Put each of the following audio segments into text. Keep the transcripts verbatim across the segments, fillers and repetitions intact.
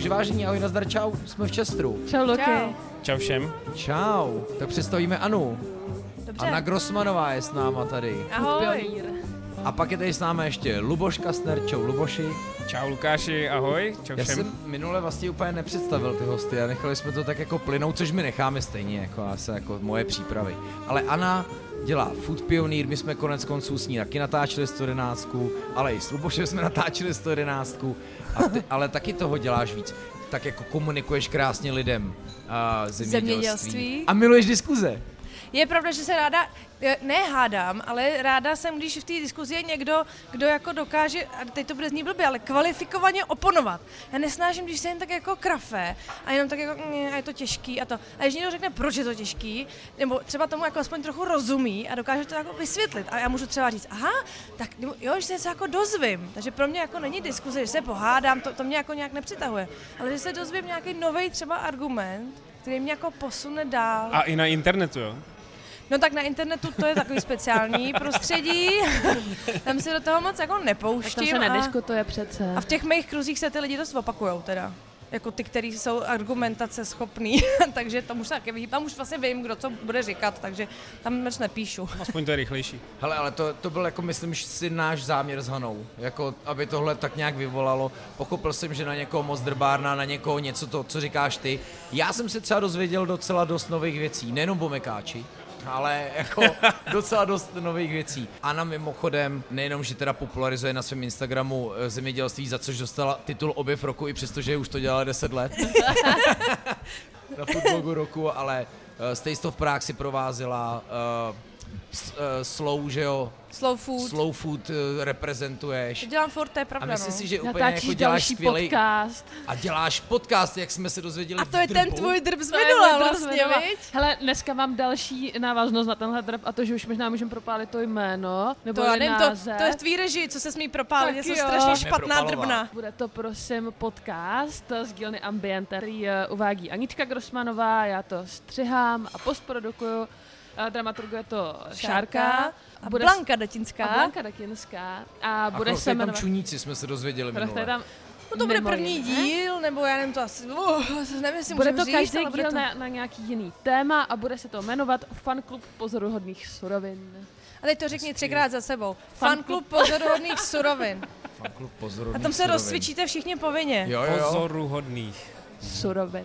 Takže vážení, ahoj, nazdar, čau, jsme v Čestru. Čau, Loki. Čau. Čau všem. Čau. Tak představíme Anu. Dobře. Anna Grosmanová je s náma tady. Ahoj. A pak je tady s námi ještě Luboš Kastner, čau Luboši. Čau Lukáši, ahoj, čau všem. Já jsem minule vlastně úplně nepředstavil ty hosty a nechali jsme to tak jako plynout, což my necháme stejně, jako asi jako moje přípravy. Ale Anna dělá Food Pioneer, my jsme konec konců s ní taky natáčeli sto jedenáct, ale i s Lubošem jsme natáčeli sto jedenáct, a ty, ale taky toho děláš víc. Tak jako komunikuješ krásně lidem a zemědělství. zemědělství. A miluješ diskuze. Je pravda, že se ráda, ne hádám, ale ráda jsem, když v té diskuzi je někdo, kdo jako dokáže, a teď to bude znít blbě, ale kvalifikovaně oponovat. Já nesnážím, když se jen tak jako krafé a jenom tak jako a je to těžký a to. A když někdo řekne, proč je to těžký, nebo třeba tomu jako aspoň trochu rozumí a dokáže to jako vysvětlit. A já můžu třeba říct, aha, tak jo, že se jako dozvím. Takže pro mě jako není diskuze, že se pohádám, to, to mě jako nějak nepřitahuje. Ale že se dozvím nějaký novej třeba argument, který mě jako posune dál. A i na internetu, jo? No tak na internetu to je takový speciální prostředí, tam se do toho moc jako nepouštím. Tak tam se nediskutuje přece. A v těch mých kruzích se ty lidi dost opakujou teda, jako ty, kteří jsou argumentace schopný, takže tam už, taky, tam už vlastně vím, kdo co bude říkat, takže tam moc nepíšu. Aspoň to je rychlejší. Hele, ale to, to byl jako, myslím si, náš záměr s Hanou, jako aby tohle tak nějak vyvolalo. Pochopil jsem, že na někoho moc drbárna, na někoho něco to, co říkáš ty. Já jsem se třeba dozvěděl docela dost nových věcí, nejenom bomekáči, ale jako docela dost nových věcí. Anna mimochodem nejenom, že teda popularizuje na svém Instagramu zemědělství, za což dostala titul objev roku, i přestože už to dělala deset let. Na foodblogu roku, ale uh, z Taste of Prague si provázela uh, s, uh, Slow, že jo? Slow Food. Slow Food uh, reprezentuješ. To dělám furt, to je pravda, no. A myslím si, že úplně jako děláš skvělej... podcast. A děláš podcast, jak jsme se dozvěděli. A to je drbu. Ten tvůj drb z minula vlastně, viď? Hele, dneska mám další návaznost na tenhle drb a to, že už možná můžeme propálit to jméno, nebo to, nevím, název. To, to je v tvý režii, co se smí propálit, je to strašně špatná drbna. Bude to, prosím, podcast z dílny Ambiente, který uvádí Anička Grosmanová, já to střihám a postprodukuju. Dramaturguje to Šárka. A bude Blanka Datinská. A Blanka Datinská. A bude se jmenovat... tam čuníci jsme se dozvěděli minule. Tam... No to bude první díl, nebo já nevím to asi... Uh, nevím, si bude to říct, každý díl to... na, na nějaký jiný téma a bude se to jmenovat Fanklub pozoruhodných surovin. A teď to řekni třikrát za sebou. Fanklub pozoruhodných surovin. Fanklub pozoruhodných. A tam se rozcvičíte všichni povinně. Jo, jo, jo. Pozoruhodných. Surovin.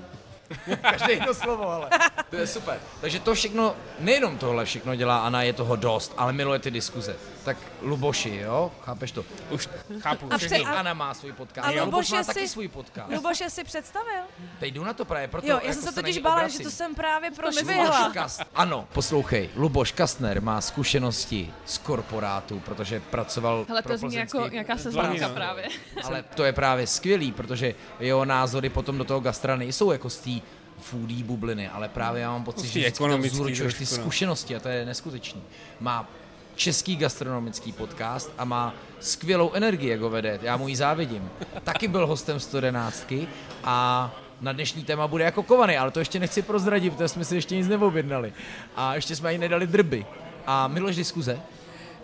Každé jedno slovo, ale to je super. Takže to všechno, nejenom tohle všechno dělá Anna, je toho dost, ale miluje ty diskuze. Tak Luboši, jo? Chápeš to? Už chápu. A všechno. Anna má svůj podcast. A Luboš má si, taky svůj podcast. Luboše si představil? Teď jdu na to právě, proto jo, já jsem jako se totiž bála, že to jsem právě prošvihla. Ano, poslouchej, Luboš Kastner má zkušenosti z korporátů, protože pracoval hele, pro plzeňský... Jako, jaká se známka právě. Ale to je právě skvělý, protože jeho názory potom do toho gastra nejsou jako z té foodie bubliny, ale právě já mám pocit, že zúročuješ ty zkušenosti a to je neskutečný. Má Český gastronomický podcast a má skvělou energii, jak ho vede, já mu ji závidím. Taky byl hostem sto jedenáct a na dnešní téma bude jako kovaný, ale to ještě nechci prozradit, protože jsme si ještě nic neobjednali a ještě jsme ani nedali drby. A miluješ diskuze?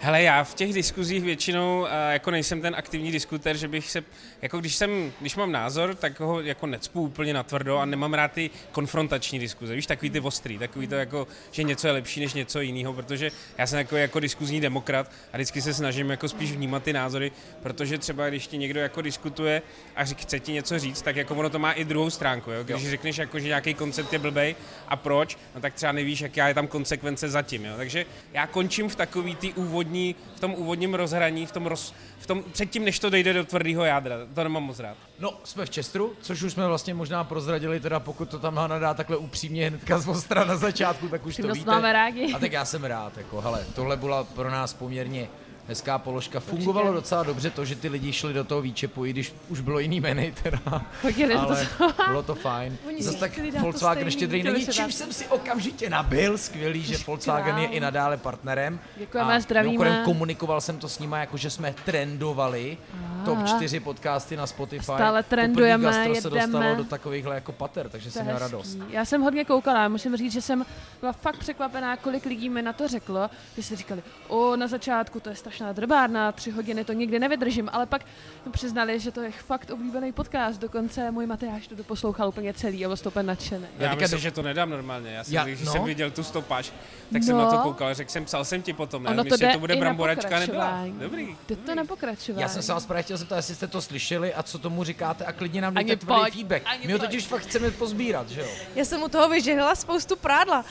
Hele, já v těch diskuzích většinou jako nejsem ten aktivní diskutér, že bych se, jako když jsem, když mám názor, tak ho jako necpu úplně natvrdo a nemám rád ty konfrontační diskuze, víš, takový ty ostrý, takový to jako, že něco je lepší než něco jiného, protože já jsem jako, jako diskuzní demokrat a vždycky se snažím jako spíš vnímat ty názory, protože třeba když ti někdo jako diskutuje a řík, chce ti něco říct, tak jako ono to má i druhou stránku, jo? Když jo. Řekneš jako, že nějaký koncept je blbej a proč, no tak třeba nevíš, jaká je tam konsekvence zatím, jo? Takže já končím v takový ty úvodní v tom úvodním rozhraní, v tom, roz, v tom předtím, než to dojde do tvrdého jádra. To nemám moc rád. No, jsme v Čestru, což už jsme vlastně možná prozradili, teda pokud to tam Hana dá takhle upřímně hnedka z ostra na začátku, tak už to víte. Máme rádi. A tak já jsem rád, jako, hele, tohle byla pro nás poměrně hezká položka. Fungovalo určitě docela dobře to, že ty lidi šli do toho výčepu, i když už bylo jiný jmény teda, ale bylo to fajn. Zas tak Volkswagen ještě drej není, čím jsem si okamžitě nabil, skvělý, že Volkswagen je i nadále partnerem. Děkujeme, zdravíme. Komunikoval jsem to s nima, jakože jsme trendovali top čtyři podcasty na Spotify. Stále trendujeme, jedeme. Gastro se dostalo do takovýchhle jako pater, takže jsem měla radost. Já jsem hodně koukala, musím říct, že jsem byla fakt překvapená, kolik lidí mi na to řeklo, že si říkali, o, na začátku to je strašná drbárna, tři hodiny to nikdy nevydržím, ale pak přiznali, že to je fakt oblíbený podcast, dokonce můj Matyáš to doposlouchal úplně celý a byl stopen nadšený. Já myslím, že to nedám normálně, já jsem, já, když no. jsem viděl tu stopáž, tak no. jsem na to koukal, řekl jsem, psal jsem ti potom, ne, myslím, že to bude bramboračka nebyla. Dobrý. Jde to na pokračování. Já jsem se vás právě chtěl zeptat, jestli jste to slyšeli a co tomu říkáte a klidně nám dejte tvrdý feedback. My ho totiž fakt chceme pozbírat, že jo? Já jsem u toho vyžehla spoustu prádla,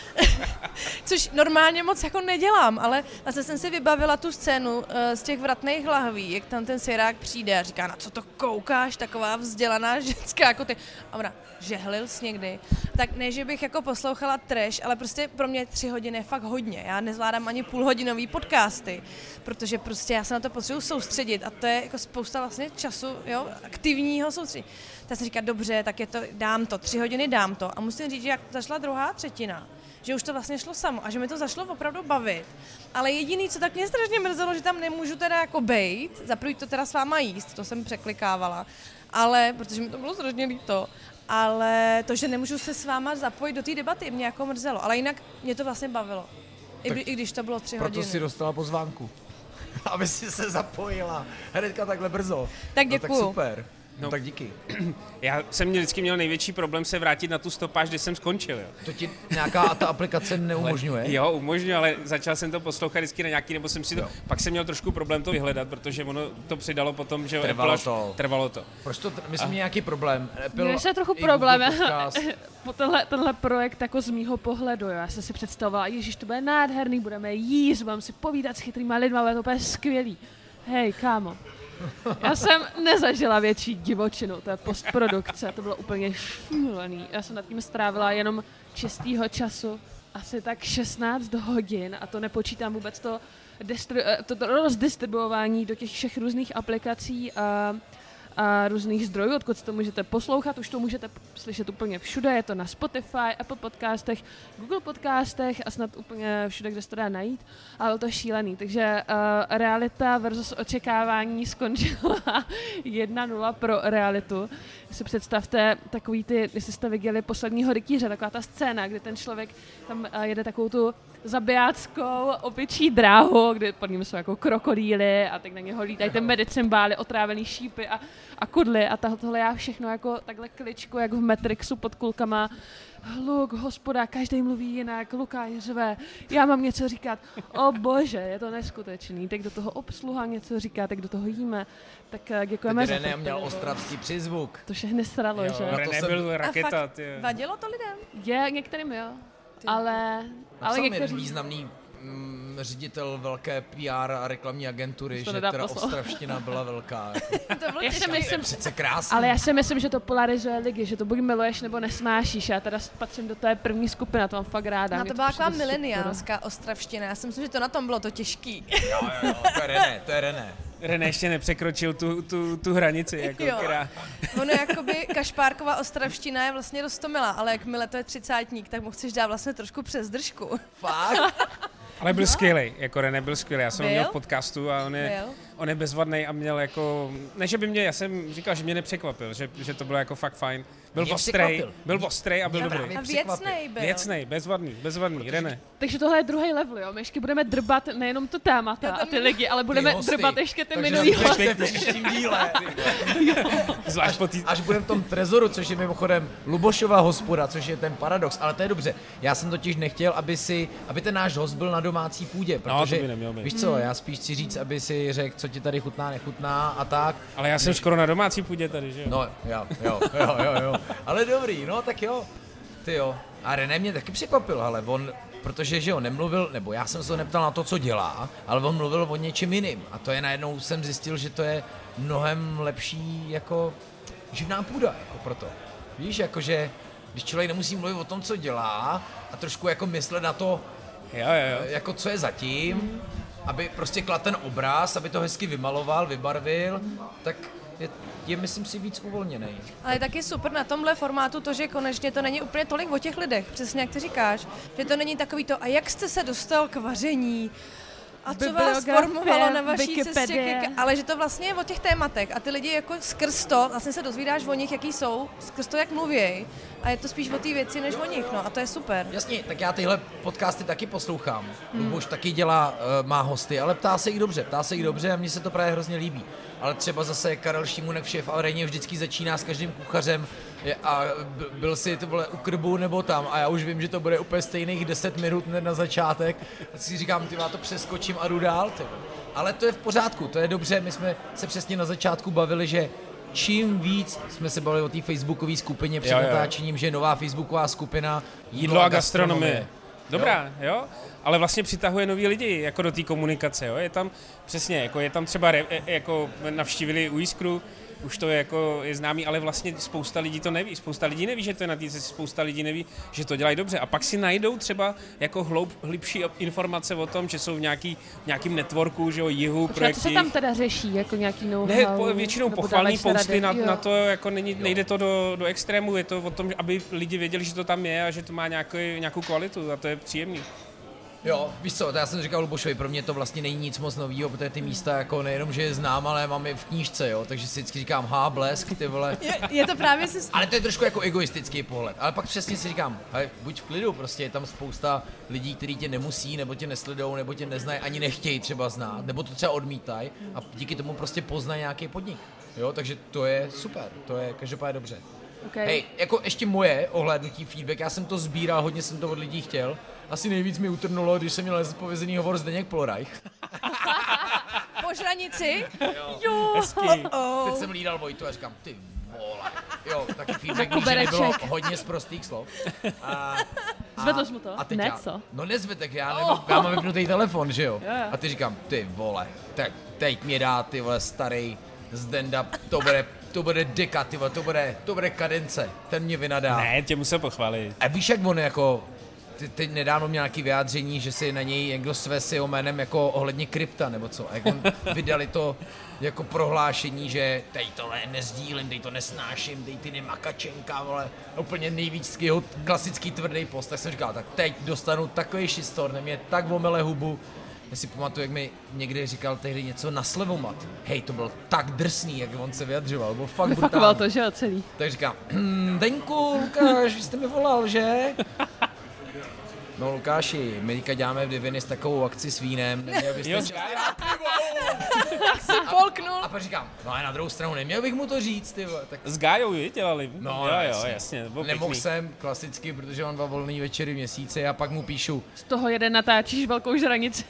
což normálně moc jako nedělám, ale zase jsem si vybavila tu scénu z těch vratných lahví, jak tam ten syrák přijde a říká, na co to koukáš, taková vzdělaná ženská jako ty. A ona, žehlil jsi někdy? Tak ne, že bych jako poslouchala trash, ale prostě pro mě tři hodiny je fakt hodně. Já nezvládám ani půlhodinový podcasty, protože prostě já se na to potřebuji soustředit a to je jako spousta vlastně času, jo, aktivního soustředění. Tak jsem říkala, dobře, tak je to, dám to, tři hodiny dám to. A musím říct, že jak zašla druhá třetina, že už to vlastně šlo samo a že mi to zašlo opravdu bavit. Ale jediný, co tak mě strašně mrzelo, že tam nemůžu teda jako bejt, zaprvé to teda s váma jíst, to jsem překlikávala, ale, protože mi to bylo strašně líto, ale to, že nemůžu se s váma zapojit do té debaty, mě jako mrzelo, ale jinak mě to vlastně bavilo, i, i když to bylo tři proto hodiny. Proto si dostala pozvánku, aby si se zapojila hnedka takhle brzo. Tak děkuju. No, tak super. No, tak díky. Já jsem mě vždycky měl největší problém se vrátit na tu stopáž, kde jsem skončil. Jo. To ti nějaká ta aplikace neumožňuje? Ale, jo, umožňuje, ale začal jsem to poslouchat vždycky na nějaký, nebo jsem si to... Jo. Pak jsem měl trošku problém to vyhledat, protože ono to přidalo potom, že... Trvalo Apple, to. Trvalo to. Proč to... My jsme měli nějaký problém. Měl jsem trochu problém. Tenhle, tenhle projekt jako z mýho pohledu, jo. Já jsem si představovala, ježiš, to bude nádherný, budeme jíst, budeme si povídat s chytrýma lidma, bude to úplně skvělý. Hej, kámo. Já jsem nezažila větší divočinu, to je postprodukce, to bylo úplně šílený. Já jsem nad tím strávila jenom čistýho času asi tak šestnáct hodin a to nepočítám vůbec to, distri- to, to rozdistribuování do těch všech různých aplikací a, a různých zdrojů, odkud to můžete poslouchat, už to můžete slyšet úplně všude, je to na Spotify, Apple podcastech, Google podcastech a snad úplně všude, kde se to dá najít, ale to je šílený, takže uh, realita versus očekávání skončila jedna nula pro realitu. Si představte takový ty, jestli jste viděli Posledního rytíře, taková ta scéna, kdy ten člověk tam uh, jede takovou tu zabijáckou opičí dráhu, kdy pod ním jsou jako krokodýly a tak na něho lítají ty medicembály, otrávený šípy a a kudly a tohle já všechno jako takhle kličku, jak v Matrixu pod kulkama. Hluk, hospoda, každý mluví jinak, Lukáš řve, já mám něco říkat, o bože, je to neskutečný, tak do toho obsluha něco říká, tak do toho jíme, tak děkujeme za to. René měl ostravský přízvuk. To všechny sralo, jo, že? René byl raketa, ty. Vadilo to lidem? Je, některým jo, ty. ale... ale některým... jeden významný mm, ředitel velké P R a reklamní agentury, že teda poslouch. Ostravština byla velká. To bylo přece krásný. Ale já si myslím, že to polarizuje lidi, že to buď miluješ nebo nesmášíš. Já teda patřím do té první skupiny, to mám fakt ráda. No to byla taková mileniálská ostravština, já si myslím, že to na tom bylo to těžký. Jo, jo, jo, to je René, to je René. René ještě nepřekročil tu, tu, tu hranici, jako, jo. která... Ono jakoby Kašpárková ostravština je vlastně roztomilá, ale jakmile to je třicátník, tak mu chceš dát vlastně trošku přes držku. Fakt? Ale byl no. skvělej, jako René byl skvělej, já jsem ho měl v podcastu a on je, on je bezvadnej a měl jako, ne že by mě, já jsem říkal, že mě nepřekvapil, že, že to bylo jako fakt fajn, byl ostrej, byl ostrej a byl dobrý. A věcnej byl. Věcnej, bezvadný, bezvadný, protože René. Takže tohle je druhý level, jo, my ještě budeme drbat nejenom to témata a ty lidi, ale budeme drbat ještě ty minulý hosty. Takže jsem díle. Až budeme v tom trezoru, což je mimochodem Lubošova hospoda, což je ten paradox, ale to je dobře, já jsem totiž nechtěl, aby si, aby ten náš host byl na domácí půdě, protože, no, víš co, já spíš chci říct, aby si řekl, co ti tady chutná, nechutná a tak. Ale já jsem skoro na domácí půdě tady, že jo? No, jo, jo, jo, jo, jo. Ale dobrý, no, tak jo. Ty jo. A René mě taky překvapil, ale on, protože, že jo, nemluvil, nebo já jsem se ho neptal na to, co dělá, ale on mluvil o něčem jiným. A to je najednou, jsem zjistil, že to je mnohem lepší, jako, živná půda, jako proto. Víš, jakože, když člověk nemusí mluvit o tom, co dělá a trošku jako myslet na to, jo, jo, jo. Jako co je zatím, aby prostě klad ten obraz, aby to hezky vymaloval, vybarvil, tak je, je myslím si víc uvolněnej. Ale je taky super na tomhle formátu to, že konečně to není úplně tolik o těch lidech, přesně jak ty říkáš, že to není takový to, a jak jste se dostal k vaření, A co vás formovalo na vaší Wikipedia cestě, ale že to vlastně je o těch tématech a ty lidi jako skrz to, vlastně se dozvídáš o nich, jaký jsou, skrz to, jak mluví, a je to spíš o té věci, než jo, o nich, no a to je super. Jasně, tak já tyhle podcasty taky poslouchám, hmm. Luboš taky dělá, má hosty, ale ptá se jich dobře, ptá se jich dobře a mně se to právě hrozně líbí. Ale třeba zase Karel Šimůnek v Chef Aréně vždycky začíná s každým kuchařem a byl si to vole u krbu nebo tam a já už vím, že to bude úplně stejných deset minut na začátek a si říkám, ty já to přeskočím a jdu dál, ty. Ale to je v pořádku, to je dobře, my jsme se přesně na začátku bavili, že čím víc jsme se bavili o té facebookové skupině před natáčením, že je nová facebooková skupina Jídlo a gastronomie. gastronomie. Dobrá, jo? jo? Ale vlastně přitahuje nový lidi jako do té komunikace, jo? Je tam přesně, jako je tam třeba re, jako navštívili Ujiskru, už to je jako je známý, ale vlastně spousta lidí to neví, spousta lidí neví, že to je na té cestě, spousta lidí neví, že to dělají dobře a pak si najdou třeba jako hloub, hlubší informace o tom, že jsou v nějaký v nějakým networku, že jo, jihu, projekty. To se tam teda řeší jako nějaký know-how. Ne, většinou pochvalní posty na, na to jako není, nejde to do, do extrému, je to o tom, aby lidi věděli, že to tam je a že to má nějakou nějakou kvalitu, a to je příjemný. Jo, víš co, já jsem říkal Lubošovi, pro mě to vlastně není nic moc novýho, protože ty místa jako nejenom, že je znám, ale mám je v knížce, jo, takže si vždycky říkám, há, blesk, ty vole. Je, je to právě si... Ale to je trošku jako egoistický pohled, ale pak přesně si říkám, hej, buď v klidu, prostě je tam spousta lidí, kteří tě nemusí, nebo tě nesledou, nebo tě neznají, ani nechtějí třeba znát, nebo to třeba odmítají a díky tomu prostě poznají nějaký podnik, jo, takže to je super, to je každopádně dobře. Okay. Hej, jako ještě moje ohlédnutí, feedback, já jsem to sbíral, hodně jsem to od lidí chtěl. Asi nejvíc mi utrnulo, když jsem měl nezodpovězený hovor Zdeněk Polorajch. Po žranici? Jo. Hezky. Oh. Teď jsem lídal Vojtu a říkám, ty vole. Jo, taky feedback, že nebylo hodně z prostých slov. A, a, zvedl mu to? A teď ne, co? Já, no nezvedek, já, nemám, oh. já mám vypnutý telefon, že jo? Yeah. A ty říkám, ty vole, tak teď mě dá, ty vole, starý stand-up, to bude... To bude deka, ty vole, to bude, to bude kadence, ten mě vynadá. Ne, tě musel pochválit. A víš, jak on jako, teď nedávno měl nějaký vyjádření, že si na něj někdo své si jménem jako ohledně krypta, nebo co, a jak on vydali to jako prohlášení, že dej tohle nezdílím, dej to nesnáším, dej ty nemakačenka, vole, úplně nejvíc jeho klasický tvrdý post, tak jsem říkal, tak teď dostanu takový šistor, nemě tak omele hubu. Já si pamatuju, jak mi někdy říkal tehdy něco na slevomat. Hej, to byl tak drsný, jak on se vyjadřoval, byl fakt brutální. Vyfakoval to, že jo, celý. Tak říkám, hm, Deňku, Lukáš, vy jste mi volal, že? No Lukáši, my teďka děláme v Diviny s takovou akci s vínem, neměl byste... Jo, tak si polknul. A, a pak říkám, no a na druhou stranu neměl bych mu to říct, ty vole. Tak... S Gájou ji dělali. No, jo, jo, jasně. Nemohl jsem, klasicky, protože mám dva volný večery v měsíci a pak mu píšu. Z toho jeden natáčíš velkou žranici.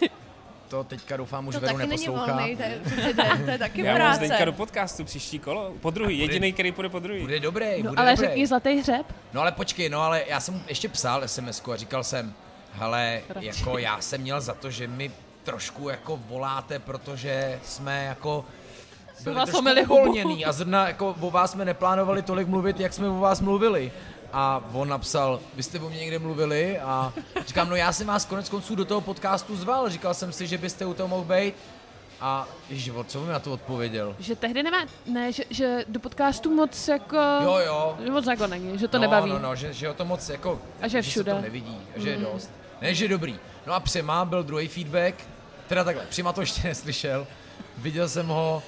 To teďka doufám už to Veru neposlouchá. To taky není volnej, to je, to je, to je taky práce. Já mám Zdeňka do podcastu příští kolo, po druhý, jedinej, který půjde po druhý. Bude dobrý, no, bude ale dobrý. Ale řekni zlatý hřeb. No ale počkej, no ale já jsem ještě psal SMSku a říkal jsem, hele, Radši. jako já jsem měl za to, že mi trošku jako voláte, protože jsme jako... Byli trošku uvolněný a zrovna jako o vás jsme neplánovali tolik mluvit, jak jsme o vás mluvili. A on napsal, vy jste o mě někde mluvili a říkám, no já jsem vás konec konců do toho podcastu zval, říkal jsem si, že byste u toho mohl být a ježiš, co mi na to odpověděl? Že tehdy nemá, ne, že, že do podcastu moc jako, jo, jo. Že moc jako není, že to no, nebaví. No, no, že, že ho to moc jako, a že, že se to nevidí, mm. že je dost, ne, že je dobrý. No a Přema byl druhý feedback, teda takhle, Přema to ještě neslyšel, viděl jsem ho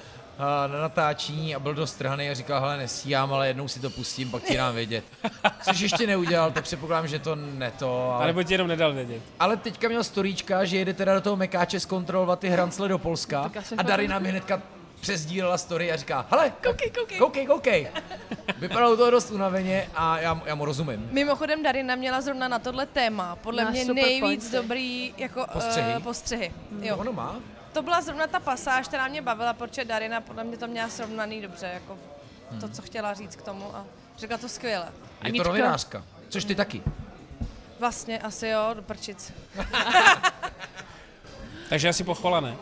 na natáčení a byl dost trhaný a říkal, hele, nestíhám, ale jednou si to pustím, pak ti dám vědět. Což ještě neudělal, tak předpokládám, že to ne to. Ale... A nebo ti jenom nedal vědět. Ale teďka měl storíčka, že jede teda do toho Mekáče zkontrolovat ty hrancle do Polska no, a Darina mi hnedka přesdílela story a říká, hele, koukej, koukej, koukej, koukej. Vypadalo to dost unaveně a já, já mu rozumím. Mimochodem Darina měla zrovna na tohle téma, podle na mě nejvíc pointy. Dobrý jako, postřehy. Uh, postřehy. Hmm. Jo. No, ono má. To byla zrovna ta pasáž, která mě bavila, protože Darina podle mě to měla srovnaný dobře, jako hmm. to, co chtěla říct k tomu a řekla to skvěle. Je to rovinářka, což ty taky. Vlastně asi jo, do prčic. Takže asi pochvala, ne?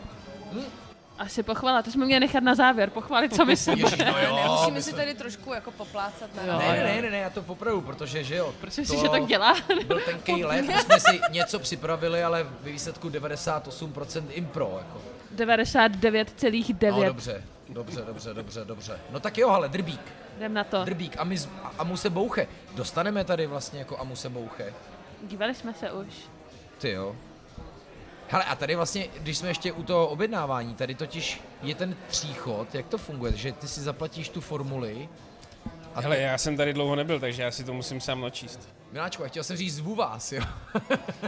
Asi pochvala, to jsme měli nechat na závěr, pochválit, co myslím. Ježi, no jo, ne, musíme myslím. Si tady trošku jako poplácat. Ne, jo, ne, ne, ne, ne, já to popravu, protože že jo. Protože si, že tak dělá. Byl tenkej let, my jsme si něco připravili, ale ve výsledku devadesát osm procent impro, jako. devadesát devět celá devět. No dobře, dobře, dobře, dobře, dobře. No tak jo, hele, drbík. Jdem na to. Drbík a my z, a, a mu se bouche. Dostaneme tady vlastně jako a mu se bouche. Dívali jsme se už. Ty jo. Hele, a tady vlastně, když jsme ještě u toho objednávání, tady totiž je ten příchod, jak to funguje, že ty si zaplatíš tu formuli. A hele, ty... já jsem tady dlouho nebyl, takže já si to musím sám načíst. Miláčku, já chtěl jsem říct zvu vás, jo.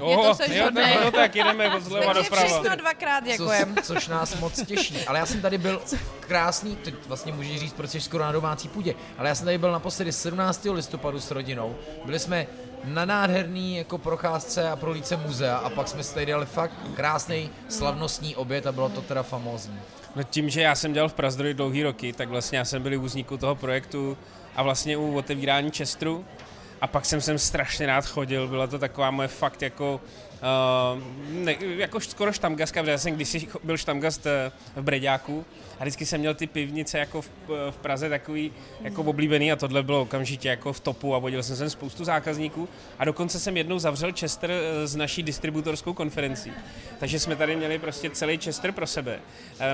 Oho, jo, tak, no, tak jdeme od zleva doprava. Takže všechno dvakrát děkujem. Co, což nás moc těší, ale já jsem tady byl krásný, teď vlastně můžeš říct, protože jsi skoro na domácí půdě, ale já jsem tady byl naposledy sedmnáctého listopadu s rodinou, byli jsme na nádherný jako procházce a prohlídce muzea a pak jsme si tady dali fakt krásný slavnostní oběd a bylo to teda famózní. No tím, že já jsem dělal v Prazdroji dlouhý roky, tak vlastně já jsem byl u vzniku toho projektu a vlastně u otevírání Čestru. A pak jsem sem strašně rád chodil, byla to taková moje fakt jako, uh, ne, jako skoro štamgastka, protože já jsem kdysi byl štamgast v Breďáku a vždycky jsem měl ty pivnice jako v, v Praze takový jako oblíbený a tohle bylo okamžitě jako v topu a vodil jsem sem spoustu zákazníků a dokonce jsem jednou zavřel Chester s naší distributorskou konferencí. Takže jsme tady měli prostě celý Chester pro sebe.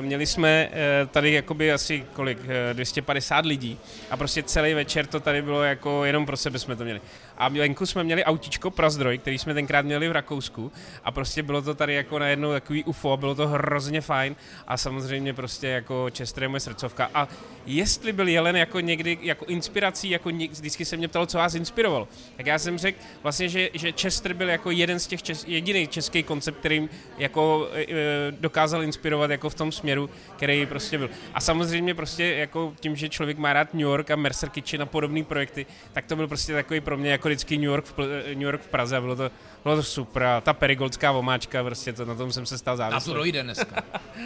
Měli jsme tady jakoby asi kolik, dvě stě padesát lidí a prostě celý večer to tady bylo jako jenom pro sebe jsme to měli. A venku jsme měli autíčko Prazdroj, který jsme tenkrát měli v Rakousku a prostě bylo to tady jako najednou takový U F O, bylo to hrozně fajn a samozřejmě prostě jako Čestr je moje srdcovka. A jestli byl jelen jako někdy jako inspirací, jako někdy, vždycky se mě ptalo, co vás inspirovalo, tak já jsem řekl vlastně, že, že Čestr byl jako jeden z těch čes, jediný český koncept, kterým jako e, dokázal inspirovat jako v tom směru, který prostě byl. A samozřejmě prostě jako tím, že člověk má rád New York a Mercer Kitchen a podobné projekty, tak to byl prostě takový pro mě jako vždycky New York v, New York v Praze a bylo to, bylo to super. A ta perigoldská vomáčka, prostě to, na tom jsem se stal závislý. Na to dojde dneska.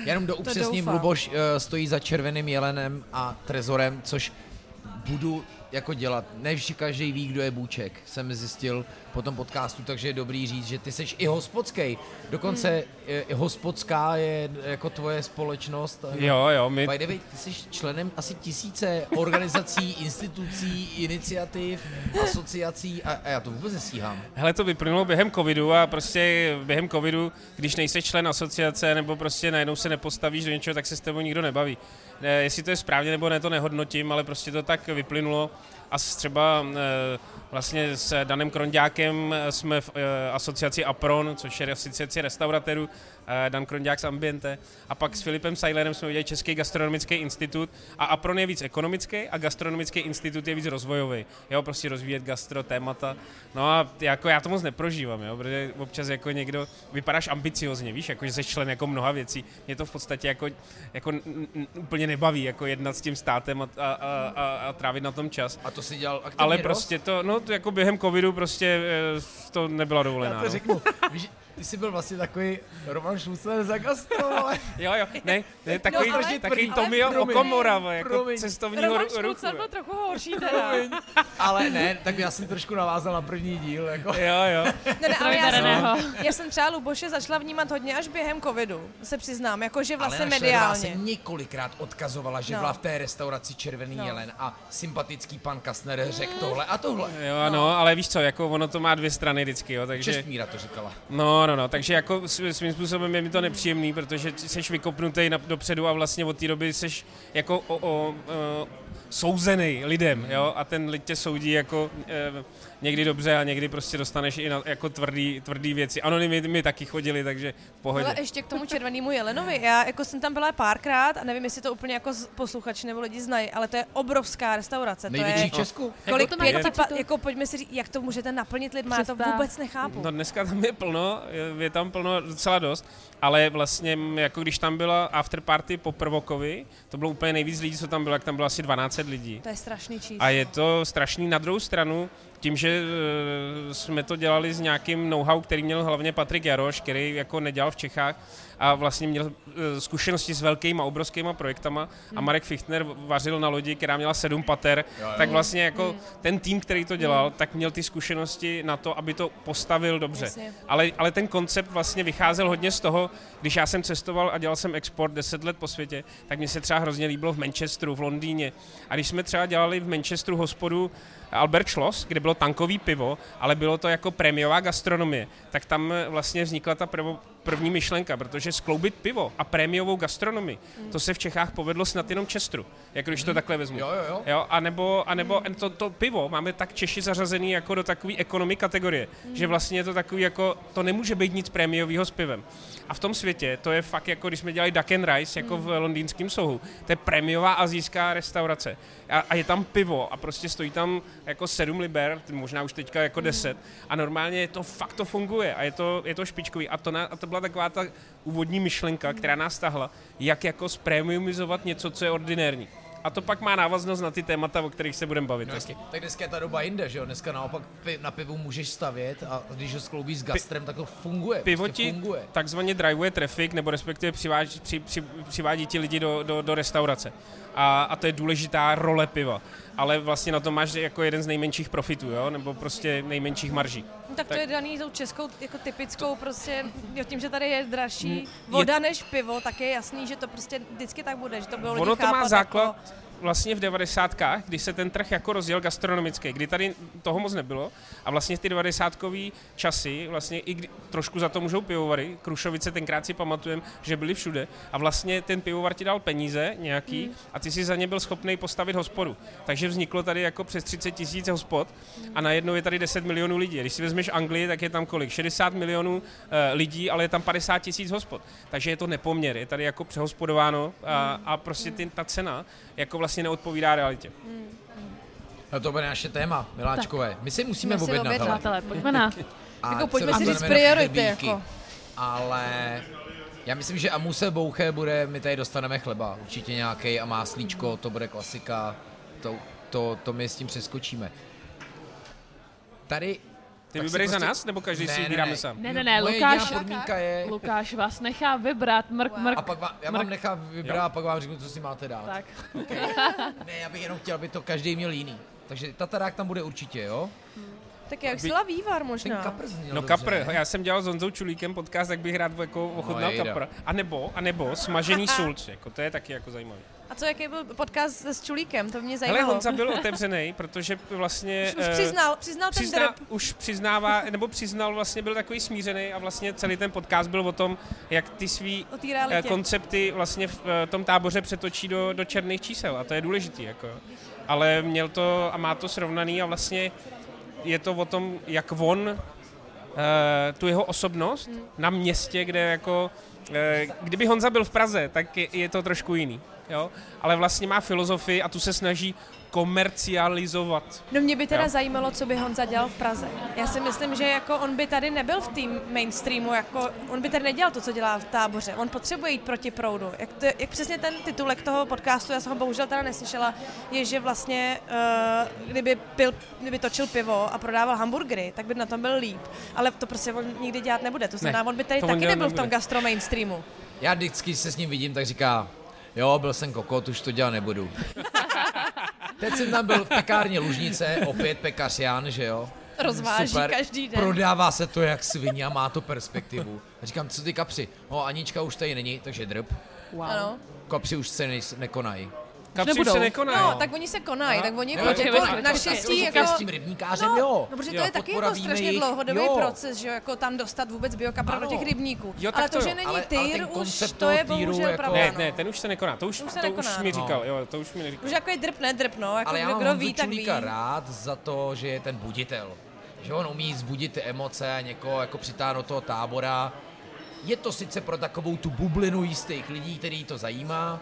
Jenom do upřesním, Luboš uh, stojí za Červeným jelenem a Trezorem, což budu jako dělat. Ne všichni každý ví, kdo je Bůček, jsem zjistil po tom podcastu, takže je dobrý říct, že ty seš i hospodský. Dokonce hmm. i hospodská je jako tvoje společnost. Jo, jo. My... By the way, ty seš členem asi tisíce organizací, institucí, iniciativ, asociací a, a já to vůbec nestíhám. Hele, to vyplynulo během covidu a prostě během covidu, když nejseš člen asociace nebo prostě najednou se nepostavíš do něčeho, tak se s tebou nikdo nebaví. Jestli to je správně nebo ne, to nehodnotím, ale prostě to tak vyplynulo. A třeba vlastně s Danem Kronďákem jsme v asociaci APRON, což je asociaci restauratérů, Dan Kronďák z Ambiente. A pak s Filipem Sajlerem jsme udělali Český gastronomický institut. A APRON je víc ekonomický a gastronomický institut je víc rozvojový. Jo, prostě rozvíjet gastro, témata. No a jako já to moc neprožívám, jo, protože občas jako někdo, vypadáš ambiciozně, víš, jako že jsi člen jako mnoha věcí. Mě to v podstatě jako, jako n- n- úplně nebaví, jako jednat s tím státem a, a, a, a, a trávit na tom čas. A to si dělal aktivně ale prostě rost? To, no to jako během covidu prostě to nebyla dovolená. Já to řeknu, víš, ty jsi byl vlastně takový Roman Šlusler za gastro, ale... Jo, jo, ne, ne takový, no, ale, takový ale, Tomio promiň, Okomorava, jako promiň, cestovního ruchu. Roman Šlusler byl trochu horší teda. Ale ne, tak já jsem trošku navázal na první díl, jako. Jo, jo. Ne, ne, ale já, jsem, já jsem třeba Luboše začala vnímat hodně až během covidu, se přiznám, jakože vlastně mediálně. Ale několikrát odkazovala, že no. byla v té restauraci Červený no. jelen a sympatický pan Kastner řekl tohle a tohle. Jo, no. no, ale víš co, jako ono to má dvě strany vždycky, jo, takže... Čestmíra to říkala. No. No, no, takže jako svým způsobem je mi to nepříjemný, protože seš vykopnutý dopředu a vlastně od té doby seš jako o, o, o, souzený lidem, jo, a ten lid tě soudí jako e, někdy dobře a někdy prostě dostaneš i na, jako tvrdý, tvrdý věci. Anonymy mi taky chodili, takže v pohodě. Ale ještě k tomu Červenému jelenovi, já jako jsem tam byla párkrát a nevím, jestli to úplně jako posluchači nebo lidi znají, ale to je obrovská restaurace. Největší v Česku. Kolik jako pěti, pa, jako pojďme si říct, jak to můžete naplnit lidma, já to vůbec nechápu. No dneska tam je plno, je tam plno docela dost, ale vlastně jako když tam byla afterparty po Prvokovi, to bylo úplně nejvíc lidí, co tam bylo, jak tam bylo asi dvanáct lidí. To je strašný číslo. A je to strašný na druhou stranu, tím, že jsme to dělali s nějakým know-how, který měl hlavně Patrik Jaroš, který jako nedělal v Čechách a vlastně měl zkušenosti s velkýma, obrovskýma projektama a Marek Fichtner vařil na lodi, která měla sedm pater, jo, jo. tak vlastně jako ten tým, který to dělal, tak měl ty zkušenosti na to, aby to postavil dobře. Ale, ale ten koncept vlastně vycházel hodně z toho, když já jsem cestoval a dělal jsem export deset let po světě, tak mně se třeba hrozně líbilo v Manchesteru, v Londýně. A když jsme třeba dělali v Manchesteru hospodu Albert Schloss, kde bylo tankový pivo, ale bylo to jako prémiová gastronomie, tak tam vlastně vznikla ta prv, první myšlenka, protože skloubit pivo a prémiovou gastronomii, mm. to se v Čechách povedlo snad jenom Čestru, jako když to mm. takhle vezmu. Jo, jo, jo. Jo, a nebo, a nebo mm. to, to pivo máme tak Češi zařazený jako do takové ekonomy kategorie, mm. že vlastně je to takový jako, to nemůže být nic prémiového s pivem. A v tom světě to je fakt jako, když jsme dělali duck and rice, jako mm. v londýnském souhu, to je prémiová asijská restaurace. A, a je tam pivo a prostě stojí tam jako sedm liber, možná už teďka jako deset, a normálně je to fakt to funguje a je to, je to špičkový. A to, na, a to byla taková ta úvodní myšlenka, která nás tahla, jak jako zpremiumizovat něco, co je ordinérní. A to pak má návaznost na ty témata, o kterých se budeme bavit. No, tak dneska je ta doba jinde, že jo? Dneska naopak na pivu můžeš stavět a když ho skloubíš s gastrem, tak to funguje. Pivo prostě ti takzvaně driveuje traffic, nebo respektive přiváží, při, při, přivádí ti lidi do, do, do restaurace. A, a to je důležitá role piva. Ale vlastně na to máš jako jeden z nejmenších profitů, jo? Nebo prostě nejmenších marží. No, tak, tak to je daný tou českou jako typickou prostě, jo, tím, že tady je dražší voda je, než pivo, tak je jasný, že to prostě vždycky tak bude, že to bylo lidi chápat. Ono to má základ jako vlastně v devadesátkách, když se ten trh jako rozjel gastronomický, kdy tady toho moc nebylo a vlastně ty devadesátkový časy, vlastně i kdy, trošku za to můžou pivovary, Krušovice tenkrát si pamatujem, že byly všude a vlastně ten pivovar ti dal peníze nějaký mm. a ty si za ně byl schopný postavit hospodu. Takže vzniklo tady jako přes třicet tisíc hospod a najednou je tady deset milionů lidí. Když si vezmeš Anglii, tak je tam kolik? šedesát milionů e, lidí, ale je tam padesát tisíc hospod. Takže je to nepoměr, je tady jako přehospodováno a, a prostě ty, ta cena jako vlastně neodpovídá realitě. No to bude naše téma, miláčkové. Tak. My si musíme objednat. Pojďme na. Jako pojďme si říct priority. Jako. Ale já myslím, že amuse bouche bude, my tady dostaneme chleba. Určitě nějaký a máslíčko, to bude klasika. To, to, to my s tím přeskočíme. Tady ty vyberej prostě za nás, nebo každý ne, si vybíráme ne, sám? Ne, ne, ne, Lukáš, je... Lukáš vás nechá vybrat, mrk, wow. mrk. A pak vám, já vám nechám vybrat, jo. A pak vám řeknu, co si máte dát. Tak. Okay. Ne, já bych jenom chtěl, aby to každý měl jiný. Takže tatarák tam bude určitě, jo? Hmm. Tak já bych chtěla vývar možná. Ten kapr zněl no dobře, kapr, ne? Já jsem dělal s Honzou Čulíkem podcast, tak bych rád jako ochutnal no, kapr. A nebo, a nebo smažený sulc, jako to je taky jako zajímavý. A co, jaký byl podcast s Čulíkem, to mě zajímalo. Ale Honza byl otevřený, protože vlastně... Už, už přiznal, přiznal ten přizná, drb. Už přiznává, nebo přiznal, vlastně byl takový smířený a vlastně celý ten podcast byl o tom, jak ty svý koncepty vlastně v tom táboře přetočí do, do černých čísel a to je důležitý, jako. Ale měl to a má to srovnaný a vlastně je to o tom, jak on, uh, tu jeho osobnost hmm. na městě, kde jako... Kdyby Honza byl v Praze, tak je to trošku jiný, jo? Ale vlastně má filozofii a tu se snaží komercializovat. No mě by teda jo? zajímalo, co by Honza dělal v Praze. Já si myslím, že jako on by tady nebyl v tým mainstreamu, jako on by tady nedělal to, co dělá v táboře. On potřebuje jít proti proudu. Jak, to, jak přesně ten titulek toho podcastu, já jsem ho bohužel teda neslyšela, je, že vlastně, uh, kdyby, pil, kdyby točil pivo a prodával hamburgery, tak by na tom byl líp. Ale to prostě on nikdy dělat nebude. To znamená, ne, on by tady taky nebyl v tom gastro mainstreamu. Já vždycky se s ním vidím, tak říká, jo, byl jsem kokot, už to dělat nebudu. Teď jsem tam byl v pekárně Lužnice, opět pekař Jan, že jo? Rozváží super, každý den. Prodává se to jak svině a má to perspektivu. A říkám, co ty kapři? No, Anička už tady není, takže drb. Wow. Ano. Kapři už se ne- nekonají. Kapři už se nekonají. No, tak oni se konají, tak oni naštěstí jako... S tím rybníkářem, no, jo. No, protože to jo, je taky jako strašně dlouhodobý jo. proces, že jo, jako tam dostat vůbec biokapra do těch rybníků. Jo, ale to, že jo. není týr, už to je bohužel jako... pravda. Ne, ne, ten už se nekoná, to už, už, to nekoná. už mi říkal, no. jo, to už mi neříkal. Už jako je drb, nedrb, no, jako kdo, kdo ví, tak ví. Ale já mám rád za to, že je ten buditel, že on umí zbudit ty emoce a někoho jako přitáhnout do toho tábora. Je to sice pro takovou tu bublinu jistých lidí, který to zajímá,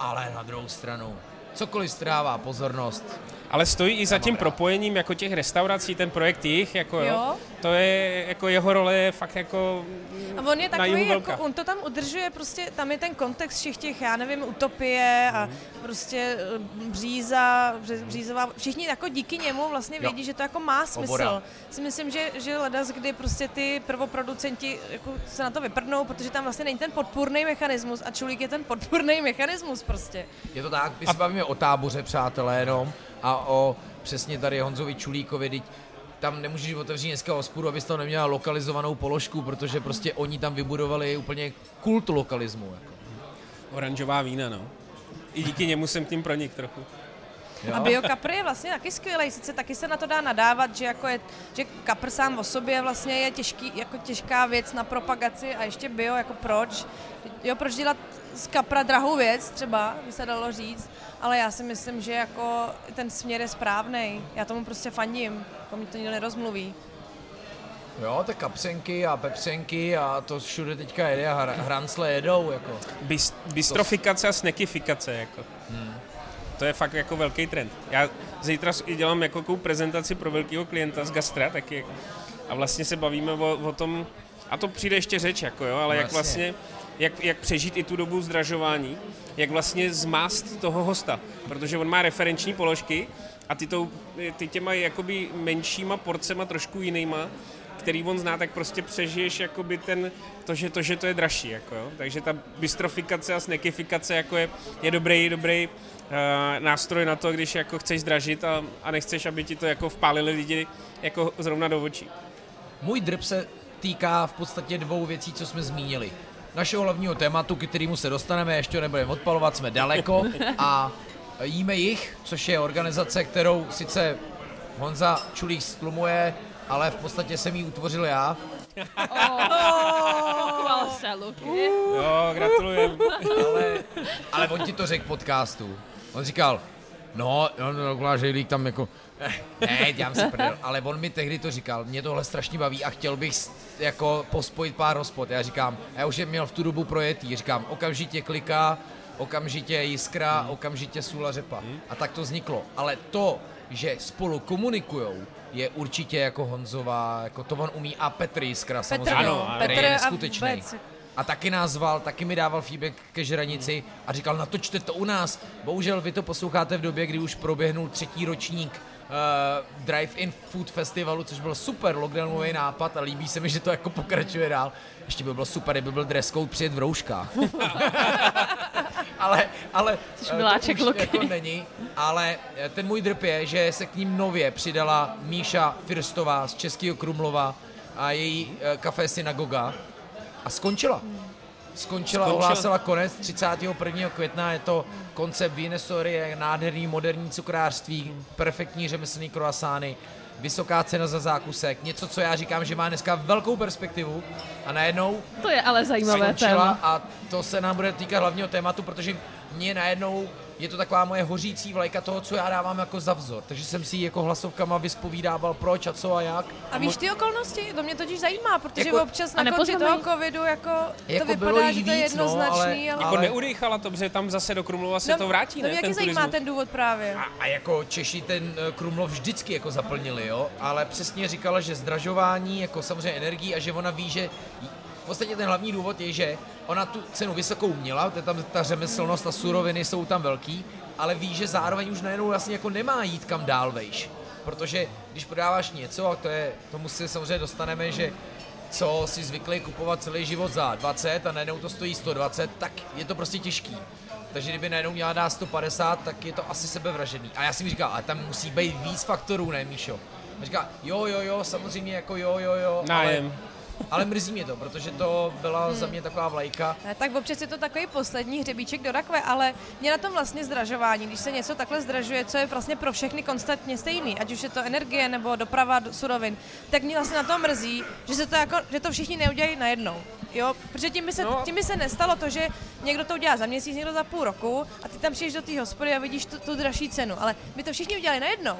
ale na druhou stranu, cokoliv strává pozornost. Ale stojí i za tím propojením jako těch restaurací, ten projekt jich, jako jo. jo. To je, jako jeho role je fakt jako a on je takový, jako, on to tam udržuje, prostě tam je ten kontext všech těch, já nevím, utopie a mm. prostě bříza, břízová, všichni jako díky němu vlastně vědí, jo. že to jako má smysl. Obora. Si myslím, že, že ledas, kdy prostě ty prvoproducenti jako se na to vyprdnou, protože tam vlastně není ten podpůrný mechanismus a Čulík je ten podpůrný mechanismus prostě. Je to tak, my se bavíme o táboře, přátelé, jenom. A o přesně tady Honzovi Čulíkovi, teď tam nemůžeš otevřít dneska hospodu, abys tam neměla lokalizovanou položku, protože prostě oni tam vybudovali úplně kult lokalismu. Jako. Oranžová vína, no. I díky němu jsem tím pronik trochu. Jo. A biokapr je vlastně taky skvělej, sice taky se na to dá nadávat, že jako je, že kapr sám o sobě vlastně je těžký, jako těžká věc na propagaci a ještě bio, jako proč? Jo, proč dělat z kapra drahou věc třeba, by se dalo říct, ale já si myslím, že jako ten směr je správnej, já tomu prostě fandím, jako mi to nikdo nerozmluví. Jo, ty kapsenky a pepsenky a to všude teďka jede a hrancle jedou, jako. Bist, bistrofikace a snackifikace, jako. Hmm. To je fakt jako velký trend. Já zítra dělám jako takovou prezentaci pro velkého klienta z gastra taky. A vlastně se bavíme o, o tom, a to přijde ještě řeč, jako jo, ale vlastně. jak vlastně, jak, jak přežít i tu dobu zdražování, jak vlastně zmást toho hosta, protože on má referenční položky a ty, tou, ty těma jakoby menšíma porcema trošku jinýma, který on zná, tak prostě přežiješ jakoby ten, to, že to, že to je dražší. Jako, jo? Takže ta bistrofikace a snackifikace jako je, je dobrý, dobrý uh, nástroj na to, když jako chceš zdražit a, a nechceš, aby ti to jako vpálili lidi jako zrovna do očí. Můj drb se týká v podstatě dvou věcí, co jsme zmínili. Našeho hlavního tématu, k kterému se dostaneme, ještě nebudeme odpalovat, jsme daleko a jíme jich, což je organizace, kterou sice Honza Čulík stlumuje, ale v podstatě jsem ji utvořil já. Chval se, Luky. Jo, gratulujem. Ale, ale on ti to řekl podcastu. On říkal, no, no Hejlík tam jako, ne, dělám si prdel, ale on mi tehdy to říkal, mě tohle strašně baví a chtěl bych jako pospojit pár hospod. Já říkám, já už je měl v tu dobu projetý, říkám, okamžitě kliká, okamžitě jiskra, hmm. okamžitě sůla řepa. Hmm. A tak to vzniklo. Ale to, že spolu komunikujou, je určitě jako Honzová, jako to on umí a Petr Jiskra Petr, samozřejmě, ano, ano. Petr je skutečný. A taky nás val, taky mi dával feedback ke žranici a říkal, natočte to u nás. Bohužel vy to posloucháte v době, kdy už proběhnul třetí ročník uh, Drive-in Food Festivalu, což byl super lockdownový nápad a líbí se mi, že to jako pokračuje dál. Ještě by bylo super, kdyby byl dress code přijet v rouškách. Ale, ale miláček, to už jako není, ale ten můj drp je, že se k ním nově přidala Míša Firstová z Českého Krumlova a její kafe Synagoga a skončila. Skončila, ohlásila konec třicátého prvního května, je to koncept Vienesorie, nádherný moderní cukrářství, perfektní řemeslný kroasány, vysoká cena za zákusek, něco, co já říkám, že má dneska velkou perspektivu a najednou to je ale zajímavé téma. A to se nám bude týkat hlavního tématu, protože mě najednou je to taková moje hořící vlajka toho, co já dávám jako za vzor. Takže jsem si jako hlasovkama vyspovídával proč a co a jak. A víš ty okolnosti? To mě totiž zajímá, protože jako, občas na konci toho covidu jako, jako to vypadá, že to je jednoznačný. No, ale, ale... Jako neudýchala to, protože tam zase do Krumlova se no, to vrátí, no, ne? No jaký zajímá ten důvod právě? A, a jako Češi ten Krumlov vždycky jako zaplnili, jo? Ale přesně říkala, že zdražování, jako samozřejmě energií a že ona ví, že v podstatě ten hlavní důvod je, že ona tu cenu vysokou měla, to je tam ta řemeslnost a suroviny jsou tam velký, ale ví, že zároveň už najednou vlastně jako nemá jít kam dál vejš. Protože když prodáváš něco, a to je, tomu se samozřejmě dostaneme, že co si zvykli kupovat celý život za dvacet a najednou to stojí sto dvacet, tak je to prostě těžký. Takže kdyby najednou měla dát sto padesát, tak je to asi sebevražedný. A já si mi říkal, ale tam musí být víc faktorů, ne Míšo? A říká, jo, jo, jo, samozřejmě jako jo, jo, jo, ale... Ale mrzí mě to, protože to byla hmm. za mě taková vlajka. Tak občas je to takový poslední hřebíček do rakve, ale mě na tom vlastně zdražování, když se něco takhle zdražuje, co je vlastně pro všechny konstantně stejný, ať už je to energie nebo doprava surovin, tak mě vlastně na to mrzí, že se to jako, že to všichni neudělají najednou. Jo, protože tím by se, no. tím by se nestalo to, že někdo to udělá za měsíc, někdo za půl roku a ty tam přijdeš do té hospody a vidíš tu, tu dražší cenu, ale my to všichni udělali najednou.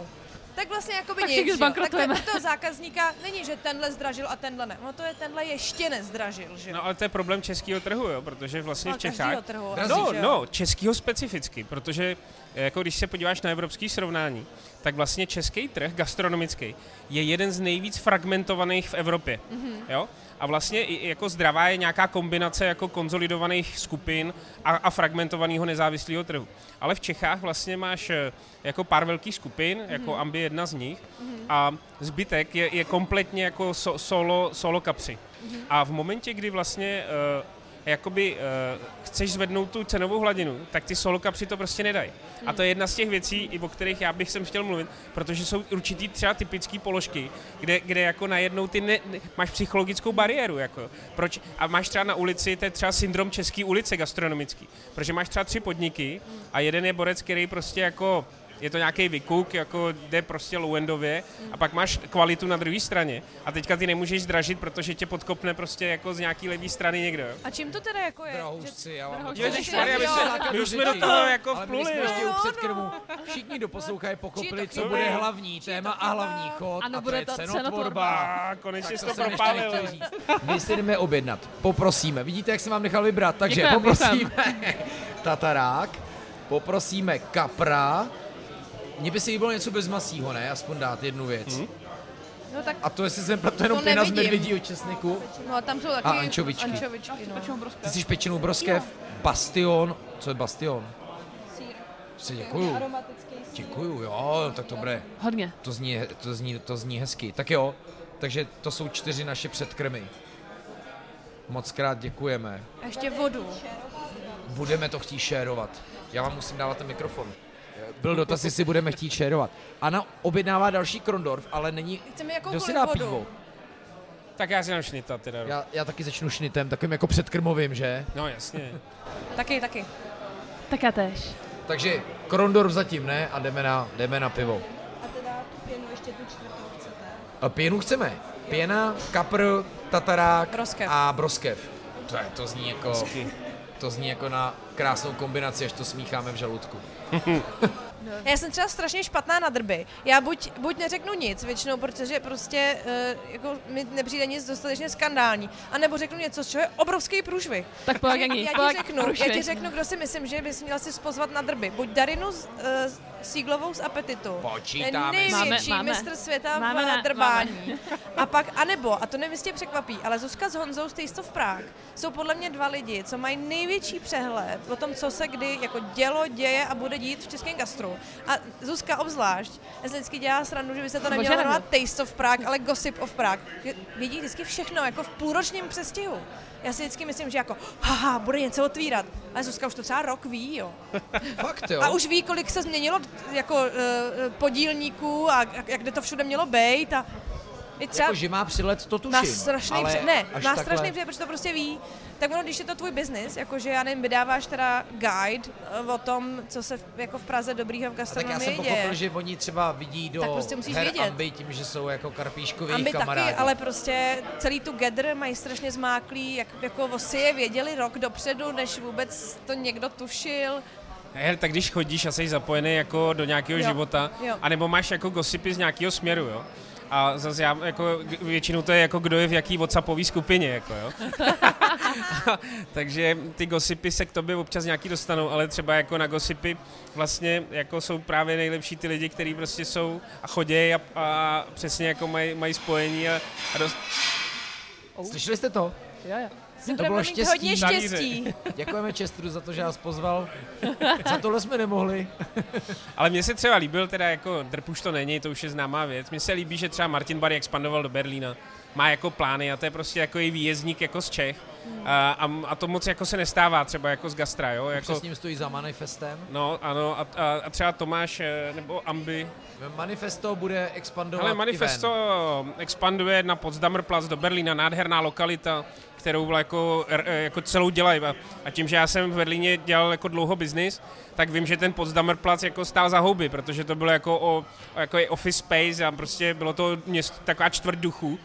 Tak vlastně jakoby tak nic, tak toho zákazníka není, že tenhle zdražil a tenhle ne, no to je tenhle ještě nezdražil, že jo. No ale to je problém českého trhu, jo, protože vlastně no, v Čechách... Trhu, drazí, no, no, českého specificky, protože jako když se podíváš na evropský srovnání, tak vlastně český trh gastronomický je jeden z nejvíc fragmentovaných v Evropě, mm-hmm. jo. A vlastně jako zdravá je nějaká kombinace jako konzolidovaných skupin a, a fragmentovaného nezávislého trhu. Ale v Čechách vlastně máš jako pár velkých skupin, mm-hmm. jako Ambi jedna z nich, mm-hmm. a zbytek je, je kompletně jako so, solo, solo kapři. Mm-hmm. A v momentě, kdy vlastně uh, jakoby uh, chceš zvednout tu cenovou hladinu, tak ty solo kapři to prostě nedají. Mm-hmm. A to je jedna z těch věcí, i o kterých já bych sem chtěl mluvit, protože jsou určitý třeba typické položky, kde, kde jako najednou ty ne, ne, máš psychologickou bariéru. Jako. Proč? A máš třeba na ulici, to je třeba syndrom České ulice gastronomický, protože máš třeba tři podniky a jeden je borec, který prostě jako... je to nějaký vykuk, jako jde prostě low-endově a pak máš kvalitu na druhé straně a teďka ty nemůžeš zdražit, protože tě podkopne prostě jako z nějaký levý strany někdo. Jo? A čím to teda jako je? Brhousci, že... jo. Brhousci, my už jsme do toho jako vpluli. Ale my jsme ještě před krmu. Všichni doposlouchají, pokopili, co bude hlavní téma a hlavní chod a to je cenotvorba. Konečně jsi to propálil. My si jdeme objednat, poprosíme. Vidíte, jak jsem vám nechal vybrat, takže poprosíme tatarák, poprosíme kapra. Mně by se líbilo něco bezmasího, ne? Aspoň dát jednu věc. Hmm? No tak a to jestli jsem to jenom pěna z medvědího česneku. No a tam jsou taky a ančovičky. ančovičky no. Ty jsi pečenou broskev, bastion. Co je bastion? Sýr. Si děkuju. Děkuju, jo, tak dobré. Hodně. To zní, to zní, to zní hezky. Tak jo, takže to jsou čtyři naše předkrmy. Moc krát děkujeme. A ještě vodu. Budeme to chtít šérovat. Já vám musím dávat ten mikrofon. Byl dotaz, jestli budeme chtít šérovat. Ana objednává další Krondorf, ale není... Kdo si dá pivo? Tak já si dám šnita teda. Já, já taky začnu šnitem, takovým jako předkrmovým, že? No jasně. taky, taky. Tak já tež. Takže Krondorf zatím ne a jdeme na, jdeme na pivo. A teda tu pěnu ještě tu čtvrtou chcete? A pěnu chceme. Pěna, kapr, tatarák broskev. A broskev. To, je, to zní jako... Brosky. To zní jako na krásnou kombinaci, až to smícháme v žaludku. Já jsem třeba strašně špatná na drby. Já buď, buď neřeknu nic většinou, protože prostě uh, jako mi nepřijde nic dostatečně skandální, anebo řeknu něco, z čeho je obrovský průšvih. Tak po, já, já, po, ti řeknu, já ti řeknu, kdo si myslím, že bys měl si pozvat na drby. Buď Darinu z, uh, Síglovou z Apetitu. Počítáme. Největší máme, mistr máme. Světa máme na drbání. A pak, anebo, a to nevěstě překvapí, ale Zuzka s Honzou z Taste of Prague jsou podle mě dva lidi, co mají největší přehled o tom, co se kdy jako dělo, děje a bude dít v českém gastru. A Zuzka obzvlášť, já se vždycky dělá srandu, že by se to nemělo jmenovat Taste of Prague, ale Gossip of Prague. Vědí vždycky všechno, jako v půlročním přestihu. Já si vždycky myslím, že jako, haha, bude něco otvírat. Ale Zuzka už to třeba rok ví, jo. Fakt, jo. A už ví, kolik se změnilo jako uh, podílníků a, a kde to všude mělo bejt a třeba... Jako, že má přilet, to tuším. Má strašný ale před, ne, má strašný před, protože to prostě ví. Tak ono, když je to tvůj biznis, jakože já nevím, vydáváš teda guide o tom, co se v, jako v Praze dobrýho v gastronomii děje. Tak já jsem pochopil, že oni třeba vidí do prostě her vědět. Ambi tím, že jsou jako karpíškoví Ambi kamarádi. Taky, ale prostě celý tu gedr mají strašně zmáklý, jak, jako osy je věděli rok dopředu, než vůbec to někdo tušil. Hele, tak když chodíš a jsi zapojený jako do nějakého jo, života, jo. Anebo máš jako gossipy z nějakého směru, jo? A zase já jako většinou to je jako kdo je v jaký WhatsAppové skupině, jako jo. Takže ty gossipy se k tobě občas nějaký dostanou, ale třeba jako na gossipy vlastně jako jsou právě nejlepší ty lidi, kteří prostě jsou a chodějí a, a přesně jako mají maj spojení a, a dost... Oh. Slyšeli jste to? Jo, jo. To bylo štěstí. Hodně štěstí. Děkujeme Čestru za to, že nás pozval. Za tohle jsme nemohli. Ale mně se třeba líbil, teda jako drb už to není, to už je známá věc. Mně se líbí, že třeba Martin Barry expandoval do Berlína. Má jako plány a to je prostě jako její výjezdník jako z Čech. A, a, a to moc jako se nestává třeba jako z gastra, jo? Jako... Přes ním stojí za Manifestem. No, ano, a, a, a třeba Tomáš nebo Ambi. Manifesto bude expandovat. Ale Manifesto expanduje na Potsdamer Platz do Berlína, nádherná lokalita, kterou jako, jako celou dělají. A tím, že já jsem v Berlíně dělal jako dlouho biznis, tak vím, že ten Potsdamer Platz jako stál za houby, protože to bylo jako, o, jako office space a prostě bylo to město, taková čtvrt duchů,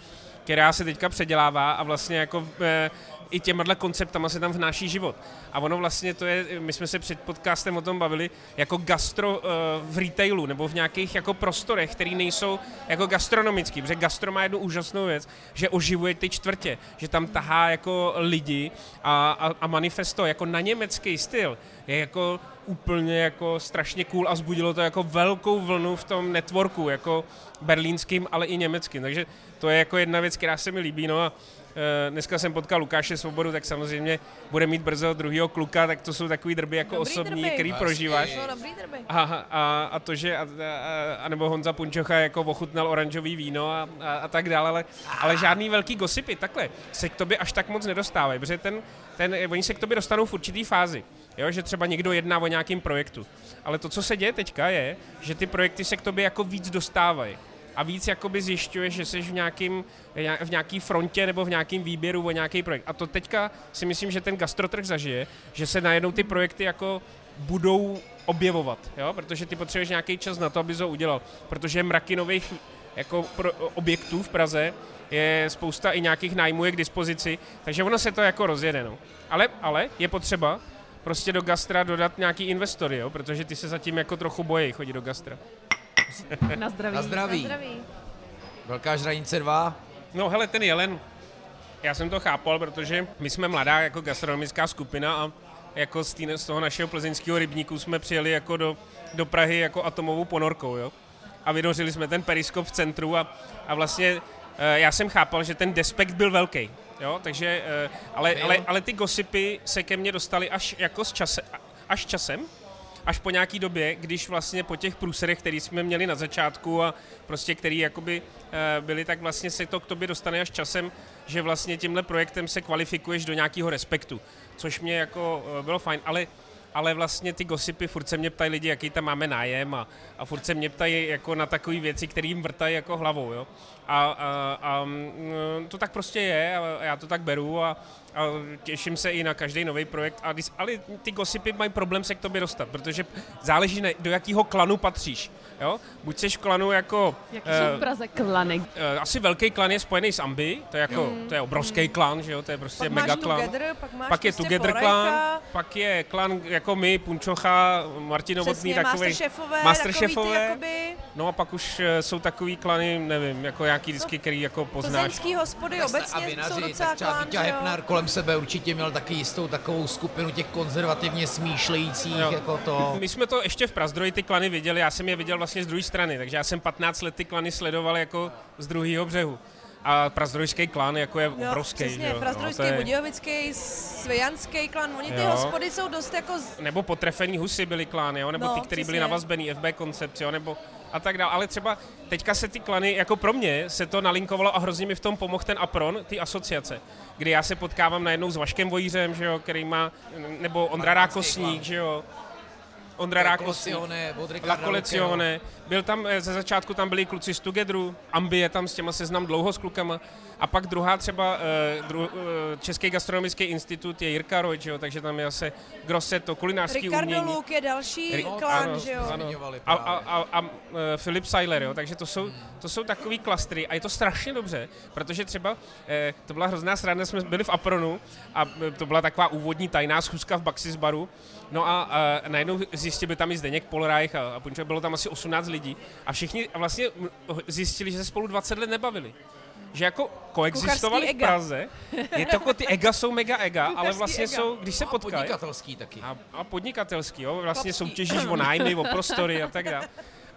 která se teďka předělává a vlastně jako e, i těmhle konceptama se tam vnáší život. A ono vlastně to je, my jsme se před podcastem o tom bavili, jako gastro e, v retailu nebo v nějakých jako prostorech, které nejsou jako gastronomický, protože gastro má jednu úžasnou věc, že oživuje ty čtvrtě, že tam tahá jako lidi a, a, a Manifesto jako na německý styl je jako úplně jako strašně cool a vzbudilo to jako velkou vlnu v tom networku, jako berlínským, ale i německým. Takže to je jako jedna věc, která se mi líbí. No a e, dneska jsem potkal Lukáše Svobodu, tak samozřejmě bude mít brzo druhýho kluka, tak to jsou takový drby jako dobrý osobní, drby. Který prožíváš. Dobrý drby. A, a, a to, že a, a, a nebo Honza Punčocha jako ochutnal oranžový víno a, a, a tak dále, ale, ale žádný velký gossipy takhle se k tobě až tak moc nedostávají, protože ten, ten, oni se k tobě dostanou v určitý fázi. Jo, že třeba někdo jedná o nějakém projektu. Ale to, co se děje teďka, je, že ty projekty se k tobě jako víc dostávají. A víc jakoby zjišťuješ, že jsi v nějakým, v nějaký frontě nebo v nějakém výběru o nějaký projekt. A to teďka si myslím, že ten gastrotrh zažije, že se najednou ty projekty jako budou objevovat, jo? Protože ty potřebuješ nějaký čas na to, abys ho udělal, protože mraky nových jako pro objektů v Praze je spousta i nějakých nájmů je k dispozici, takže ono se to jako rozjede, no. Ale, ale je potřeba prostě do gastra dodat nějaký investory, jo? Protože ty se zatím jako trochu bojí chodit do gastra. Na zdraví. Na zdraví. Na zdraví. Velká žranice dva. No hele, ten jelen, já jsem to chápal, protože my jsme mladá jako gastronomická skupina a jako z, tý, z toho našeho plzeňského rybníku jsme přijeli jako do, do Prahy jako atomovou ponorkou, jo? A vynořili jsme ten periskop v centru a, a vlastně e, já jsem chápal, že ten despekt byl velký, jo? Takže, e, ale, ale, ale ty gossipy se ke mně dostaly až jako s čase, až časem, až po nějaký době, když vlastně po těch průserech, který jsme měli na začátku a prostě který jakoby e, byli, tak vlastně se to k tobě dostane až časem, že vlastně tímhle projektem se kvalifikuješ do nějakého respektu, což mě jako e, bylo fajn, ale, ale vlastně ty gossipy, furt se mě ptají lidi, jaký tam máme nájem a, a furt se mě ptají jako na takové věci, které jim vrtají jako hlavou, jo. A, a, a to tak prostě je a já to tak beru a, a těším se i na každý nový projekt, a, ale ty gossipy mají problém se k tobě dostat, protože záleží na, do jakého klanu patříš, jo? Buď seš v klanu jako... Jaký jsou v Praze klany? Eh, asi velký klan je spojený s Ambi, to je, jako, to je obrovský mm. klan, že jo? To je prostě pak mega klan. Together, pak máš pak je Together klan, pak je klan jako my, Punčocha, Martin Ovocný, takový masterchefové, ty, no a pak už jsou takový klany, nevím, jako jak jaký disky, který jako poznáš. Plzeňský hospody obecně vinaři, jsou docela klán, Víťa Hepner kolem sebe určitě měl taky jistou takovou skupinu těch konzervativně smýšlejících, no. Jako to. My jsme to ještě v Prazdroji ty klany viděli, já jsem je viděl vlastně z druhé strany, takže já jsem patnáct let ty klany sledoval jako z druhého břehu. A prazdrojský klan jako je obrovský. No, přesně, prazdrojský, no, je... budějovický, svijanský klan, oni ty jo. hospody jsou dost jako... Z... Nebo potrefený husy byly klán, jo, nebo no, ty, který přesně. byly navazbený, F B koncept, jo, nebo a tak dále. Ale třeba teďka se ty klany, jako pro mě, se to nalinkovalo a hrozně mi v tom pomohl ten apron, ty asociace, kdy já se potkávám najednou s Vaškem Vojířem, že jo, který má, nebo Ondra Rákosník, že jo. Ondra Rákosník, La Collezione, byl tam, ze začátku tam byli kluci z Togetru, Ambi je tam, s těma se znám dlouho s klukama, a pak druhá třeba dru, Český gastronomický institut je Jirka Roj, že jo, takže tam je zase Grosseto, kulinářský Ricardo umění. Ricardo Luk je další Rik- klan, ano, že jo. Ano. A, a, a, a Filip Seiler, jo, takže to jsou, to jsou takový klastry a je to strašně dobře, protože třeba eh, to byla hrozná sranda, jsme byli v Apronu a to byla taková úvodní tajná schůzka v Baxis baru, no a, a najednou zjistili, byl tam i Zdeněk Polreich a, a Punčo, bylo tam asi osmnáct lidí a všichni vlastně zjistili, že se spolu dvacet let nebavili. Že jako koexistovali v Praze, je to jako ty ega jsou mega ega, kucharský ale vlastně ega. Jsou, když se potkají. A podnikatelský taky. A, a podnikatelský, jo, vlastně Papský. Soutěžíš o nájmy, o prostory a tak dále.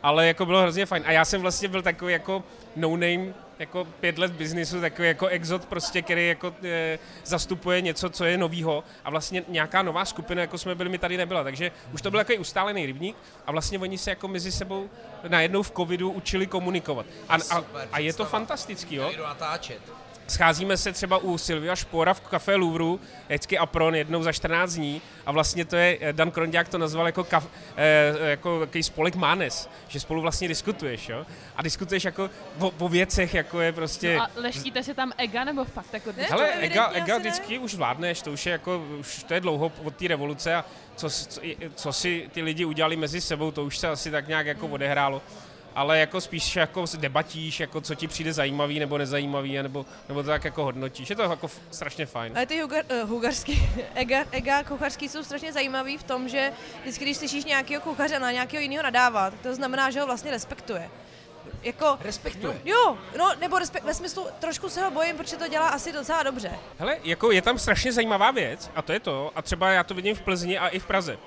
Ale jako bylo hrozně fajn. A já jsem vlastně byl takový jako no-name, jako pět let v biznisu, takový jako exot prostě, který jako e, zastupuje něco, co je novýho a vlastně nějaká nová skupina, jako jsme byli, mi tady nebyla, takže už to byl takový ustálený rybník a vlastně oni se jako mezi sebou najednou v covidu učili komunikovat. A, a, a je to fantastický, jo? Scházíme se třeba u Silvia Špora v Café Louvru, vždycky apron jednou za čtrnáct dní a vlastně to je, Dan Kronďák to nazval jako, kaf, jako jaký spolek mánes, že spolu vlastně diskutuješ, jo? A diskutuješ jako o, o věcech, jako je prostě... No a leštíte se tam ega nebo fakt? Jako ne, hele, ega, ega vždycky ne? Už vládneš, to už je jako, už to je dlouho od té revoluce a co, co, co si ty lidi udělali mezi sebou, to už se asi tak nějak jako hmm. odehrálo. Ale jako spíš jako debatíš, jako co ti přijde zajímavý nebo nezajímavý, nebo, nebo to tak jako hodnotíš. Je to jako f- strašně fajn. Ale ty hugar, uh, hugarský, ega, ega kuchařský jsou strašně zajímavý v tom, že vždycky, když slyšíš nějakého kuchaře na nějakého jiného nadávat, to znamená, že ho vlastně respektuje. Jako, respektuje. Jo, no, nebo respekt, ve smyslu trošku se ho bojím, protože to dělá asi docela dobře. Hele, jako je tam strašně zajímavá věc a to je to. A třeba já to vidím v Plzni a i v Praze.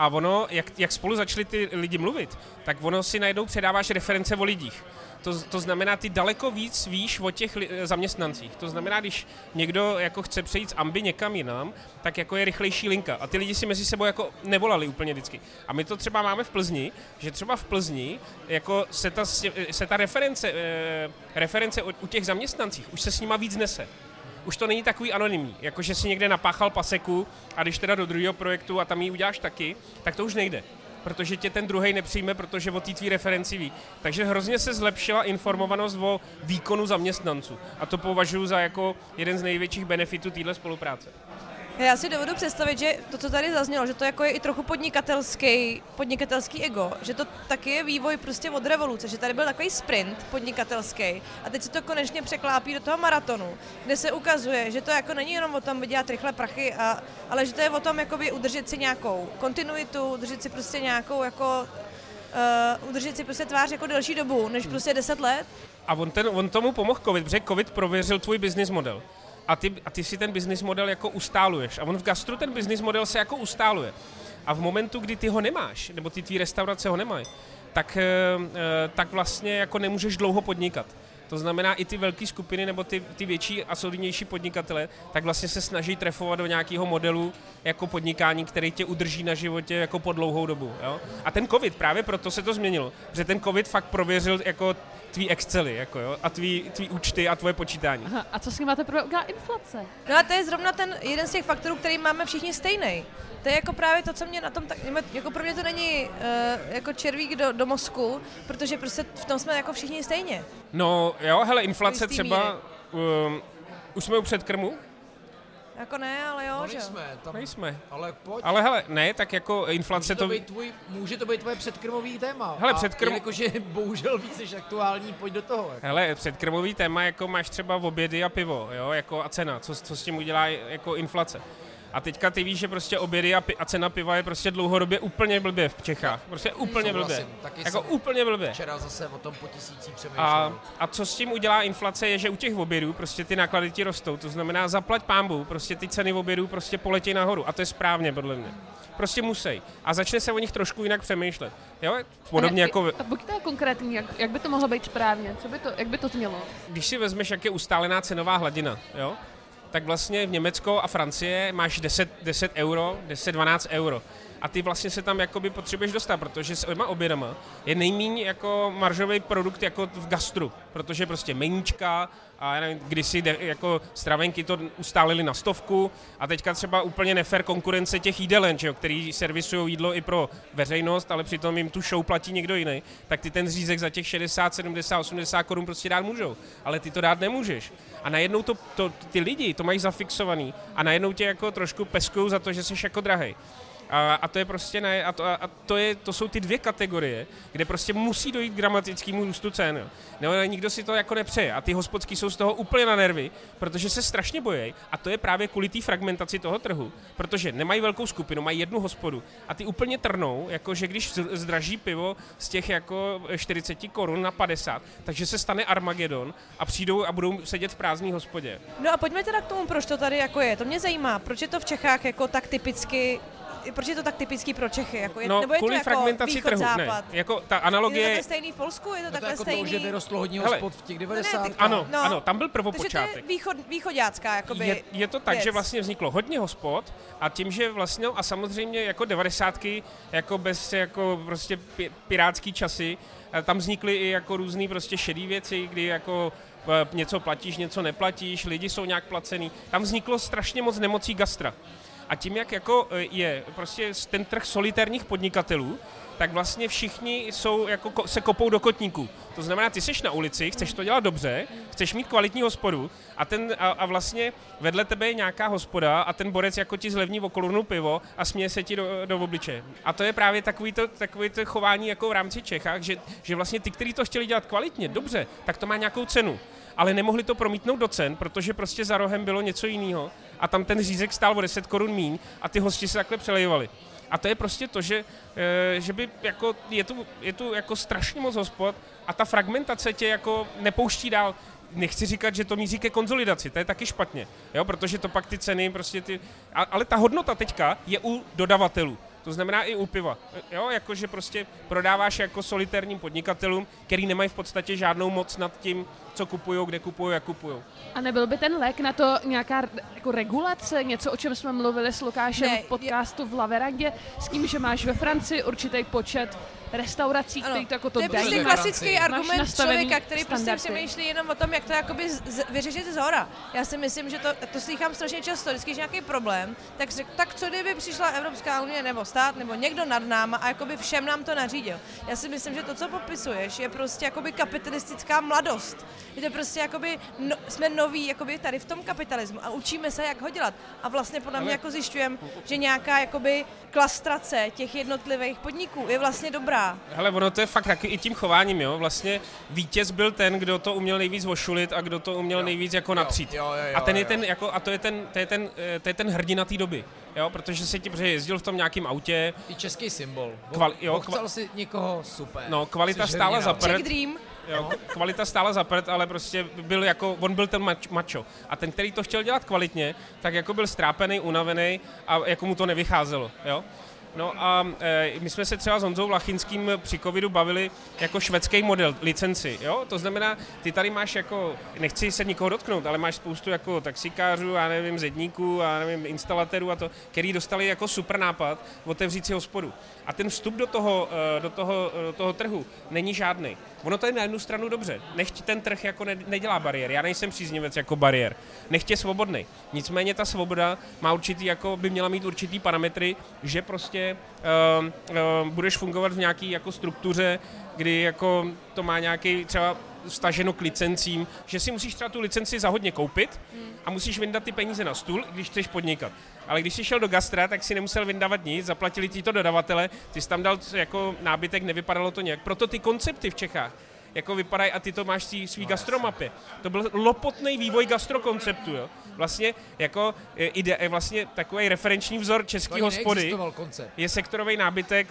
A ono, jak, jak spolu začali ty lidi mluvit, tak ono si najednou předáváš reference o lidích. To, to znamená, ty daleko víc víš o těch li, zaměstnancích. To znamená, když někdo jako chce přejít z Ambi někam jinam, tak jako je rychlejší linka. A ty lidi si mezi sebou jako nevolali úplně vždycky. A my to třeba máme v Plzni, že třeba v Plzni jako se ta, se ta reference, eh, reference u těch zaměstnancích už se s nima víc nese. Už to není takový anonymní, jakože si někde napáchal paseku a když teda do druhého projektu a tam ji uděláš taky, tak to už nejde, protože tě ten druhej nepřijme, protože o té tvý referenci ví. Takže hrozně se zlepšila informovanost o výkonu zaměstnanců a to považuji za jako jeden z největších benefitů téhle spolupráce. Já si dovedu představit, že to, co tady zaznělo, že to jako je i trochu podnikatelský, podnikatelský ego, že to taky je vývoj prostě od revoluce, že tady byl takový sprint podnikatelský a teď se to konečně překlápí do toho maratonu, kde se ukazuje, že to jako není jenom o tom vydělat rychle prachy, a, ale že to je o tom jakoby udržet si nějakou kontinuitu, udržet si prostě nějakou jako Uh, udržet si prostě tvář jako delší dobu, než prostě deset let. A on, ten, on tomu pomohl COVID, protože COVID prověřil tvůj business model. A ty, a ty si ten business model jako ustáluješ. A on v gastru ten business model se jako ustáluje. A v momentu, kdy ty ho nemáš, nebo ty tvý restaurace ho nemají, tak, uh, tak vlastně jako nemůžeš dlouho podnikat. To znamená i ty velké skupiny nebo ty, ty větší a solidnější podnikatele, tak vlastně se snaží trefovat do nějakého modelu jako podnikání, který tě udrží na životě jako po dlouhou dobu. Jo? A ten COVID, právě proto se to změnilo, protože ten COVID fakt prověřil jako tvý excely jako jo, a tvý, tvý účty a tvoje počítání. Aha, a co s ním máte pro inflace? No a to je zrovna ten jeden z těch faktorů, který máme všichni stejný. To je jako právě to, co mě na tom tak, jako pro mě to není uh, jako červík do, do mozku, protože prostě v tom jsme jako všichni stejně. No jo, hele, inflace třeba, um, už jsme u předkrmu? Jako ne, ale jo, no, že nejsme, tam, nejsme, ale pojď. Ale hele, ne, tak jako inflace může to... Být tvůj, může to být tvoje předkrmový téma. Hele, předkrm... Jakože bohužel víc než aktuální, pojď do toho. Jako. Hele, předkrmový téma, jako máš třeba obědy a pivo, jo, jako a cena, co, co s tím udělá jako inflace. A teďka ty víš, že prostě obědy a, pi- a cena piva je prostě dlouhodobě úplně blbě v Čechách. Prostě úplně blbě. Jako úplně blbě. Včera zase o tom po tisící přemýšlel. A, a co s tím udělá inflace je, že u těch obědů prostě ty náklady ti rostou. To znamená zaplať pánbu, prostě ty ceny obědů prostě poletí nahoru. A to je správně podle mě. Prostě musí. A začne se o nich trošku jinak přemýšlet. Jo? Podobně jak, jako... A buďte konkrétní, jak, jak by to mohlo být správně? Co by to, jak by to mělo? Když si vezmeš, jak je ustálená cenová hladina, jo? Tak vlastně v Německu a Francie máš deset, deset euro, deset dvanáct euro. A ty vlastně se tam jakoby potřebuješ dostat, protože s oběma obědama je nejméně jako maržový produkt jako v gastru, protože prostě meníčka a já nevím, kdysi de, jako stravenky to ustálili na stovku a teďka třeba úplně nefér konkurence těch jídelen, že, který servisují jídlo i pro veřejnost, ale přitom jim tu show platí někdo jiný, tak ty ten řízek za těch šedesát, sedmdesát, osmdesát korun prostě dát můžou, ale ty to dát nemůžeš. A najednou to, to, ty lidi to mají zafixovaný a najednou tě jako trošku peskujou za to, že jsi jako drahej. A, a to je prostě ne, a to, a to, je, to jsou ty dvě kategorie, kde prostě musí dojít k dramatickému růstu cen. No, nikdo si to jako nepřeje a ty hospodský jsou z toho úplně na nervy, protože se strašně bojí. A to je právě kvůli té fragmentaci toho trhu, protože nemají velkou skupinu, mají jednu hospodu a ty úplně trnou, jakože když zdraží pivo z těch jako čtyřicet korun na padesát, takže se stane Armagedon a přijdou a budou sedět v prázdný hospodě. No a pojďme teda k tomu, proč to tady jako je. To mě zajímá, proč je to v Čechách jako tak typicky... Proč je to tak typický pro Čechy? Jako je, no, nebo je kvůli to jako fragmentaci východ, trhu, západ? Ne. Jako ta analogie... Je to takhle stejný v Polsku? Je to, no to takhle jako stejný... To, že vyrostlo hodně hospod v těch devadesátkách. Ano, no. ano, tam byl prvopočátek. Takže to je východ, východácká jakoby je, je to tak, věc. Že vlastně vzniklo hodně hospod a tím, že vlastně, a samozřejmě jako devadesátky, jako bez jako prostě pirátský časy, tam vznikly i jako různý prostě šedý věci, kdy jako něco platíš, něco neplatíš, lidi jsou nějak placený. Tam vzniklo strašně moc nemocí gastra. A tím, jak jako je prostě ten trh solitérních podnikatelů, tak vlastně všichni jsou, jako, se kopou do kotníků. To znamená, ty seš na ulici, chceš to dělat dobře, chceš mít kvalitní hospodu a, ten, a, a vlastně vedle tebe je nějaká hospoda a ten borec jako ti zlevní o korunu pivo a směje se ti do, do obličeje. A to je právě takový to, takový to chování jako v rámci Čechách, že, že vlastně ty, kteří to chtěli dělat kvalitně, dobře, tak to má nějakou cenu. Ale nemohli to promítnout do cen, protože prostě za rohem bylo něco jiného a tam ten řízek stál o deset korun míň a ty hosti se takhle přelejovali. A to je prostě to, že, že by jako je tu, je tu jako strašně moc hospod a ta fragmentace tě jako nepouští dál. Nechci říkat, že to míří ke konzolidaci, to je taky špatně, jo? Protože to pak ty ceny prostě ty... A, ale ta hodnota teďka je u dodavatelů. To znamená i u piva, jo, jakože prostě prodáváš jako solitérním podnikatelům, který nemají v podstatě žádnou moc nad tím, co kupujou, kde kupujou, jak kupujou. A nebyl by ten lék na to nějaká jako regulace, něco, o čem jsme mluvili s Lukášem ne, v podcastu je... v Laverandě, s tím, že máš ve Francii určitý počet restauracích, ano, který to jako to dají. To je prostě klasický argument člověka, který prostě přemýšlí jenom o tom, jak to jakoby z, vyřešit zhora. Já si myslím, že to, to slychám strašně často, vždycky je nějaký problém, tak řekl, tak co kdyby přišla Evropská unie nebo stát nebo někdo nad náma a jakoby všem nám to nařídil. Já si myslím, že to, co popisuješ, je prostě jakoby kapitalistická mladost. Je to prostě jakoby, no, jsme noví jakoby tady v tom kapitalismu a učíme se, jak ho dělat. A vlastně podle mě jako zjišťujeme, že nějaká jakoby klastrace těch jednotlivých podniků je vlastně dobrá. Hele, ono to je fakt taky i tím chováním, jo. Vlastně vítěz byl ten, kdo to uměl nejvíc vošulit a kdo to uměl jo. nejvíc jako natřít. Jo, jo, jo, jo, a ten jo, je ten jako a to je ten, to je ten, to je ten hrdina té doby, jo, protože se ti protože jezdil v tom nějakým autě. I český symbol. Kvali, jo, chtěl si někoho super. No, kvalita stála za prd. Jo, kvalita stála za prd, ale prostě byl jako, on byl ten mač, mačo. A ten, který to chtěl dělat kvalitně, tak jako byl strápený, unavený a jako mu to nevycházelo, jo. No a e, my jsme se třeba s Honzou Vlachinským při covidu bavili jako švédský model licenci, jo. To znamená, ty tady máš jako, nechci se nikoho dotknout, ale máš spoustu jako taxikářů, já nevím, zedníků, já nevím, instalatérů a to, který dostali jako super nápad otevřít si hospodu. A ten vstup do toho, do toho, do toho trhu není žádný. Ono to je na jednu stranu dobře. Nechť ten trh jako ne, nedělá bariér. Já nejsem příznivec jako bariér. Nechť je svobodný. Nicméně ta svoboda má určitý, jako by měla mít určitý parametry, že prostě uh, uh, budeš fungovat v nějaký jako struktuře, kdy jako to má nějaký třeba staženo k licencím, že si musíš třeba tu licenci za hodně koupit a musíš vyndat ty peníze na stůl, když chceš podnikat. Ale když jsi šel do gastra, tak si nemusel vyndávat nic, zaplatili ti to dodavatele, ty jsi tam dal jako nábytek, nevypadalo to nějak. Proto ty koncepty v Čechách jako vypadají a ty to máš v svý gastromapě. To byl lopotný vývoj gastrokonceptu, jo. Vlastně jako ide, vlastně takový referenční vzor české hospody je sektorový nábytek,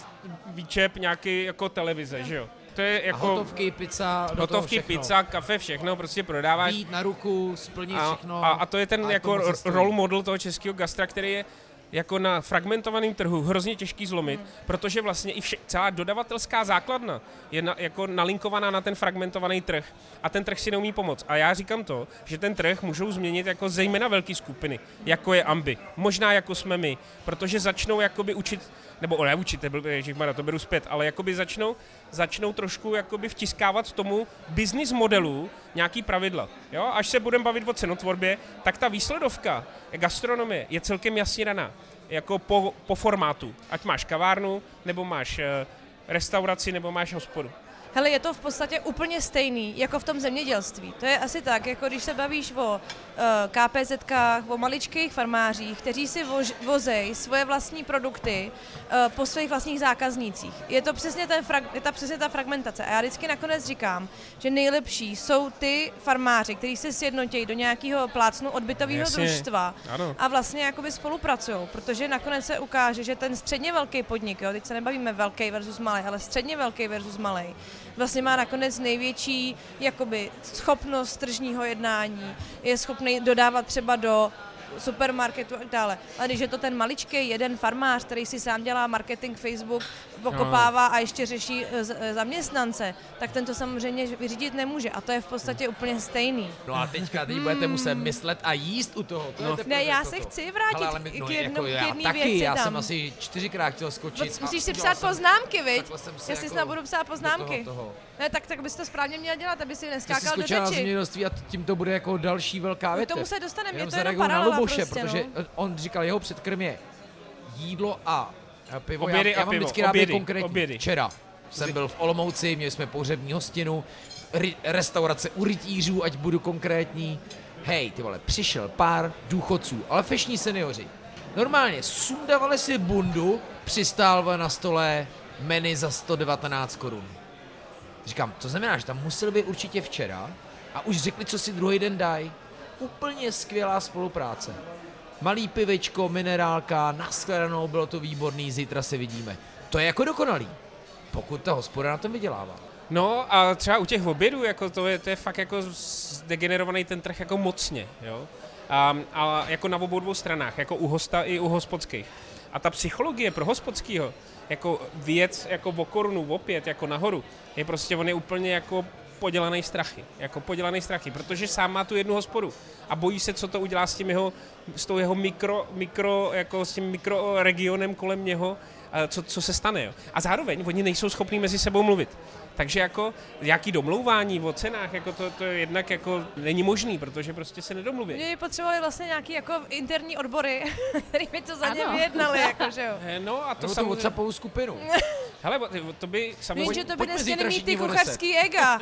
výčep, nějaký jako televize, že jo. To je jako hotovky, pizza, hotovky, pizza, kafe, všechno, prostě prodáváš. Jít na ruku, splníš všechno. A, a to je ten a jako role model toho českého gastra, který je jako na fragmentovaném trhu hrozně těžký zlomit, hmm. protože vlastně i vše, celá dodavatelská základna je na, jako nalinkovaná na ten fragmentovaný trh a ten trh si neumí pomoct. A já říkám to, že ten trh můžou změnit jako zejména velké skupiny, jako je Ambi, možná jako jsme my, protože začnou jakoby učit, nebo ne učit, to beru zpět, ale jakoby začnou, začnou trošku jakoby vtiskávat tomu business modelu nějaký pravidla. Jo? Až se budeme bavit o cenotvorbě, tak ta výsledovka gastronomie je celkem jasně daná. Jako po, po formátu. Ať máš kavárnu, nebo máš restauraci, nebo máš hospodu. Hele, je to v podstatě úplně stejný, jako v tom zemědělství. To je asi tak, jako když se bavíš o e, KPZkách, o maličkých farmářích, kteří si vož, vozejí svoje vlastní produkty e, po svých vlastních zákaznících. Je to přesně, ten, je ta, přesně ta fragmentace. A já vždycky nakonec říkám, že nejlepší jsou ty farmáři, kteří se sjednotějí do nějakého plácnu odbytového družstva a vlastně jakoby spolupracují, protože nakonec se ukáže, že ten středně velký podnik, jo, teď se nebavíme velký versus malý, ale středně velký versus malý, vlastně má nakonec největší jakoby schopnost tržního jednání, je schopný dodávat třeba do supermarketu a dále. Ale když je to ten maličký jeden farmář, který si sám dělá marketing, Facebook, pokopává a ještě řeší zaměstnance, tak ten to samozřejmě vyřídit nemůže. A to je v podstatě úplně stejný. No a teďka teď hmm. budete muset myslet a jíst u toho. No, ne, ne, já se toto. chci vrátit ale, ale my, no, k jedné jako věci taky, tam. Já jsem asi čtyřikrát chtěl skočit. Musíš si psát poznámky, viď? Já si snad budu psát poznámky. Toho, toho. Ne, tak, tak bys to správně měl dělat, aby si neskákal do řeči. A tím to bude jako další velká větev. K tomu se dostaneme, je to jenom paralela. Luboše, prostě, protože no. on říkal, jeho předkrm je jídlo a pivo. Obědy já, já a pivo, obědy, konkrétní. obědy. Včera jsem byl v Olomouci, měli jsme pohřební hostinu, ry, restaurace u rytířů, ať budu konkrétní. Hej, ty vole, přišel pár důchodců, ale fešní seniori. Normálně sundavali si bundu, přistál na stole menu za sto devatenáct korun. Říkám, to znamená, že tam musel být určitě včera a už řekli, co si druhý den dají. Úplně skvělá spolupráce. Malý pivečko, minerálka, nashledanou, bylo to výborný, zítra se vidíme. To je jako dokonalý, pokud ta hospoda na tom vydělává. No a třeba u těch obědů, jako to, je, to je fakt jako zdegenerovaný ten trh jako mocně, jo. A, a jako na obou dvou stranách, jako u hosta i u hospodských. A ta psychologie pro hospodskýho, jako věc jako o korunu, opět, jako nahoru, je prostě, on je úplně jako podělaný strachy, jako podělaný strachy, protože sám má tu jednu hospodu a bojí se, co to udělá s tím jeho, s tou jeho mikro, mikro, jako s tím mikroregionem kolem něho co, co se stane. Jo. A zároveň oni nejsou schopní mezi sebou mluvit. Takže jako nějaký domlouvání o cenách, jako to, to jednak jako není možný, protože prostě se nedomluví. Mě potřebovali vlastně nějaký jako interní odbory, který mi to za ně vyjednali, jakože jo. No a to no, samozřejmě... WhatsAppovou skupinu. Hele, to by samozřejmě... Víš, že to by nesměli mít ty kuchařský ega.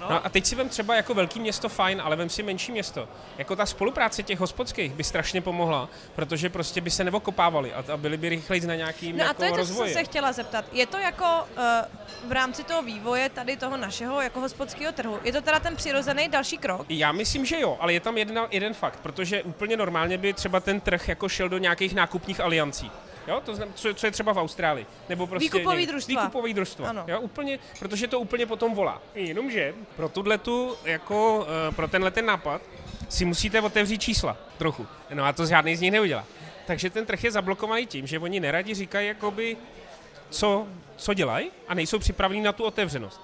No. No a teď si vem třeba jako velký město fajn, ale vem si menší město. Jako ta spolupráce těch hospodských by strašně pomohla, protože prostě by se neokopávali a byli by rychleji na nějakým rozvoji. No a to je to, co jsem se chtěla zeptat. Je to jako uh, v rámci toho vývoje tady toho našeho jako hospodského trhu. Je to teda ten přirozený další krok? Já myslím, že jo, ale je tam jedna, jeden fakt, protože úplně normálně by třeba ten trh jako šel do nějakých nákupních aliancí. Jo, to znamená, co, co je třeba v Austrálii, nebo prostě výkupový družstva. Výkupový družstva. Jo, úplně, protože to úplně potom volá. Jenomže pro tudletu, jako pro tenhle ten nápad si musíte otevřít čísla trochu. No a to žádný z nich neudělá. Takže ten trh je zablokovaný tím, že oni neradi říkají jakoby co, co dělají a nejsou připravení na tu otevřenost.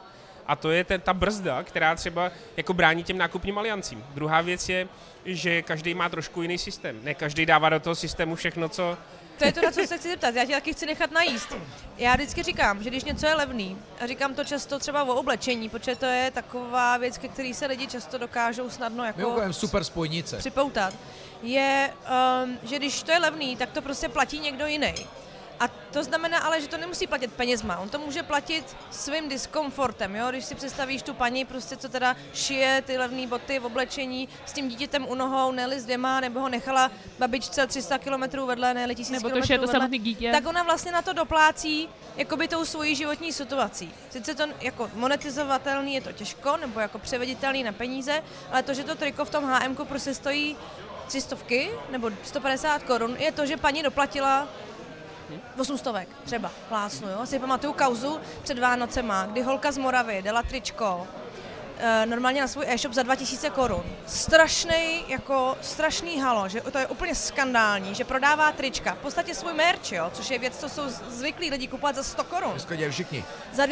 A to je ten, ta brzda, která třeba jako brání těm nákupním aliancím. Druhá věc je, že každý má trošku jiný systém. Ne každý dává do toho systému všechno, co... To je to, na co se chci zeptat. Já tě taky chci nechat najíst. Já vždycky říkám, že když něco je levný, a říkám to často třeba o oblečení, protože to je taková věc, ke který se lidi často dokážou snadno jako super spojnice připoutat, je, um, že když to je levný, tak to prostě platí někdo jiný. A to znamená ale, že to nemusí platit penězma, on to může platit svým diskomfortem, jo? Když si představíš tu paní, prostě co teda šije ty levné boty v oblečení s tím dítětem u nohou, ne-li s dvěma, nebo ho nechala babičce tři sta kilometrů vedle, ne-li tisíc kilometrů vedle, nebo to šije samotný dítě, tak ona vlastně na to doplácí jakoby tou svojí životní situací. Sice to jako monetizovatelný je to těžko, nebo jako převeditelný na peníze, ale to, že to triko v tom há emku prostě stojí tři stovky nebo sto padesát korun, je to, že paní doplatila osm stovek třeba, plácnu, jo. Si pamatuju kauzu před Vánocema, kdy holka z Moravy dala tričko e, normálně na svůj e-shop za dva tisíce korun. Strašný, jako strašný halo, že to je úplně skandální, že prodává trička. V podstatě svůj merch, jo, což je věc, co jsou zvyklí lidi kupovat za sto korun. Za,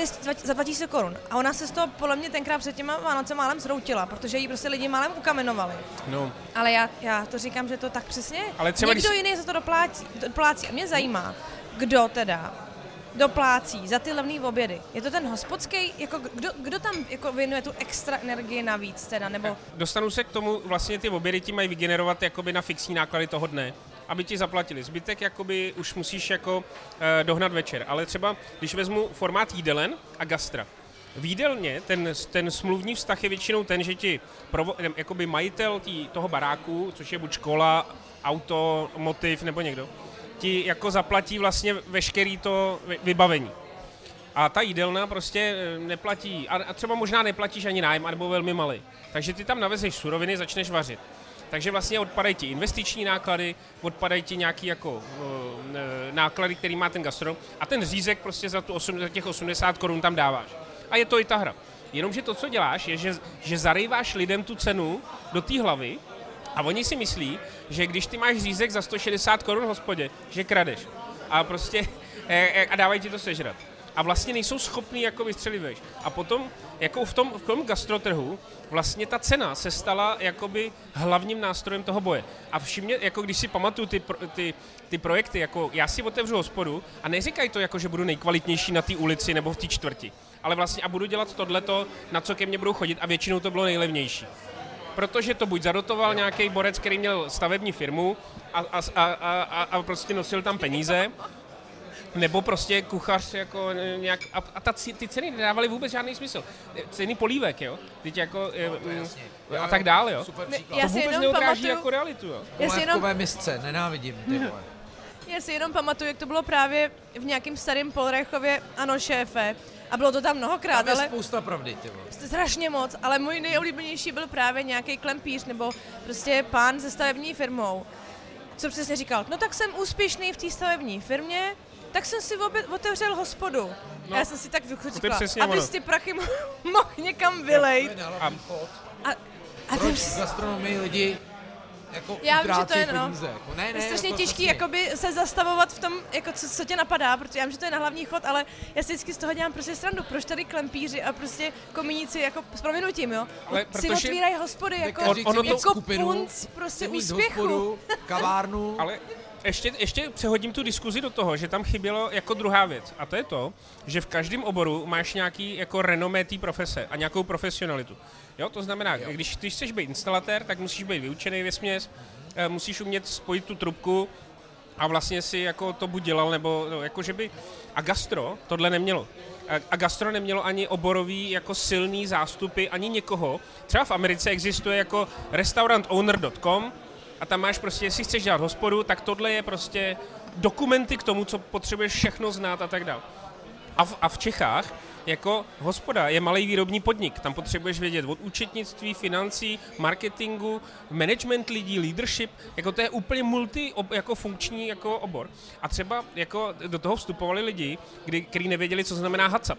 za dva tisíce korun. A ona se z toho podle mě tenkrát před těma Vánocem málem zroutila, protože jí prostě lidi málem ukamenovali. No. Ale já, já to říkám, že to tak přesně. Ale třeba někdo když... jiný za to doplácí, doplácí. A mě zajímá, kdo teda doplácí za ty levné obědy? Je to ten hospodský? Jako kdo, kdo tam jako věnuje tu extra energii navíc teda? Nebo... Dostanu se k tomu, vlastně ty obědy ti mají vygenerovat jakoby na fixní náklady toho dne, aby ti zaplatili. Zbytek jakoby už musíš jako eh, dohnat večer. Ale třeba, když vezmu formát jídelen a gastra. V jídelně ten, ten smluvní vztah je většinou ten, že ti provo, jakoby majitel tí, toho baráku, což je buď škola, auto, motiv nebo někdo, ti jako zaplatí vlastně veškerý to vybavení. A ta jídelna prostě neplatí, a třeba možná neplatíš ani nájem, nebo velmi malý. Takže ty tam navezeš suroviny, začneš vařit. Takže vlastně odpadají ti investiční náklady, odpadají ti nějaký jako náklady, který má ten gastronom, a ten řízek prostě za, tu osm, za těch osmdesát korun tam dáváš. A je to i ta hra. Jenomže to, co děláš, je, že, že zarejváš lidem tu cenu do té hlavy, a oni si myslí, že když ty máš řízek za sto šedesát korun v hospodě, že kradeš. A prostě a dávají ti to sežrat. A vlastně nejsou schopní jako vystřeliveš. A potom jako v tom, v tom gastrotrhu vlastně ta cena se stala jakoby hlavním nástrojem toho boje. A všimně, jako když si pamatuju ty, pro, ty, ty projekty, jako já si otevřu hospodu a neříkají to jako, že budu nejkvalitnější na té ulici nebo v té čtvrti. Ale vlastně a budu dělat tohleto, na co ke mně budou chodit, a většinou to bylo nejlevnější. Protože to buď zadotoval nějaký borec, který měl stavební firmu a, a, a, a, a prostě nosil tam peníze, nebo prostě kuchař jako nějak... A, a ta, ty ceny nedávaly vůbec žádný smysl. Ceny polívek, jo? Teď jako... No, a tak dále, jo? To vůbec neodráží jako realitu, jo? Polívkové misce, nenávidím, ty vole. Já si jenom pamatuju, jak to bylo právě v nějakém starém Polrechově, ano šéfe, a bylo to tam mnohokrát, tam ale... spousta pravdy, ty vole. Strašně moc, ale můj nejoblíbenější byl právě nějaký klempíř nebo prostě pán se stavební firmou, co přesně říkal, no tak jsem úspěšný v té stavební firmě, tak jsem si obě- otevřel hospodu. No, já jsem si tak vychoříkala, abys ty prachy mo- mohl někam vylejt. No, a, a, a proč v gastronomii lidi... Jako já vím, že to je, no, jako, ne, ne, je strašně jako těžký jakoby, se zastavovat v tom, jako, co, co tě napadá, protože já vím, že to je na hlavní chod, ale já si vždycky z toho dělám prostě srandu, proč tady klempíři a prostě kominíci jako s prominutím, jo, ale si otvírají hospody, jako, ono jako to, punc, prostě úspěchu. Hospodu, kavárnu. Ale ještě, ještě přehodím tu diskuzi do toho, že tam chybělo jako druhá věc. A to je to, že v každém oboru máš nějaký jako renomé té profese a nějakou profesionalitu. Jo, to znamená, jo. když ty chceš být instalatér, tak musíš být vyučený vesměs, musíš umět spojit tu trubku a vlastně si jako to buď dělal, nebo no, jako že by... A gastro tohle nemělo. A gastro nemělo ani oborový jako silný zástupy, ani někoho. Třeba v Americe existuje jako restaurant owner tečka com a tam máš prostě, jestli chceš dělat hospodu, tak tohle je prostě dokumenty k tomu, co potřebuješ všechno znát a tak dále. A v, a v Čechách jako hospoda je malý výrobní podnik, tam potřebuješ vědět od účetnictví, financí, marketingu, management lidí, leadership, jako to je úplně multi jako funkční jako obor. A třeba jako do toho vstupovali lidi, kdy, kteří nevěděli, co znamená hacap.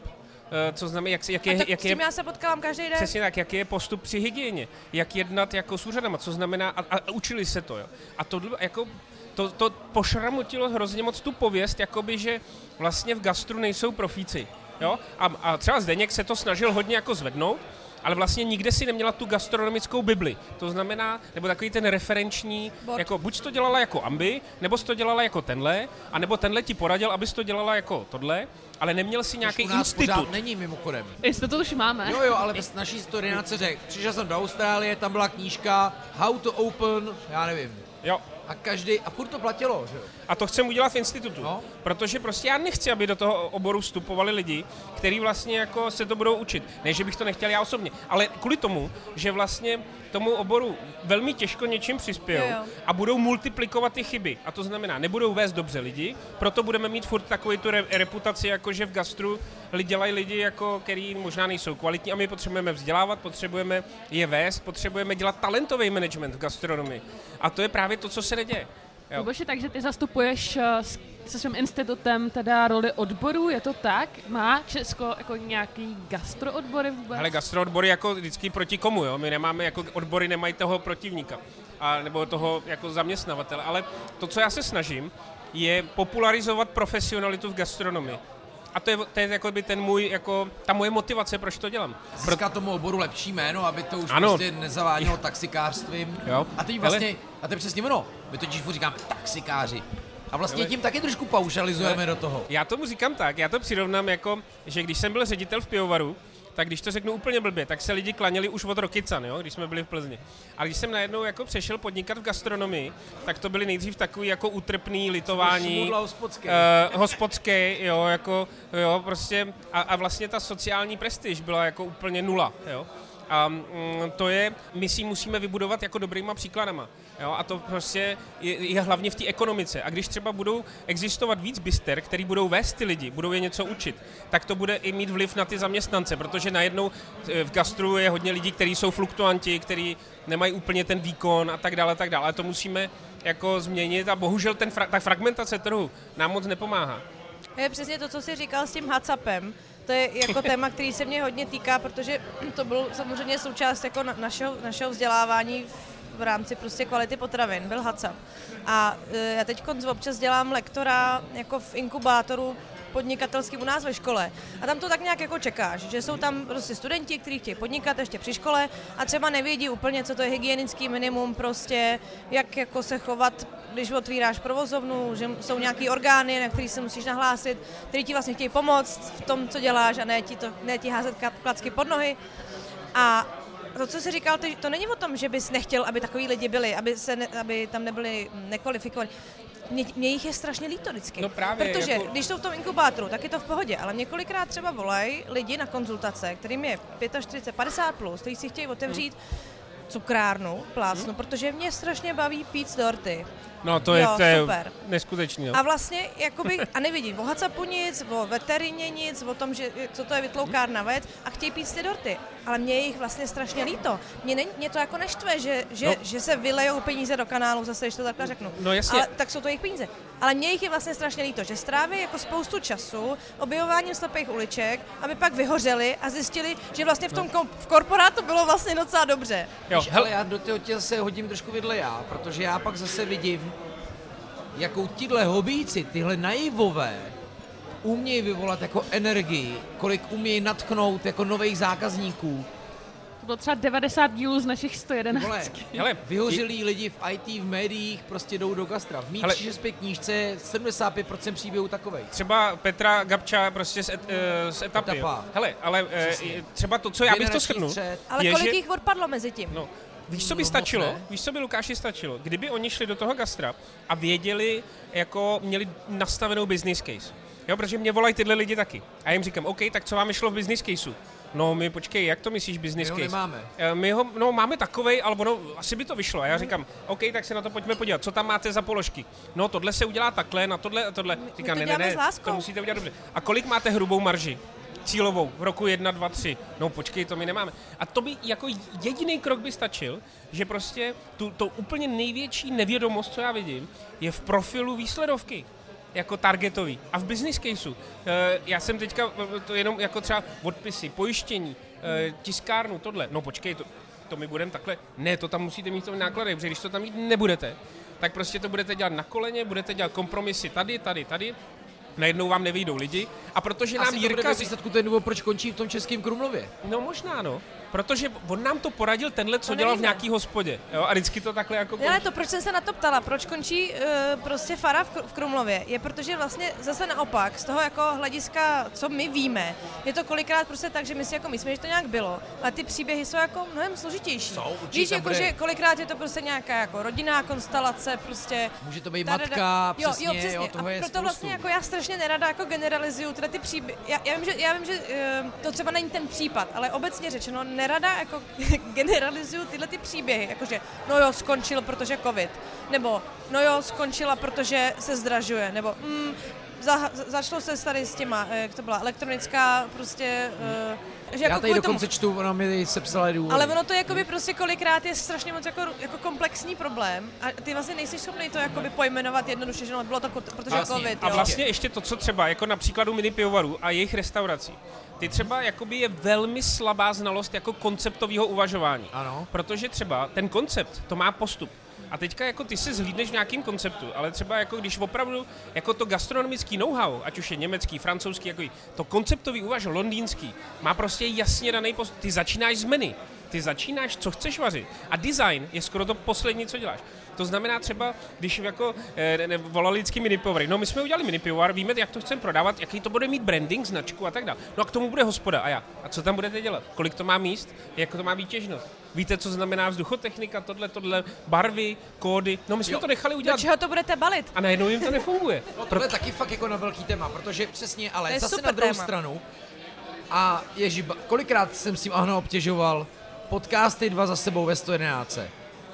Co znamená, jak, jak je, jak s tím je, já se potkávám každý den. Přesně tak, jaký je postup při hygieně, jak jednat jako s úřadama, co znamená, a, a učili se to, jo. A to jako To, to pošramotilo hrozně moc tu pověst, jakoby, že vlastně v gastru nejsou profíci. Jo? A, a třeba Zdeněk se to snažil hodně jako zvednout, ale vlastně nikde si neměla tu gastronomickou bibli. To znamená, nebo takový ten referenční, jako buď to dělala jako Ambi, nebo to dělala jako tenhle, anebo tenhle ti poradil, abys to dělala jako tohle, ale neměl si nějaký institut. Pořád není mimochodem. Jestli to už máme. Jo, jo, ale bez naší historiace řekl, přišel jsem do Austrálie, tam byla knížka How to Open, já nevím. Jo. A každý, a furt to platilo, že jo? A to chcem udělat v institutu, no. Protože prostě já nechci, aby do toho oboru vstupovali lidi, kteří vlastně jako se to budou učit. Ne, že bych to nechtěl já osobně, ale kvůli tomu, že vlastně tomu oboru velmi těžko něčím přispějou a budou multiplikovat ty chyby. A to znamená, nebudou vést dobře lidi, proto budeme mít furt takovou tu re- reputaci, jako že v gastru dělají lidi, jako, který možná nejsou kvalitní a my potřebujeme vzdělávat, potřebujeme je vést, potřebujeme dělat talentový management v gastronomii. A to je právě to, co se neděje. Luboši, takže ty zastupuješ se svým institutem teda roli odborů, je to tak? Má Česko jako nějaký gastroodbory vůbec? Ale gastroodbory jako vždycky proti komu, jo? My nemáme, jako odbory nemají toho protivníka, a, nebo toho jako zaměstnavatele, ale to, co já se snažím, je popularizovat profesionalitu v gastronomii. A to je, to je jako by ten můj, jako, ta moje motivace, proč to dělám. Získá tomu oboru lepší jméno, aby to už ano. prostě nezavádělo taxikářstvím. Jo. A teď vlastně, ale... a to je přesně ono, my totiž říkáme taxikáři. A vlastně ale... tím taky trošku paušalizujeme ale... do toho. Já tomu říkám tak, já to přirovnám jako, že když jsem byl ředitel v pivovaru, tak když to řeknu úplně blbě, tak se lidi klaněli už od Rokycan, jo, když jsme byli v Plzni. A když jsem najednou jako přešel podnikat v gastronomii, tak to byly nejdřív takový jako útrpný litování, uh, hospodské, jo, jako, jo, prostě, a, a vlastně ta sociální prestiž byla jako úplně nula, jo. A to je, my si musíme vybudovat jako dobrýma příkladama, jo? A to prostě je, je hlavně v té ekonomice. A když třeba budou existovat víc bister, který budou vést ty lidi, budou je něco učit, tak to bude i mít vliv na ty zaměstnance, protože najednou v gastru je hodně lidí, kteří jsou fluktuanti, kteří nemají úplně ten výkon a tak dále, a tak dále. A to musíme jako změnit a bohužel ten fra- ta fragmentace trhu nám moc nepomáhá. Je přesně to, co jsi říkal s tím hacapem. To je jako téma, který se mě hodně týká, protože to bylo samozřejmě součást jako našeho, našeho vzdělávání v rámci prostě kvality potravin, byl hacap. A já teď občas dělám lektora jako v inkubátoru podnikatelským u nás ve škole. A tam to tak nějak jako čekáš, že jsou tam prostě studenti, kteří chtějí podnikat ještě při škole a třeba nevědí úplně, co to je hygienický minimum, prostě jak jako se chovat, když otvíráš provozovnu, že jsou nějaký orgány, na který se musíš nahlásit, který ti vlastně chtějí pomoct v tom, co děláš a ne ti, to, ne ti házet klacky pod nohy. A to, co jsi říkal, to není o tom, že bys nechtěl, aby takový lidi byli, aby, se ne, aby tam nebyli nekvalifikovaní. Mě, mě jich je strašně líto vždycky, no právě, protože jako... když jsou v tom inkubátoru, tak je to v pohodě, ale několikrát třeba volají lidi na konzultace, kterým je čtyřicet pět, padesát plus, kteří si chtějí otevřít hmm. cukrárnu, plácnu, hmm. protože mě strašně baví pít dorty. No to jo, je super. Neskutečný. Jo. A vlastně, jakoby, a nevidím o hacapu nic, o veterině nic, o tom, že co to je vytloukárna věc a chtějí pít ty dorty. Ale mě je jich vlastně strašně líto. Mě, ne, mě to jako neštve, že, že, no. že se vylejou peníze do kanálu, zase, když to takhle řeknu. No jasně. Ale, tak jsou to jejich peníze. Ale mě jich je vlastně strašně líto, že stráví jako spoustu času objevováním slepých uliček, aby pak vyhořeli a zjistili, že vlastně v tom kom, v korporátu bylo vlastně docela dobře. Jo. Hele, já do toho těla se hodím trošku vidle já, protože já pak zase vidím, jakou tihle hobíci, tyhle naivové, umějí vyvolat jako energii, kolik umějí nadchnout jako nových zákazníků. To bylo třeba devadesát dílů z našich sto jedenáct. Hele, vyhořelí lidi v í té, v médiích prostě jdou do gastra. V mý tři šest pět knížce sedmdesát pět procent příběhů takovej. Třeba Petra Gabča prostě z, et, z etapy. Etapa. Hele, ale přesně. Třeba to, co já bych to shrnul. Ale kolik jich odpadlo mezi tím? No. Víš, co by stačilo? Víš, co by Lukáši stačilo? Kdyby oni šli do toho gastra a věděli, jako měli nastavenou business case. Jo, protože mě volají tyhle lidi taky. A já jim říkám, OK, tak co vám šlo v business caseu? No, my počkej, jak to myslíš business case? My ho nemáme. My ho, no, máme takovej, ale ono, asi by to vyšlo. A já říkám, OK, tak se na to pojďme podívat. Co tam máte za položky? No, tohle se udělá takhle, na tohle a tohle. Říkám, ne, ne, ne, to musíte udělat dobře. A kolik máte hrubou marži? Cílovou, v roku jedna, dva, tři. No počkej, to my nemáme. A to by jako jediný krok by stačil, že prostě tu, to úplně největší nevědomost, co já vidím, je v profilu výsledovky, jako targetový. A v business caseu. E, já jsem teďka, to jenom jako třeba odpisy, pojištění, e, tiskárnu, tohle. No počkej, to, to my budeme takhle. Ne, to tam musíte mít v nákladech, protože když to tam mít nebudete, tak prostě to budete dělat na koleně, budete dělat kompromisy tady, tady, tady. Najednou vám nevyjdou lidi. A protože nám Jirka výsledku ten důvod, proč končí v tom Českém Krumlově. No možná, no. Protože on nám to poradil tenhle, co dělal v nějaký hospodě. Jo? A vždycky to takhle jako končí. Ne, to, proč jsem se na to ptala, proč končí uh, prostě fara v, v Krumlově, je protože vlastně zase naopak, z toho jako hlediska, co my víme, je to kolikrát prostě tak, že my si jako myslíme, že to nějak bylo, ale ty příběhy jsou jako mnohem složitější. Jsou, víš, jako, že kolikrát je to prostě nějaká jako rodinná konstelace, prostě... Může to být matka, přesně, jo, jo, přesně. Jo, toho je a proto vlastně jako já strašně nerada jako generalizuju tyhle ty příběhy. Já, já vím, že, já vím, že uh, to třeba není ten případ, ale obecně řečeno, nerada jako generalizuju tyhle ty příběhy, jakože no jo, skončil, protože covid, nebo no jo, skončila, protože se zdražuje, nebo mm, za, za, začalo se tady s těma, jak to byla, elektronická prostě... Hmm. Že já jako tady dokonce tomu čtu, ona mi sepsala důvody. Ale ono to jakoby prostě kolikrát je strašně moc jako, jako komplexní problém a ty vlastně nejsi schopný to jakoby pojmenovat jednoduše, že no, bylo to, protože vlastně covid. Jo. A vlastně ještě to, co třeba, jako na příkladu mini pivovarů a jejich restaurací, ty třeba jakoby je velmi slabá znalost jako konceptového uvažování. Ano. Protože třeba ten koncept, to má postup. A teďka jako ty se zhlídneš v nějakým konceptu, ale třeba jako když opravdu jako to gastronomický know-how, ať už je německý, francouzský, jako to konceptový uvaž londýnský, má prostě jasně daný postup. Ty začínáš z menu, ty začínáš, co chceš vařit. A design je skoro to poslední, co děláš. To znamená třeba, když jako e, ne, volali vždycky mini pivovar. No my jsme udělali mini pivovar, víme, jak to chceme prodávat, jaký to bude mít branding, značku a tak dále. No a k tomu bude hospoda a já. A co tam budete dělat? Kolik to má míst? Jak to má výtěžnost? Víte, co znamená vzduchotechnika, tohle, tohle, barvy, kódy. No my jsme jo. to nechali udělat. Do čeho to budete balit? A najednou jim to nefunguje. No tohle je taky fakt jako na velký téma, protože přesně, ale zase na druhou téma. Stranu. A ježiba, kolikrát jsem s tím Ahna obtěžoval podcasty dva za sebou ve sto jedenáct.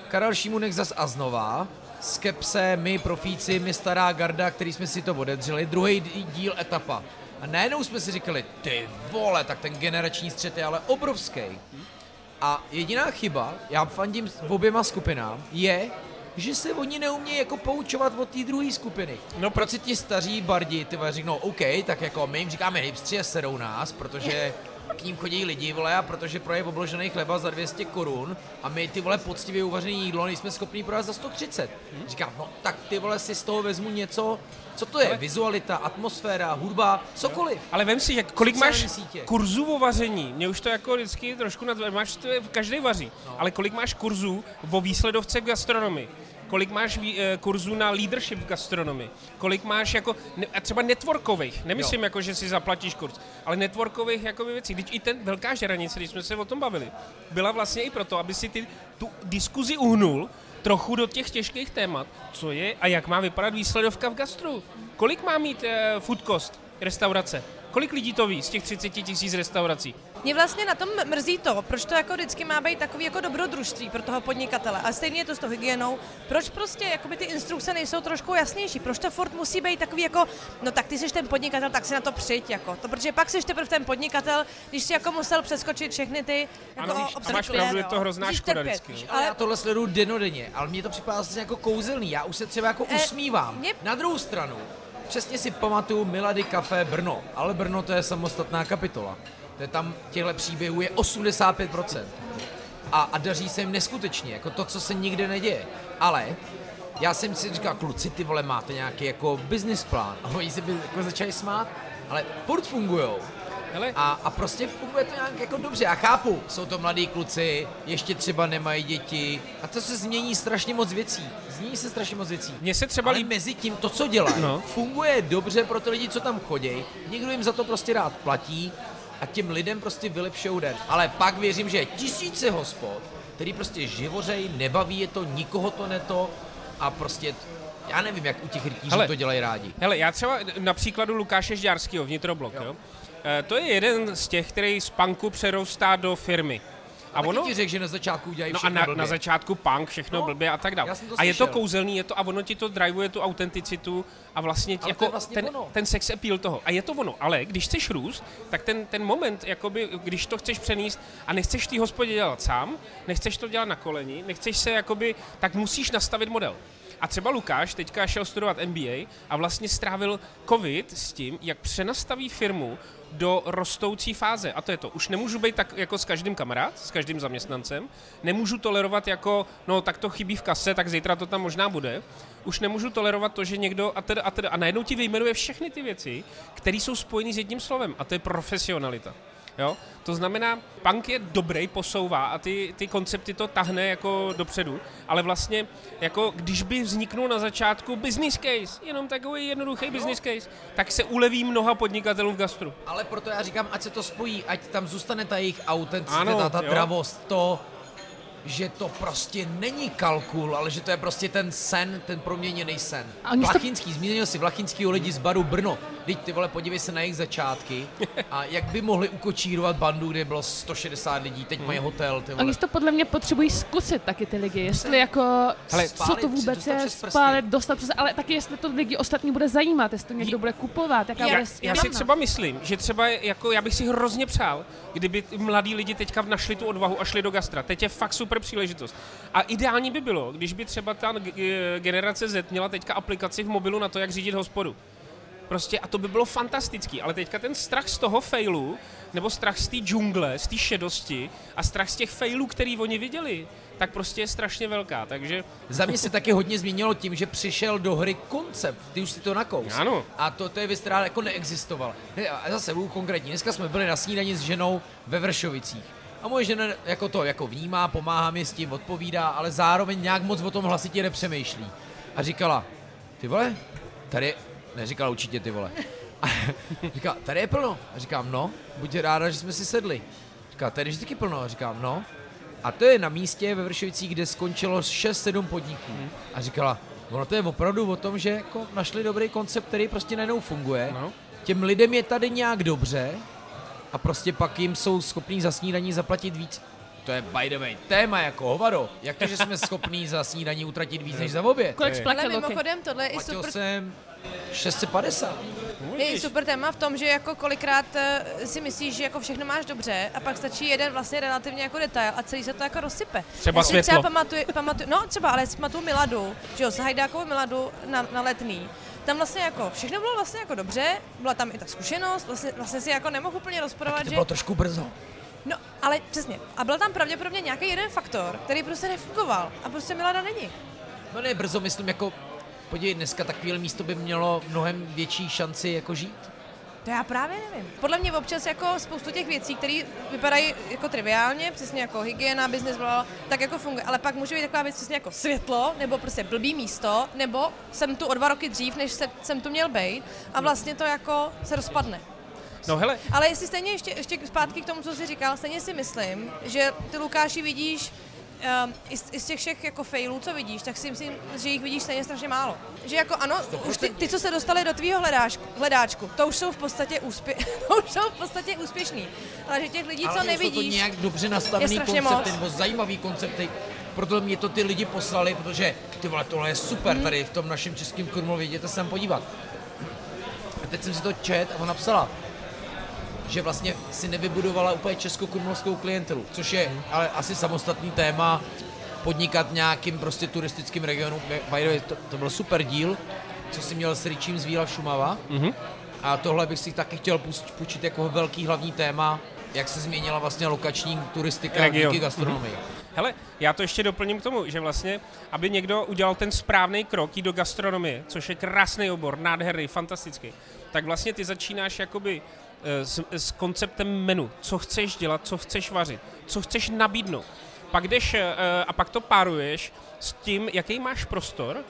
Karel Šimůnek zas a znova, Skepse, my, profíci, my stará garda, který jsme si to odedřeli, druhý díl etapa. A najednou jsme si říkali, ty vole, tak ten generační střet je ale obrovský. A jediná chyba, já fandím v oběma skupinám, je, že se oni neumějí jako poučovat od té druhé skupiny. No proč si ti staří bardi, ty vole, řeknou, OK, tak jako my jim říkáme hipstři a serou nás, protože... K ním chodí lidi, vole, a protože pro je obložený chleba za dvě stě korun a my ty vole poctivě uvařený jídlo nejsme schopní prodat za sto třicet. Hmm? Říkám, no tak ty vole si z toho vezmu něco, co to je, ale... vizualita, atmosféra, hudba, cokoliv. Ale vem si, že kolik máš kurzů o vaření, mě už to jako vždycky trošku nad... máš to každý vaří, no. Ale kolik máš kurzů o výsledovce v gastronomii? Kolik máš kurzů na leadership v gastronomii, kolik máš jako, třeba networkových, nemyslím jo. jako, že si zaplatíš kurz, ale networkových jakoby věcí, když i ten velká žeranice, když jsme se o tom bavili, byla vlastně i proto, aby si ty tu diskuzi uhnul trochu do těch těžkých témat, co je a jak má vypadat výsledovka v gastru. Kolik má mít e, food cost restaurace? Kolik lidí to ví z těch třicet tisíc restaurací? Mě vlastně na tom mrzí to, proč to jako vždycky má být takový jako dobrodružství pro toho podnikatele. A stejně je to s tou hygienou. Proč prostě jakoby ty instrukce nejsou trošku jasnější? Proč to furt musí být takový jako, no tak ty jsi ten podnikatel, tak si na to přijď jako. To, protože pak jsi teprve ten podnikatel, když jsi jako musel přeskočit všechny ty jako ano, obstrukce. A máš pravdu, je to hrozná škoda vždycky. Ale já tohle sleduju denodenně, ale mně to připadá jako kouzelný. Já už se třeba jako usmívám. Mě... Na druhou stranu. Přesně si pamatuju Milady kafe Brno, ale Brno to je samostatná kapitola. To je tam těchto příběhů je osmdesát pět procent a, a daří se jim neskutečně, jako to, co se nikde neděje. Ale já jsem si říkal, kluci, ty vole, máte nějaký jako business plán a oni se by, jako začali smát, ale furt fungujou. A, a prostě funguje to nějak jako dobře. Já chápu, jsou to mladí kluci, ještě třeba nemají děti a to se změní strašně moc věcí. Změní se strašně moc věcí. Mně se třeba líbí mezi tím to, co dělají, no. Funguje dobře pro ty lidi, co tam chodí. Někdo jim za to prostě rád platí a těm lidem prostě vylepšou den. Ale pak věřím, že tisíce hospod, který prostě živořej, nebaví je to, nikoho to neto a prostě... Já nevím, jak u těch rytířů to dělají rádi. Hele, já třeba na příkladu Lukáše Žďárskýho, Vnitroblock, jo. Jo? E, to je jeden z těch, který z punku přerůstá do firmy. A, a ono ti řekl, že na začátku udělají všechno no a na, na začátku punk, všechno no, blbě a tak dále. A je to kouzelný, je to a ono ti to drivuje tu autenticitu a vlastně, ti, jako vlastně ten, ten sex appeal toho. A je to ono, ale když chceš růst, tak ten, ten moment, jakoby, když to chceš přenést a nechceš ty hospodě dělat sám, nechceš to dělat na koleni, nechceš se jakoby, tak musíš nastavit model. A třeba Lukáš teďka šel studovat M B A a vlastně strávil covid s tím, jak přenastaví firmu do rostoucí fáze. A to je to. Už nemůžu být tak jako s každým kamarád, s každým zaměstnancem. Nemůžu tolerovat jako, no tak to chybí v kase, tak zítra to tam možná bude. Už nemůžu tolerovat to, že někdo a teda a teda. A najednou ti vyjmenuje všechny ty věci, které jsou spojené s jedním slovem. A to je profesionalita. Jo? To znamená, punk je dobrý, posouvá a ty, ty koncepty to tahne jako dopředu, ale vlastně, jako když by vzniknul na začátku business case, jenom takový jednoduchý no. business case, tak se uleví mnoha podnikatelům v gastru. Ale proto já říkám, ať se to spojí, ať tam zůstane ta jejich autenticita, ta dravost, to, že to prostě není kalkul, ale že to je prostě ten sen, ten proměněný sen. Vlachynský, zmínil si Vlachynskýho lidi z baru Brno. Teď ty vole, podívej se na jejich začátky a jak by mohli ukočírovat bandu, kde bylo sto šedesát lidí, teď mají hotel. Ty vole. Oni to podle mě potřebují zkusit taky ty lidi, jestli jako, hele, co to vůbec je, spálit, dostat přes, ale taky jestli to lidi ostatní bude zajímat, jestli to někdo bude kupovat, jaká já, bude směna. Já si třeba myslím, že třeba jako, já bych si hrozně přál, kdyby mladí lidi teďka našli tu odvahu a šli do gastra. Teď je fakt super příležitost. A ideální by bylo, když by třeba ta generace Z měla teďka aplikaci v mobilu na to, jak řídit hospodu. Prostě a to by bylo fantastický, ale teďka ten strach z toho failu, nebo strach z té džungle, z té šedosti a strach z těch failů, který oni viděli, tak prostě je strašně velká, takže... Za mě se taky hodně změnilo tím, že přišel do hry koncept, ty už si to nakous. Ano. A to, to je věc, která jako neexistovala. A zase budu konkrétní, dneska jsme byli na snídani s ženou ve Vršovicích. A moje žena jako to jako vnímá, pomáhá mi s tím, odpovídá, ale zároveň nějak moc o tom hlasitě nepřemýšlí. A říkala, ty vole, tady... Neříkala určitě ty vole. A říkala, tady je plno. A říkám, no, buď ráda, že jsme si sedli. Říkala, tady je vždycky plno. A říkám, no. A to je na místě ve Vršovicích, kde skončilo šest sedm podniků. A říkala, ono to je opravdu o tom, že jako našli dobrý koncept, který prostě najednou funguje. No. Těm lidem je tady nějak dobře a prostě pak jim jsou schopní za snídaní zaplatit víc. To je by the way téma jako hovado. Jak to, že jsme schopní za snídaní utratit víc než za oběd? Kolik splatil? Ale mimochodem, tohle je i super... jsem šest set padesát. Je super téma v tom, že jako kolikrát si myslíš, že jako všechno máš dobře a pak stačí jeden vlastně relativně jako detail a celý se to jako rozsype. Třeba světlo. Třeba pamatuju, pamatuju, no třeba, ale pamatuju Miladu, že jo, Hajdákovou Miladu na, na Letný. Tam vlastně jako všechno bylo vlastně jako dobře, byla tam i ta zkušenost, vlastně, vlastně si jako nemohu úplně rozporovat, že... Taky to bylo trošku brzo. No, ale přesně. A byl tam pravděpodobně nějaký jeden faktor, který prostě nefungoval a prostě Milada není. No ne, brzo myslím jako... Podívej, dneska takové místo by mělo mnohem větší šanci jako žít. To já právě nevím. Podle mě občas jako spoustu těch věcí, které vypadají jako triviálně, přesně jako hygiena, business, tak jako funguje, ale pak může být taková věc přesně jako světlo, nebo prostě blbý místo, nebo jsem tu o dva roky dřív, než se, jsem tu měl být a vlastně to jako se rozpadne. No hele. Ale jestli stejně ještě, ještě zpátky k tomu, co jsi říkal, stejně si myslím, že ty Lukáši vidíš, Um, i, z, i z těch všech jako failů, co vidíš, tak si myslím, že jich vidíš stejně strašně málo. Že jako ano, už ty, ty, co se dostali do tvýho hledáčku, hledáčku, to už jsou v podstatě, úspě, to už jsou v podstatě úspěšný. Ale že těch lidí, ale co nevidíš, jsou to nějak dobře nastavený koncept, nebo zajímavý koncepty. Proto mě to ty lidi poslali, protože ty vole, tohle je super hmm. tady v tom našem Českém Krumlově, jděte se tam podívat. A teď jsem si to čet a ona psala, že vlastně si nevybudovala úplně českokrumlovskou klientelu, což je ale asi samostatný téma podnikat nějakým prostě turistickým regionu. By the way, to, to byl super díl, co jsi měl s Ričím z Víla Šumava. Mm-hmm. A tohle bych si taky chtěl půjčit jako velký hlavní téma, jak se změnila vlastně lokační turistika díky gastronomii. Mm-hmm. Hele, já to ještě doplním k tomu, že vlastně, aby někdo udělal ten správný krok do gastronomie, což je krásný obor, nádherný, fantastický, tak vlastně ty začínáš jakoby s, s konceptem menu, co chceš dělat, co chceš vařit, co chceš nabídnout. Pak jdeš a pak to páruješ s tím, jaký máš prostor,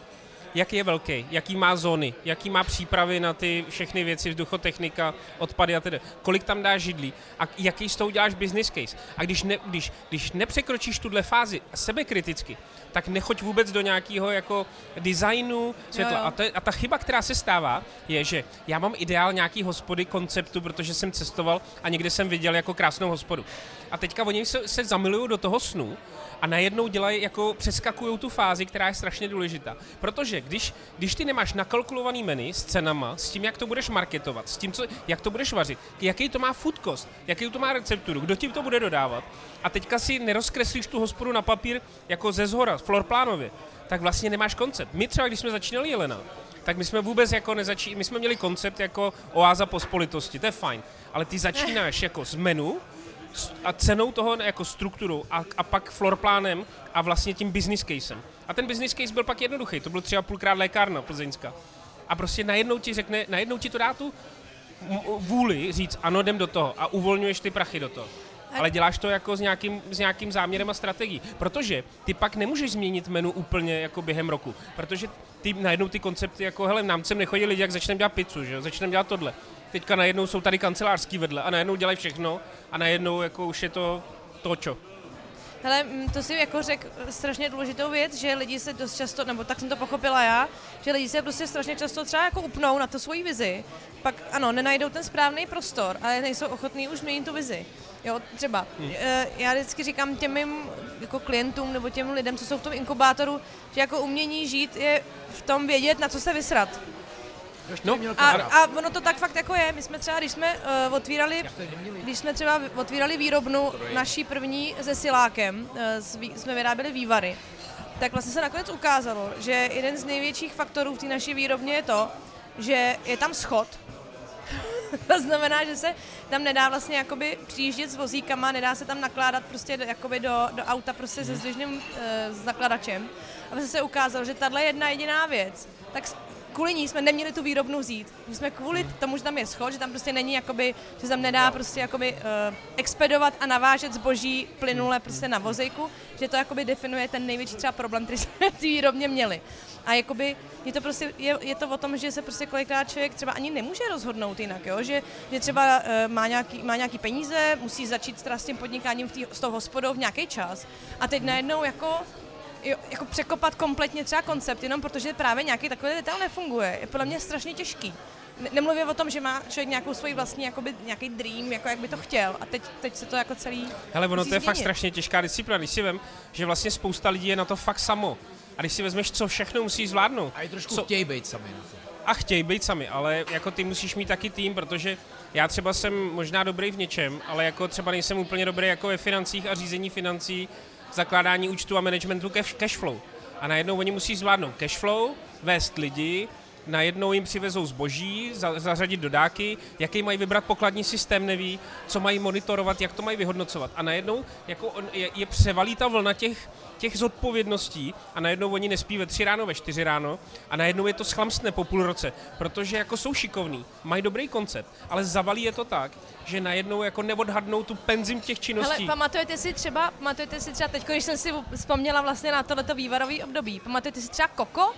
jak je velký, jaký má zóny, jaký má přípravy na ty všechny věci, vzduchotechnika, odpady a tedy. Kolik tam dáš židlí a jaký s tou děláš business case. A když, ne, když, když nepřekročíš tuhle fázi sebekriticky, tak nechoď vůbec do nějakého jako designu světla. Jo, jo. A, to je, a ta chyba, která se stává, je, že já mám ideál nějaký hospody, konceptu, protože jsem cestoval a někde jsem viděl jako krásnou hospodu. A teďka oni se, se zamilují do toho snu a najednou dělají, jako přeskakujou tu fázi, která je strašně důležitá. Protože když, když ty nemáš nakalkulovaný menu s cenama, s tím, jak to budeš marketovat, s tím, co, jak to budeš vařit, jaký to má food cost, jaký to má recepturu, kdo ti to bude dodávat, a teďka si nerozkreslíš tu hospodu na papír jako ze zhora, floorplánově, tak vlastně nemáš koncept. My třeba, když jsme začínali Jelena, tak my jsme vůbec jako nezačí, my jsme měli koncept jako oáza pospolitosti, to je fajn, ale ty začínáš jako z menu, a cenou toho jako strukturou a, a pak floorplánem a vlastně tím business casem. A ten business case byl pak jednoduchý, to byl třeba půlkrát lékárna plzeňská. A prostě najednou ti řekne, najednou ti to dá tu vůli říct ano, jdem do toho a uvolňuješ ty prachy do toho. Ale děláš to jako s nějakým, s nějakým záměrem a strategií, protože ty pak nemůžeš změnit menu úplně jako během roku, protože ty najednou ty koncepty jako hele, nám sem nechodí lidi, jak začneme dělat pizzu, že jo, začneme dělat tohle. Teďka najednou jsou tady kancelářský vedle a najednou dělají všechno a najednou jako už je to točo. Hele, to si jako řekl strašně důležitou věc, že lidi se dost často, nebo tak jsem to pochopila já, že lidi se prostě strašně často třeba jako upnou na to svoji vizi, pak ano, nenajdou ten správný prostor, ale nejsou ochotní už měnit tu vizi. Jo, třeba. Hmm. Já vždycky říkám těm mým jako klientům nebo těm lidem, co jsou v tom inkubátoru, že jako umění žít je v tom vědět, na co se vysrat. No, a, a ono to tak fakt jako je. My jsme třeba, když jsme uh, otvírali, když jsme třeba otvírali výrobnu naší první se silákem, uh, svý, jsme vyráběli vývary, tak vlastně se nakonec ukázalo, že jeden z největších faktorů v té naší výrobně je to, že je tam schod. To znamená, že se tam nedá vlastně jakoby přijíždět s vozíkama, nedá se tam nakládat prostě jakoby do, do auta prostě se zdvižným uh, s nakladačem. A vlastně se ukázalo, že tahle jedna jediná věc, tak kvůli ní jsme neměli tu výrobnu vzít. My jsme kvůli tomu, že tam je schod, že tam prostě není jakoby, že tam nedá prostě jakoby uh, expedovat a navážet zboží plynule prostě na vozejku, že to jakoby definuje ten největší třeba problém, který jsme v výrobně měli. A jakoby je to prostě je, je to o tom, že se prostě kolikrát člověk třeba ani nemůže rozhodnout jinak, jo, že, že třeba uh, má nějaký má nějaký peníze, musí začít s tím podnikáním v tý, s tou hospodou v nějaký čas. A teď najednou jako Jo, jako překopat kompletně třeba koncept, jenom protože právě nějaký takový detail nefunguje, je podle mě strašně těžký. Nemluvím o tom, že má člověk nějakou svoji vlastní jakoby, nějaký dream, jako jak by to chtěl a teď, teď se to jako celý Hele, ono to změnit. Je fakt strašně těžká disciplina, když si vem, že vlastně spousta lidí je na to fakt samo a když si vezmeš, co všechno musíš zvládnout. A i trošku co... chtějí být sami na to. A chtějí být sami, ale jako ty musíš mít taky tým, protože já třeba jsem možná dobrý v něčem, ale jako třeba nejsem úplně dobrý jako ve financích a řízení financí, zakládání účtu a managementu cashflow. A najednou oni musí zvládnout cashflow, vést lidi, najednou jim přivezou zboží, zařadit dodáky, jaký mají vybrat pokladní systém, neví, co mají monitorovat, jak to mají vyhodnocovat. A najednou jako on, je, je převalí ta vlna těch, těch zodpovědností a najednou oni nespí ve tři ráno, ve čtyři ráno a najednou je to schlamstne po půl roce, protože jako jsou šikovní, mají dobrý koncept, ale zavalí je to tak, že najednou jako neodhadnou tu penzim těch činností. Hele, pamatujete si třeba, pamatujete si třeba teď, když jsem si vzpomněla vlastně na tohleto vývarový období, pamatujete si třeba Koko?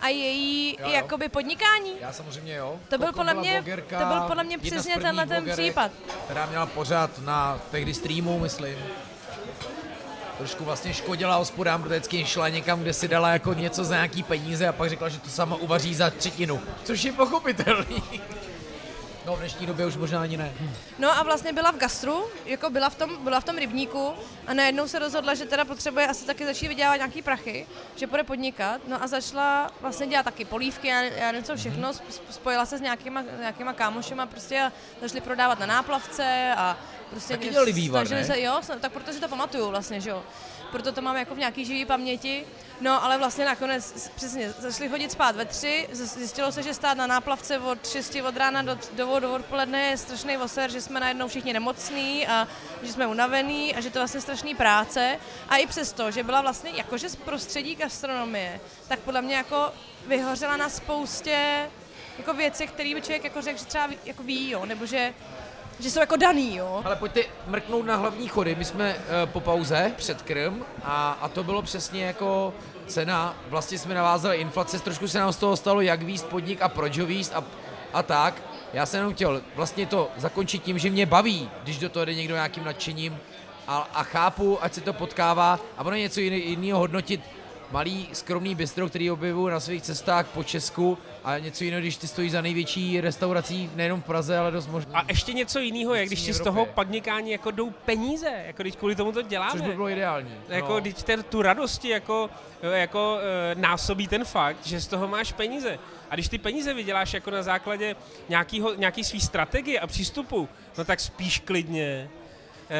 A její jo, jo. jakoby podnikání. Já samozřejmě jo. To byl podle mě, blogerka, to byl podle mě přesně tenhle ten případ. Která měla pořád na tehdy streamu, myslím. Trošku vlastně škodila hospodám, protože vždycky šla někam, kde si dala jako něco za nějaký peníze a pak řekla, že to sama uvaří za třetinu. Což je pochopitelný. No v dnešní době už možná ani ne. No a vlastně byla v gastru, jako byla v tom, byla v tom rybníku a najednou se rozhodla, že teda potřebuje asi taky začít vydělávat nějaký prachy, že půjde podnikat, no a začala vlastně dělat taky polívky a, a něco všechno, spojila se s nějakýma, nějakýma kámošema prostě a začali prodávat na náplavce a prostě... Taky dělali vývar, se, jo, tak protože to pamatuju vlastně, že jo. Proto to mám jako v nějaký živý paměti, no ale vlastně nakonec přesně zašli chodit spát ve tři, zjistilo se, že stát na náplavce od šesti od rána do, do, do odpoledne je strašný voser, že jsme najednou všichni nemocní a že jsme unavený a že to vlastně strašný práce a i přesto, že byla vlastně jakože z prostředí gastronomie, tak podle mě jako vyhořela na spoustě jako věci, které by člověk jako řekl, že třeba jako ví, jo, nebo že Že jsou jako daný, jo. Ale pojďte mrknout na hlavní chody. My jsme e, po pauze před krm a, a to bylo přesně jako cena. Vlastně jsme navázali inflace, trošku se nám z toho stalo, jak výst podnik a proč ho výst a, a tak. Já jsem jenom chtěl vlastně to zakončit tím, že mě baví, když do toho jde někdo nějakým nadšením a, a chápu, ať se to potkává a ono něco jiného hodnotit. Malý skromný bistro, který objevuju na svých cestách po Česku a něco jiného, když ty stojí za největší restaurací nejenom v Praze, ale dost možná. A ještě něco jiného je, když ti z toho podnikání jako jdou peníze, jako když kvůli tomu to děláme. Což by bylo ideální. No. Jako když ten, tu radosti jako, jako násobí ten fakt, že z toho máš peníze. A když ty peníze vyděláš jako na základě nějakýho, nějaký svý strategie a přístupu, no tak spíš klidně.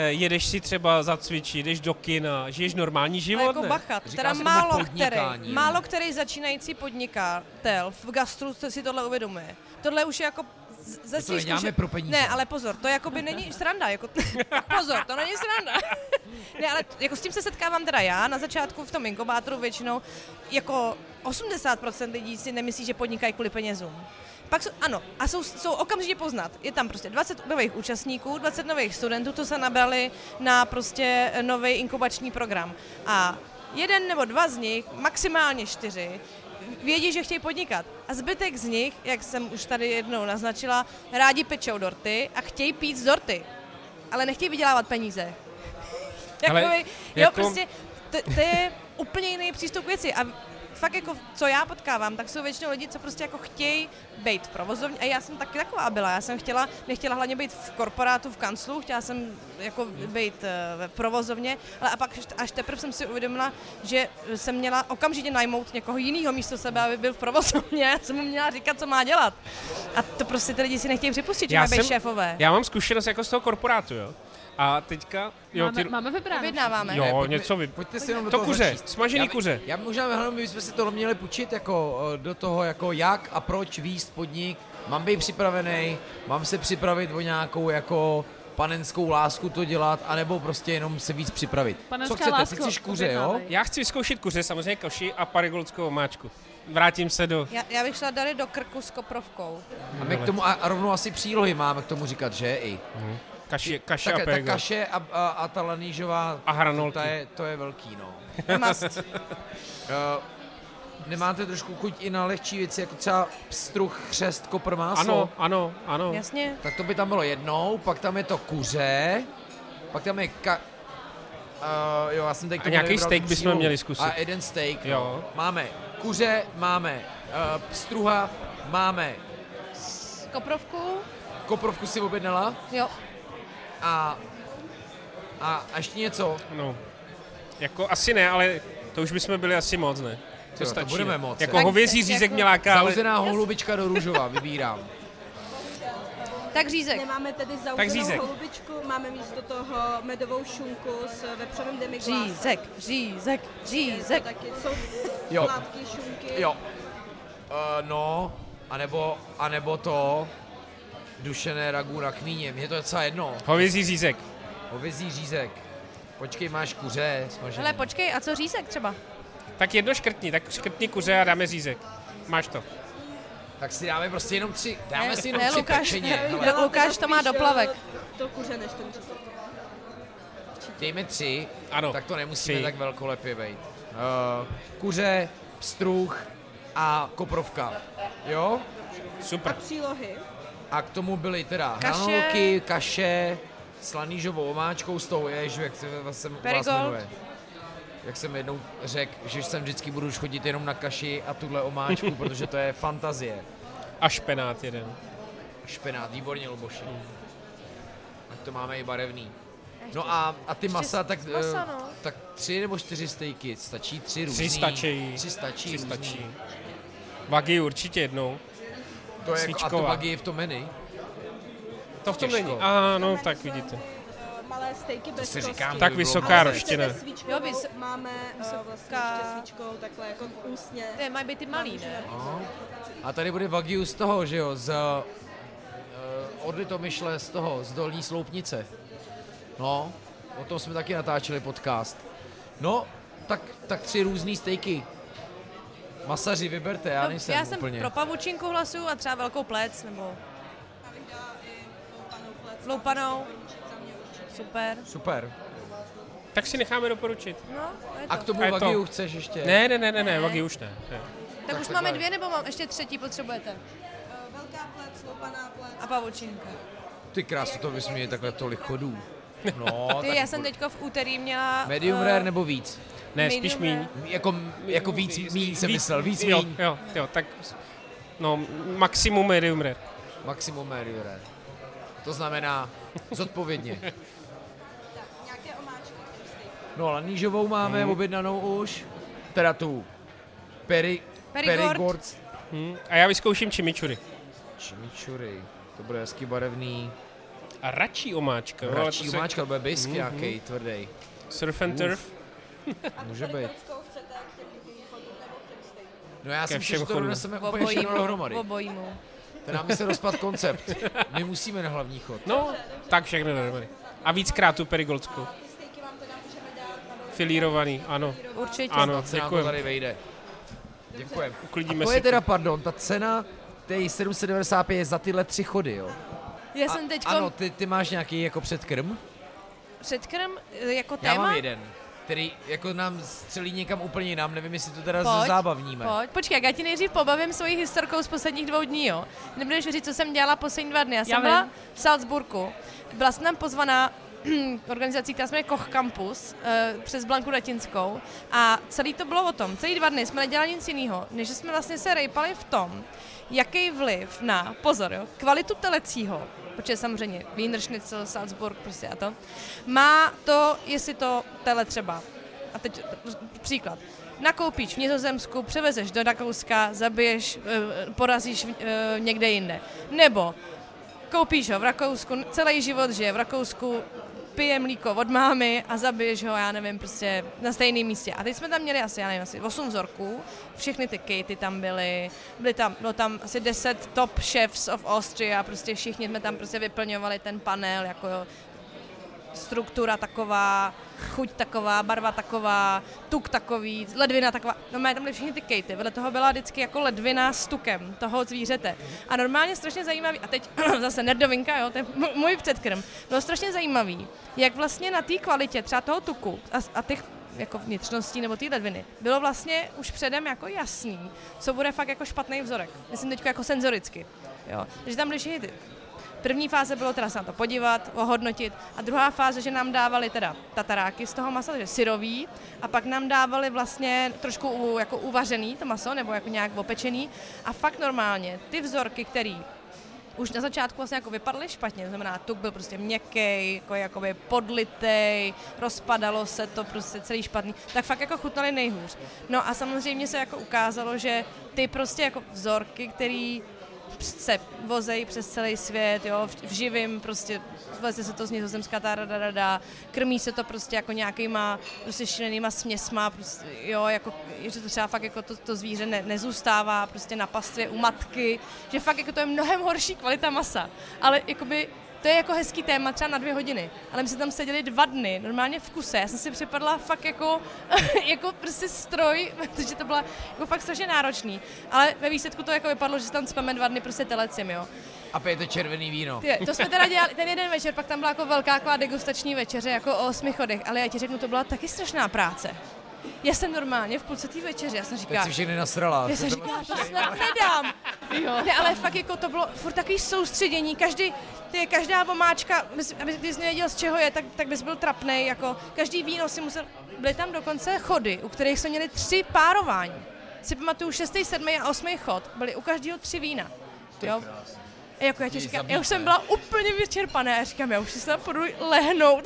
Jedeš si třeba zacvičit, jdeš do kina, žiješ normální život, jako ne? Bacha, teda málo který, málo který začínající podnikatel v gastru si tohle uvědomuje. Tohle už je jako ze svých zkušeností. Ne, ale pozor, to jakoby není sranda, jako pozor, to není sranda. Ne, ale jako s tím se setkávám teda já, na začátku v tom inkubátoru většinou, jako osmdesát procent lidí si nemyslí, že podnikají kvůli penězům. Pak jsou, ano, a jsou, jsou okamžitě poznat. Je tam prostě dvacet nových účastníků, dvacet nových studentů, to se nabrali na prostě nový inkubační program. A jeden nebo dva z nich, maximálně čtyři, vědí, že chtějí podnikat. A zbytek z nich, jak jsem už tady jednou naznačila, rádi pečou dorty a chtějí pít z dorty, ale nechtějí vydělávat peníze. Ale Jakoby, jako... Jo, prostě, to, to je úplně jiný přístup k věci. A fakt jako, co já potkávám, tak jsou většinou lidi, co prostě jako chtějí být v provozovně. A já jsem taky taková byla. Já jsem chtěla, nechtěla hlavně být v korporátu, v kanclu, chtěla jsem jako být v provozovně, ale a pak až teprve jsem si uvědomila, že jsem měla okamžitě najmout někoho jiného místo sebe, aby byl v provozovně. Já jsem mu měla říkat, co má dělat. A to prostě ty lidi si nechtějí připustit, že má být šéfové. Já mám zkušenost jako z toho korporátu, jo. A teďka... Jo, máme, ty... máme vybráno. Objednáváme. Jo, ne, pojďme, něco vy... Pojďte si jenom do to toho kuře, začít. Smažený já by, kuře. Já možná hlavně bychom si tohle měli půjčit jako do toho, jako jak a proč výst podnik. Mám být připravený, mám se připravit o nějakou jako panenskou lásku to dělat, anebo prostě jenom se víc připravit. Panenská co chcete? Lásko, chceš kuře, jo? Já chci vyzkoušet kuře, samozřejmě koši a paragoldskou omáčku. Vrátím se do... Já, já bych šla dali do krku s koprovkou. A my k tomu, a rovnou asi přílohy máme k tomu říkat, že i. Mhm. Kaše, kaše tak, a pego. Ta kaše a, a, a ta lanýžová, a hranolky. To, je, to je velký, no. Must. uh, nemáte trošku chuť i na lehčí věci, jako třeba pstruh, chřest, kopr, máso? Ano, ano, ano. Jasně. Tak to by tam bylo jednou, pak tam je to kuře, pak tam je ka... Uh, jo, já jsem teď a nějaký steak bychom měli zkusit. A jeden steak, jo. No. Máme kuře, máme uh, pstruha, máme... S... Koprovku. Koprovku si objednala? Jo. A, a ještě něco? No, jako asi ne, ale to už bychom byli asi moc, ne? To, jo, to budeme moc. Jako hovězí řízek jako... měláka, ale... Zauzená holubička do růžova, vybírám. Tak řízek. Nemáme tedy zauzenou holubičku, máme místo toho medovou šunku s vepřovým demiglácem. Řízek, řízek, řízek. Taky jsou látky šunky. Jo, uh, no, anebo, anebo to... Dušené ragu na kmíně, mně to je docela jedno. Hovězí řízek. Hovězí řízek. Počkej, máš kuře smažené. Ale počkej, a co řízek třeba? Tak jedno škrtni, tak škrtni kuře a dáme řízek. Máš to. Tak si dáme prostě jenom tři, dáme ne, si jenom ne, tři Lukáš, pečeně. Ne, Lukáš to má doplavek. To kuře než ten řízek. Dejme tři, ano, tak to nemusíme tři. Tak velkolepě bejt. Uh, kuře, pstruh a koprovka. Jo? Super. A přílohy. A k tomu byly teda kaše. Hranolky, kaše, s lanýžovou omáčkou, z toho jež, jak se vás jmenuje. Jak jsem jednou řekl, že jsem vždycky budu chodit jenom na kaši a tuhle omáčku, protože to je fantazie. A špenát jeden. A špenát, výborně, Luboši. Ať to máme i barevný. No a, a ty masa, tak, masa no. tak tři nebo čtyři stejky, stačí tři různý. Tři stačí. Tři stačí. Tři stačí. Wagyu určitě jednou. To je jako, a to bagy je v tom menu. To v tom není. Aha, no tak vidíte. Malé stejky bez kosti. Tak vysoká roština. Jo, my máme vlastně ještě svíčkou takhle jako ústně. To mají být ty malý, ne? No. A tady bude wagyu z toho, že jo, z uh, od Litomyšle z toho, z Dolní Sloupnice. No, o tom jsme taky natáčeli podcast. No, tak, tak tři různý stejky. Masaři, vyberte, já nejsem já jsem úplně. Pro pavučinku hlasu a třeba velkou plec, nebo... Já bych dala i panou plec Sloupanou. Super. Super. Tak si necháme doporučit. No, to. A k tomu wagyu chceš ještě? Ne, ne, ne, ne, ne, wagyu už ne. ne. Tak, tak už máme dvě, nebo mám ještě třetí potřebujete? Velká plec, sloupaná plec. A pavučinka. Ty krásu, to bys měli takhle tolik chodů. No, ty, já jsem teďka v úterý měla... Medium uh, rare nebo víc? Ne, spíš míň. Jako, jako víc míň, míň jsem víc, myslel, víc míň. Jo, jo, jo, tak no, maximum medium rare. Maximum medium rare. To znamená zodpovědně. Tak, nějaké omáčky. No, lanížovou máme hmm. objednanou už. Teda tu peri... Perigord. Hmm. A já vyzkouším chimichurri. Chimichurri. To bude hezky barevný. A radší omáčka. Radší se... omáčka, to bude bisk mm-hmm. nějakej, tvrdej. Surf and turf. Může být. No já jsem si, že to doneseme úplně všechno dohromady. Obojímu. Ten nám se rozpad koncept. My musíme na hlavní chod. No, tak všechno dohromady. A víckrát tu perigoldskou. Filírovaný, ano. Určitě. Ano, děkujem. Tady vejde. Děkujem. Uklidíme si. To je teda, pardon, ta cena tej sedm set devadesát pět je za tyhle tři chody, jo? Já jsem teďko... Ano, ty, ty máš nějaký jako předkrm? Předkrm jako téma? Já mám jeden, který jako nám střelí někam úplně jinam, nevím, jestli to teda pojď, zábavníme. Pojď, počkej, já ti nejdřív pobavím svojí historkou z posledních dvou dní, jo? Nebudeš říct, co jsem dělala poslední dva dny. Já, já jsem vím. Byla v Salzburku, byla jsem tam pozvaná organizací, která se jmenuje Koch Campus, e, přes Blanku Latinskou, a celý to bylo o tom, celý dva dny jsme nedělali nic jiného, než jsme vlastně se rejpali v tom, jaký vliv na, pozor, jo, kvalitu telecího, protože samozřejmě Wiener Schnitzel, Salzburg prostě a to, má to, jestli to tele třeba, a teď příklad, nakoupíš v Nizozemsku, převezeš do Rakouska, zabiješ, e, porazíš e, někde jinde, nebo koupíš ho v Rakousku, celý život žije v Rakousku, pije mlíko od mámy a zabiješ ho, já nevím, prostě na stejném místě. A teď jsme tam měli asi, já nevím, asi osm vzorků, všechny ty Katy tam byly, byly tam, bylo tam asi deset top chefs of Austria, prostě všichni jsme tam prostě vyplňovali ten panel, jako struktura taková, chuť taková, barva taková, tuk takový, ledvina taková, no mají tam byly všichni ty Katy, vedle toho byla vždycky jako ledvina s tukem toho zvířete. A normálně strašně zajímavý, a teď zase nerdovinka, jo, to je můj předkrm, bylo strašně zajímavý, jak vlastně na té kvalitě třeba toho tuku a, a těch jako vnitřností nebo té ledviny, bylo vlastně už předem jako jasný, co bude fakt jako špatný vzorek, myslím teď jako senzoricky, jo, takže tam byly všichni ty. První fáze bylo teda se na to podívat, ohodnotit, a druhá fáze, že nám dávali teda tataráky z toho masa, takže syrový, a pak nám dávali vlastně trošku u, jako uvařený to maso, nebo jako nějak opečený, a fakt normálně ty vzorky, které už na začátku vlastně jako vypadly špatně, to znamená tuk byl prostě měkký, jako jakoby podlitej, rozpadalo se to prostě celý špatný, tak fakt jako chutnaly nejhůř. No a samozřejmě se jako ukázalo, že ty prostě jako vzorky, který se vozejí přes celý svět, jo, v, v živým, prostě vleze se to z Nizozemska, taradadada, krmí se to prostě jako nějakýma prostě šílenýma směsma, prostě, jo, jako, že to třeba fakt jako to, to zvíře ne, nezůstává prostě na pastvě u matky, že fakt jako to je mnohem horší kvalita masa, ale jakoby to je jako hezký téma třeba na dvě hodiny, ale my jsme tam seděli dva dny, normálně v kuse, já jsem si připadla fakt jako, jako prostě stroj, protože to bylo jako fakt strašně náročný, ale ve výsledku to jako vypadlo, že tam speme dva dny prostě telecím, jo. A pijete červený víno. Ty, to jsme teda dělali ten jeden večer, pak tam byla jako velká taková degustační večeře, jako o osmi chodech, ale já ti řeknu, to byla taky strašná práce. Já jsem normálně v půlce té večeře, já jsem říkala... Teď jsi všechny nasrala. Já jsem říkala, to snad nedám. Jo. Ne, ale fakt jako to bylo furt takový soustředění, každý, ty, každá vomáčka, když jsi nevěděl, z čeho je, tak, tak bys byl trapnej, jako každý víno si musel... Byly tam dokonce chody, u kterých jsme měli tři párování. Si pamatuju, šestý, sedmý a osmý chod, byly u každého tři vína. Jo. A jako já ti říkám, já už jsem byla úplně vyčerpaná, já říkám, já už si se tam půjdu lehnout.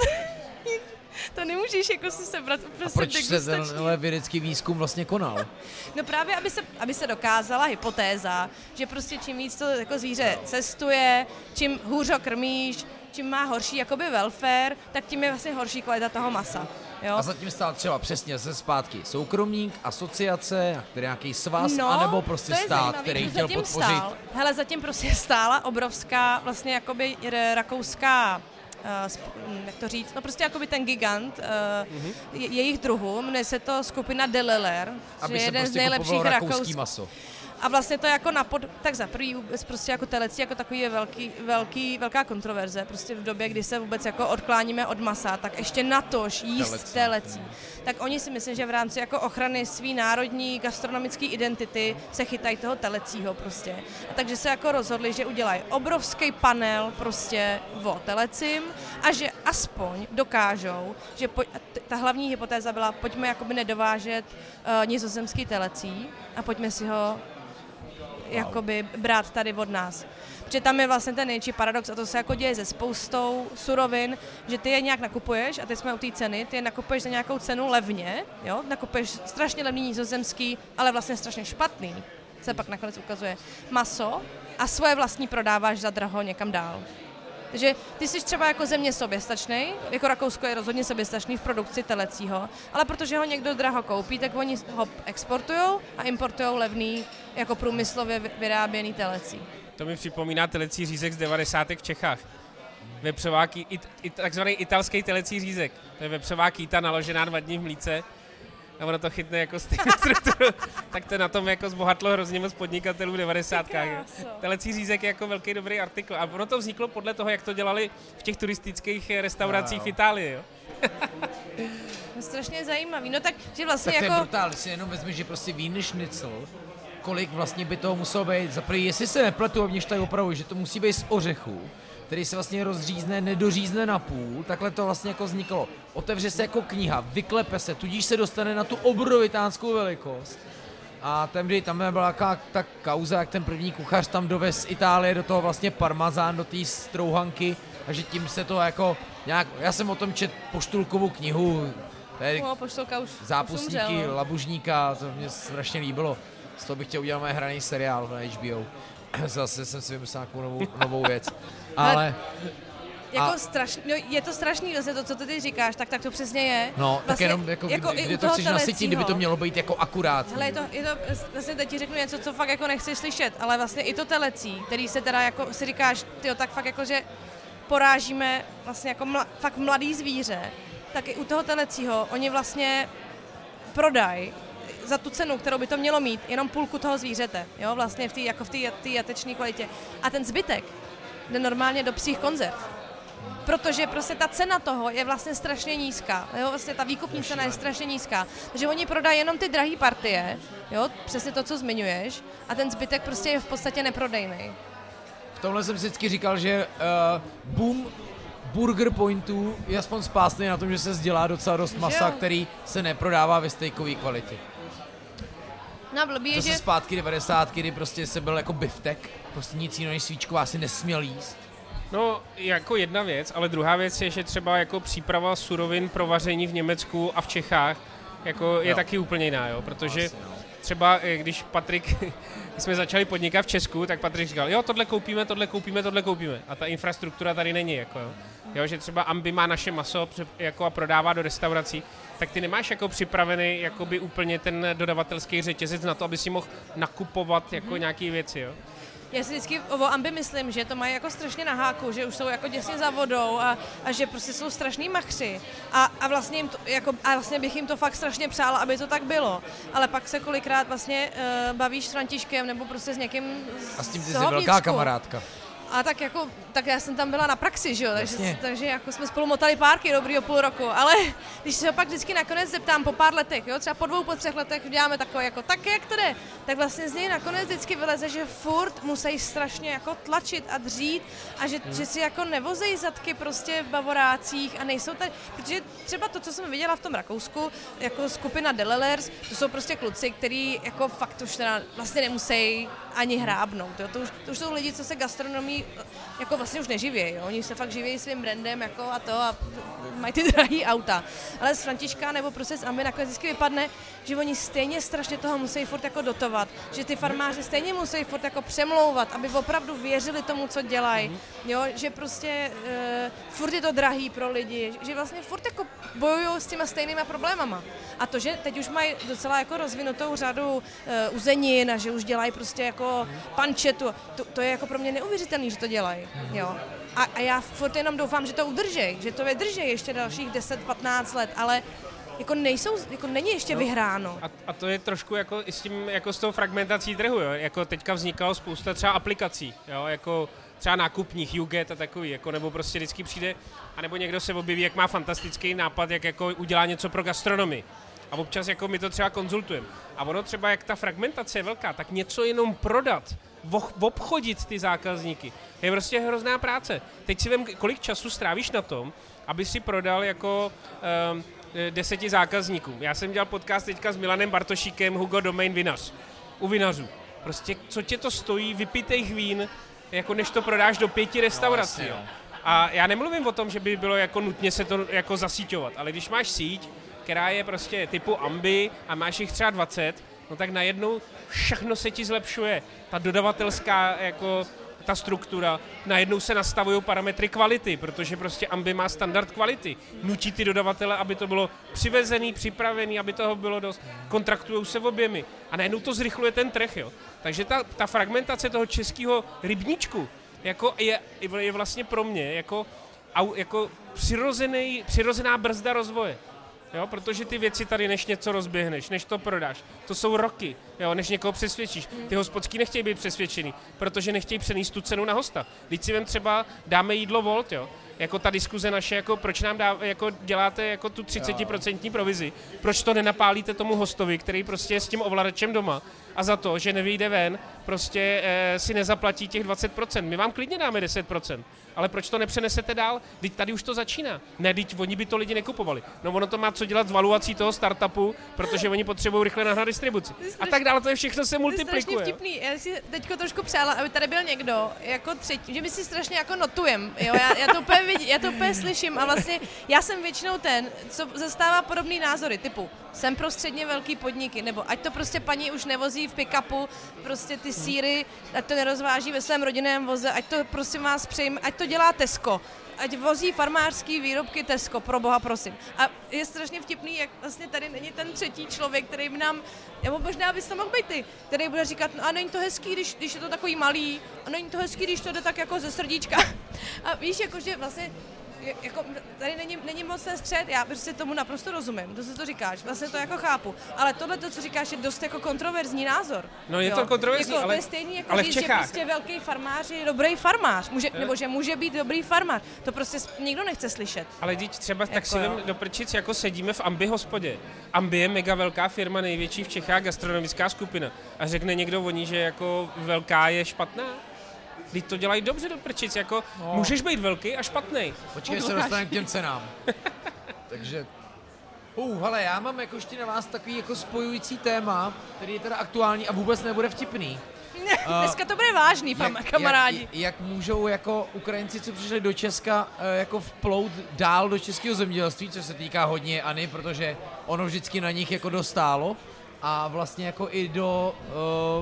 To nemůžeš jako si sebrat prostě degustační. A proč se tenhle vědecký výzkum vlastně konal? No právě, aby se, aby se dokázala hypotéza, že prostě čím víc to jako zvíře cestuje, čím hůř ho krmíš, čím má horší jakoby welfare, tak tím je vlastně horší kvalita toho masa. Jo? A zatím stál třeba přesně ze zpátky soukromník, asociace, nějaký svaz, no, anebo prostě stát, zajímavý, který chtěl podpořit. Stál. Hele, zatím prostě stála obrovská vlastně jakoby rakouská, Uh, jak to říct, no prostě jakoby ten gigant uh, mm-hmm. jejich druhů, jmenuje se to skupina Deleler, že je jeden prostě z nejlepších rakouských maso. A vlastně to je jako napod... Tak za prvý vůbec prostě jako telecí jako takový je velký, velký, velká kontroverze. Prostě v době, kdy se vůbec jako odkláníme od masa, tak ještě natož jíst telecí. telecí. Tak oni si myslím, že v rámci jako ochrany své národní gastronomické identity se chytají toho telecího prostě. A takže se jako rozhodli, že udělají obrovský panel prostě o telecím a že aspoň dokážou, že poj... ta hlavní hypotéza byla, pojďme jakoby nedovážet uh, nizozemský telecí a pojďme si ho jakoby brát tady od nás. Protože tam je vlastně ten největší paradox a to se jako děje se spoustou surovin, že ty je nějak nakupuješ a teď jsme u té ceny, ty je nakupuješ za nějakou cenu levně, jo? Nakupuješ strašně levný nizozemský, ale vlastně strašně špatný, se pak nakonec ukazuje maso a svoje vlastní prodáváš za draho někam dál. Takže ty jsi třeba jako země soběstačnej, jako Rakousko je rozhodně soběstačný v produkci telecího, ale protože ho někdo draho koupí, tak oni ho exportujou a importujou levný, jako průmyslově vyráběný telecí. To mi připomíná telecí řízek z devadesátek v Čechách. Vepřováky, it, it, takzvaný italský telecí řízek. To je vepřová kýta naložená dva dní v mlíce a ono to chytne jako stejnou strukturu. Tak to na tom jako zbohatlo hrozně moc podnikatelů v devadesátkách. Telecí řízek je jako velký dobrý artikl. A ono to vzniklo podle toho, jak to dělali v těch turistických restauracích no, v Itálii. Jo? No, strašně zajímavý. No tak, že vlastně tak jako... to je brutál, si jenom vezmi, že prostě víny šnicl, kolik vlastně by toho muselo být. Za první, jestli se nepletu, obněž tady opravuji, že to musí být z ořechu, který se vlastně rozřízne, nedořízne na půl, takhle to vlastně jako vzniklo. Otevře se jako kniha, vyklepe se, tudíž se dostane na tu obrovitánskou velikost. A tam, tam byla ta, ta kauza, jak ten první kuchař tam dovez z Itálie do toho vlastně parmazán, do té strouhanky, a že tím se to jako nějak, já jsem o tom čet Poštulkovu knihu, tady no, Poštulka už, zápustníky, už Labužníka, to mě strašně líbilo. Z toho bych chtěl udělat mé hraný seriál na H B O. Zase jsem si vymyslel nějakou novou, novou věc. Ale... Jako a... strašný, no je to strašný, vlastně to, co ty teď říkáš, tak, tak to přesně je. No, vlastně, tak jenom, jako, jako kdy, kdy to chceš nasytit, kdyby to mělo být jako akurátní. Hele, je to, je to, vlastně teď ti řeknu něco, co fakt jako nechceš slyšet, ale vlastně i to telecí, který se teda jako, si říkáš, tyjo, tak fakt jako, že porážíme vlastně jako mla, fakt mladý zvíře, tak i u toho telecího oni vlastně prodají za tu cenu, kterou by to mělo mít, jenom půlku toho zvířete, jo, vlastně v té jako jateční kvalitě. A ten zbytek jde normálně do psích konzerv. Protože prostě ta cena toho je vlastně strašně nízká, jo, vlastně ta výkupní cena je strašně nízká. Takže oni prodají jenom ty drahé partie, jo, přesně to, co zmiňuješ, a ten zbytek prostě je v podstatě neprodejný. V tomhle jsem vždycky říkal, že uh, boom burger pointů je aspoň spásný na tom, že se dělá docela dost masa, který se neprodává ve stejkové kvalitě. No blbý, to se že... zpátky devadesát, kdy prostě se byl jako biftek, prostě nic jiného než svíčková si nesměl jíst. No, jako jedna věc, ale druhá věc je, že třeba jako příprava surovin pro vaření v Německu a v Čechách jako je jo. taky úplně jiná, jo, protože Asi, jo. třeba když Patrik, když jsme začali podnikat v Česku, tak Patrik říkal, jo, tohle koupíme, tohle koupíme, tohle koupíme a ta infrastruktura tady není, jako jo. Jo, že třeba Ambi má naše maso jako a prodává do restaurací, tak ty nemáš jako připravený jakoby úplně ten dodavatelský řetězec na to, aby si mohl nakupovat jako hmm. nějaký věci, jo? Já si vždycky o Ambi myslím, že to mají jako strašně na háku, že už jsou jako děsně za vodou a, a že prostě jsou strašný machři. A, a, vlastně jim to, jako, a vlastně bych jim to fakt strašně přála, aby to tak bylo. Ale pak se kolikrát vlastně uh, bavíš s Františkem nebo prostě s někým z A s tím ty jsi velká kamarádka. A tak jako, tak já jsem tam byla na praxi, že jo, takže, takže jako jsme spolu motali párky dobrýho půl roku, ale když se ho pak vždycky nakonec zeptám po pár letech, jo, třeba po dvou, po třech letech děláme takové jako, tak jak to jde, tak vlastně z něj nakonec vždycky vyleze, že furt musí strašně jako tlačit a dřít a že, hmm. že si jako nevozejí zadky prostě v bavorácích a nejsou tady, protože třeba to, co jsem viděla v tom Rakousku, jako skupina Delelers, to jsou prostě kluci, který jako fakt už teda vlastně nemusí ani hrábnout, jo, to už, to už jsou lidi, co se gastronomii jako vlastně už neživějí, jo? Oni se fakt živějí svým brandem jako a to a mají ty drahý auta, ale z Františka nebo prostě z Amby nakonec vždycky vypadne, že oni stejně strašně toho musí furt jako dotovat, že ty farmáři stejně musí furt jako přemlouvat, aby opravdu věřili tomu, co dělají, jo? Že prostě e, furt je to drahý pro lidi, že vlastně furt jako bojují s těma stejnýma problémama a to, že teď už mají docela jako rozvinutou řadu e, uzenin a že už dělají prostě jako pančetu, to, to je jako pro mě neuvěřitelný, že to dělají, jo. A, a já furt jenom doufám, že to udržej, že to vydržej ještě dalších deset patnáct let, ale jako nejsou, jako není ještě no, vyhráno. A, a to je trošku jako s tím, jako s tou fragmentací trhu, jo? Jako teďka vznikalo spousta třeba aplikací, jo? Jako třeba nákupních, YouGet a takový, jako nebo prostě vždycky přijde, anebo někdo se objeví, jak má fantastický nápad, jak jako udělá něco pro gastronomii. A občas jako my to třeba konzultujeme. A ono třeba, jak ta fragmentace je velká, tak něco jenom prodat, obchodit ty zákazníky, je prostě hrozná práce. Teď si vem, kolik času strávíš na tom, aby si prodal jako um, deseti zákazníkům. Já jsem dělal podcast teďka s Milanem Bartošíkem, Hugo Domain vinař, u vinařů. Prostě co tě to stojí vypitejch vín, jako než to prodáš do pěti restaurací. No, vlastně, a já nemluvím o tom, že by bylo jako nutně se to jako zasíťovat, ale když máš síť, která je prostě typu Ambi a máš jich třeba dvacet, no tak najednou všechno se ti zlepšuje. Ta dodavatelská, jako ta struktura, najednou se nastavují parametry kvality, protože prostě Ambi má standard kvality. Nutí ty dodavatele, aby to bylo přivezený, připravený, aby toho bylo dost, kontraktujou se v objemy a najednou to zrychluje ten trh, jo. Takže ta, ta fragmentace toho českého rybníčku jako je, je vlastně pro mě jako, jako přirozený, přirozená brzda rozvoje. Jo, protože ty věci tady, než něco rozběhneš, než to prodáš, to jsou roky, jo, než někoho přesvědčíš. Ty hospodský nechtějí být přesvědčený, protože nechtějí přenést tu cenu na hosta. Vždyť si vem třeba dáme jídlo Volt, jo. Jako ta diskuze naše, jako proč nám dá, jako děláte jako tu třicet procent provizi, proč to nenapálíte tomu hostovi, který prostě je s tím ovladačem doma a za to, že nevyjde ven, prostě e, si nezaplatí těch dvacet procent. My vám klidně dáme deset procent, ale proč to nepřenesete dál? Vždyť tady už to začíná. Ne, vždyť oni by to lidi nekupovali. No ono to má co dělat s valuací toho startupu, protože oni potřebují rychle nahnat distribuci. A tak dále, to je všechno se multiplikuje. To je vtipný. Já si teďko trošku přála, aby tady byl někdo jako třetí, že my si strašně jako notujem, jo? Já, já to úplně vidím, já to úplně slyším a vlastně já jsem většinou ten, co zastává podobné názory, typu jsem pro středně velký podniky, nebo ať to prostě paní už nevozí v pick-upu, prostě ty sýry, ať to nerozváží ve svém rodinném voze, ať to prosím vás přejme, ať to dělá Tesco, ať vozí farmářský výrobky Tesco, pro boha prosím. A je strašně vtipný, jak vlastně tady není ten třetí člověk, který by nám, nebo možná bys to mohl být ty, který bude říkat, no a není to hezký, když, když je to takový malý, a není to hezký, když to jde tak jako ze srdíčka. A víš, jakože vlastně, jako, tady není, není moc ten střed, já prostě tomu naprosto rozumím, to se to říkáš, vlastně to jako chápu, ale tohle, to, co říkáš, je dost jako kontroverzní názor. No je jo? To kontroverzní, jako, ale, to je stejný, jako ale říct, že prostě velký farmář je dobrý farmář, může, nebo že může být dobrý farmář, to prostě nikdo nechce slyšet. Ale teď třeba jako, tak si jdem do prčic, jako sedíme v Ambi hospodě. Ambi je mega velká firma, největší v Čechách, gastronomická skupina a řekne někdo o ní, že jako velká je špatná? Teď to dělají dobře do prčic, jako no. Můžeš být velký a špatnej. Počkej, se dostaneme k těm cenám. Takže, uh, hele, já mám jako ještě na vás takový jako spojující téma, který je teda aktuální a vůbec nebude vtipný. Uh, Dneska to bude vážný, jak, pam, kamarádi. Jak, jak můžou jako Ukrajinci, co přišli do Česka, jako vplout dál do českého zemědělství, co se týká hodně Anny, protože ono vždycky na nich jako dostálo. A vlastně jako i do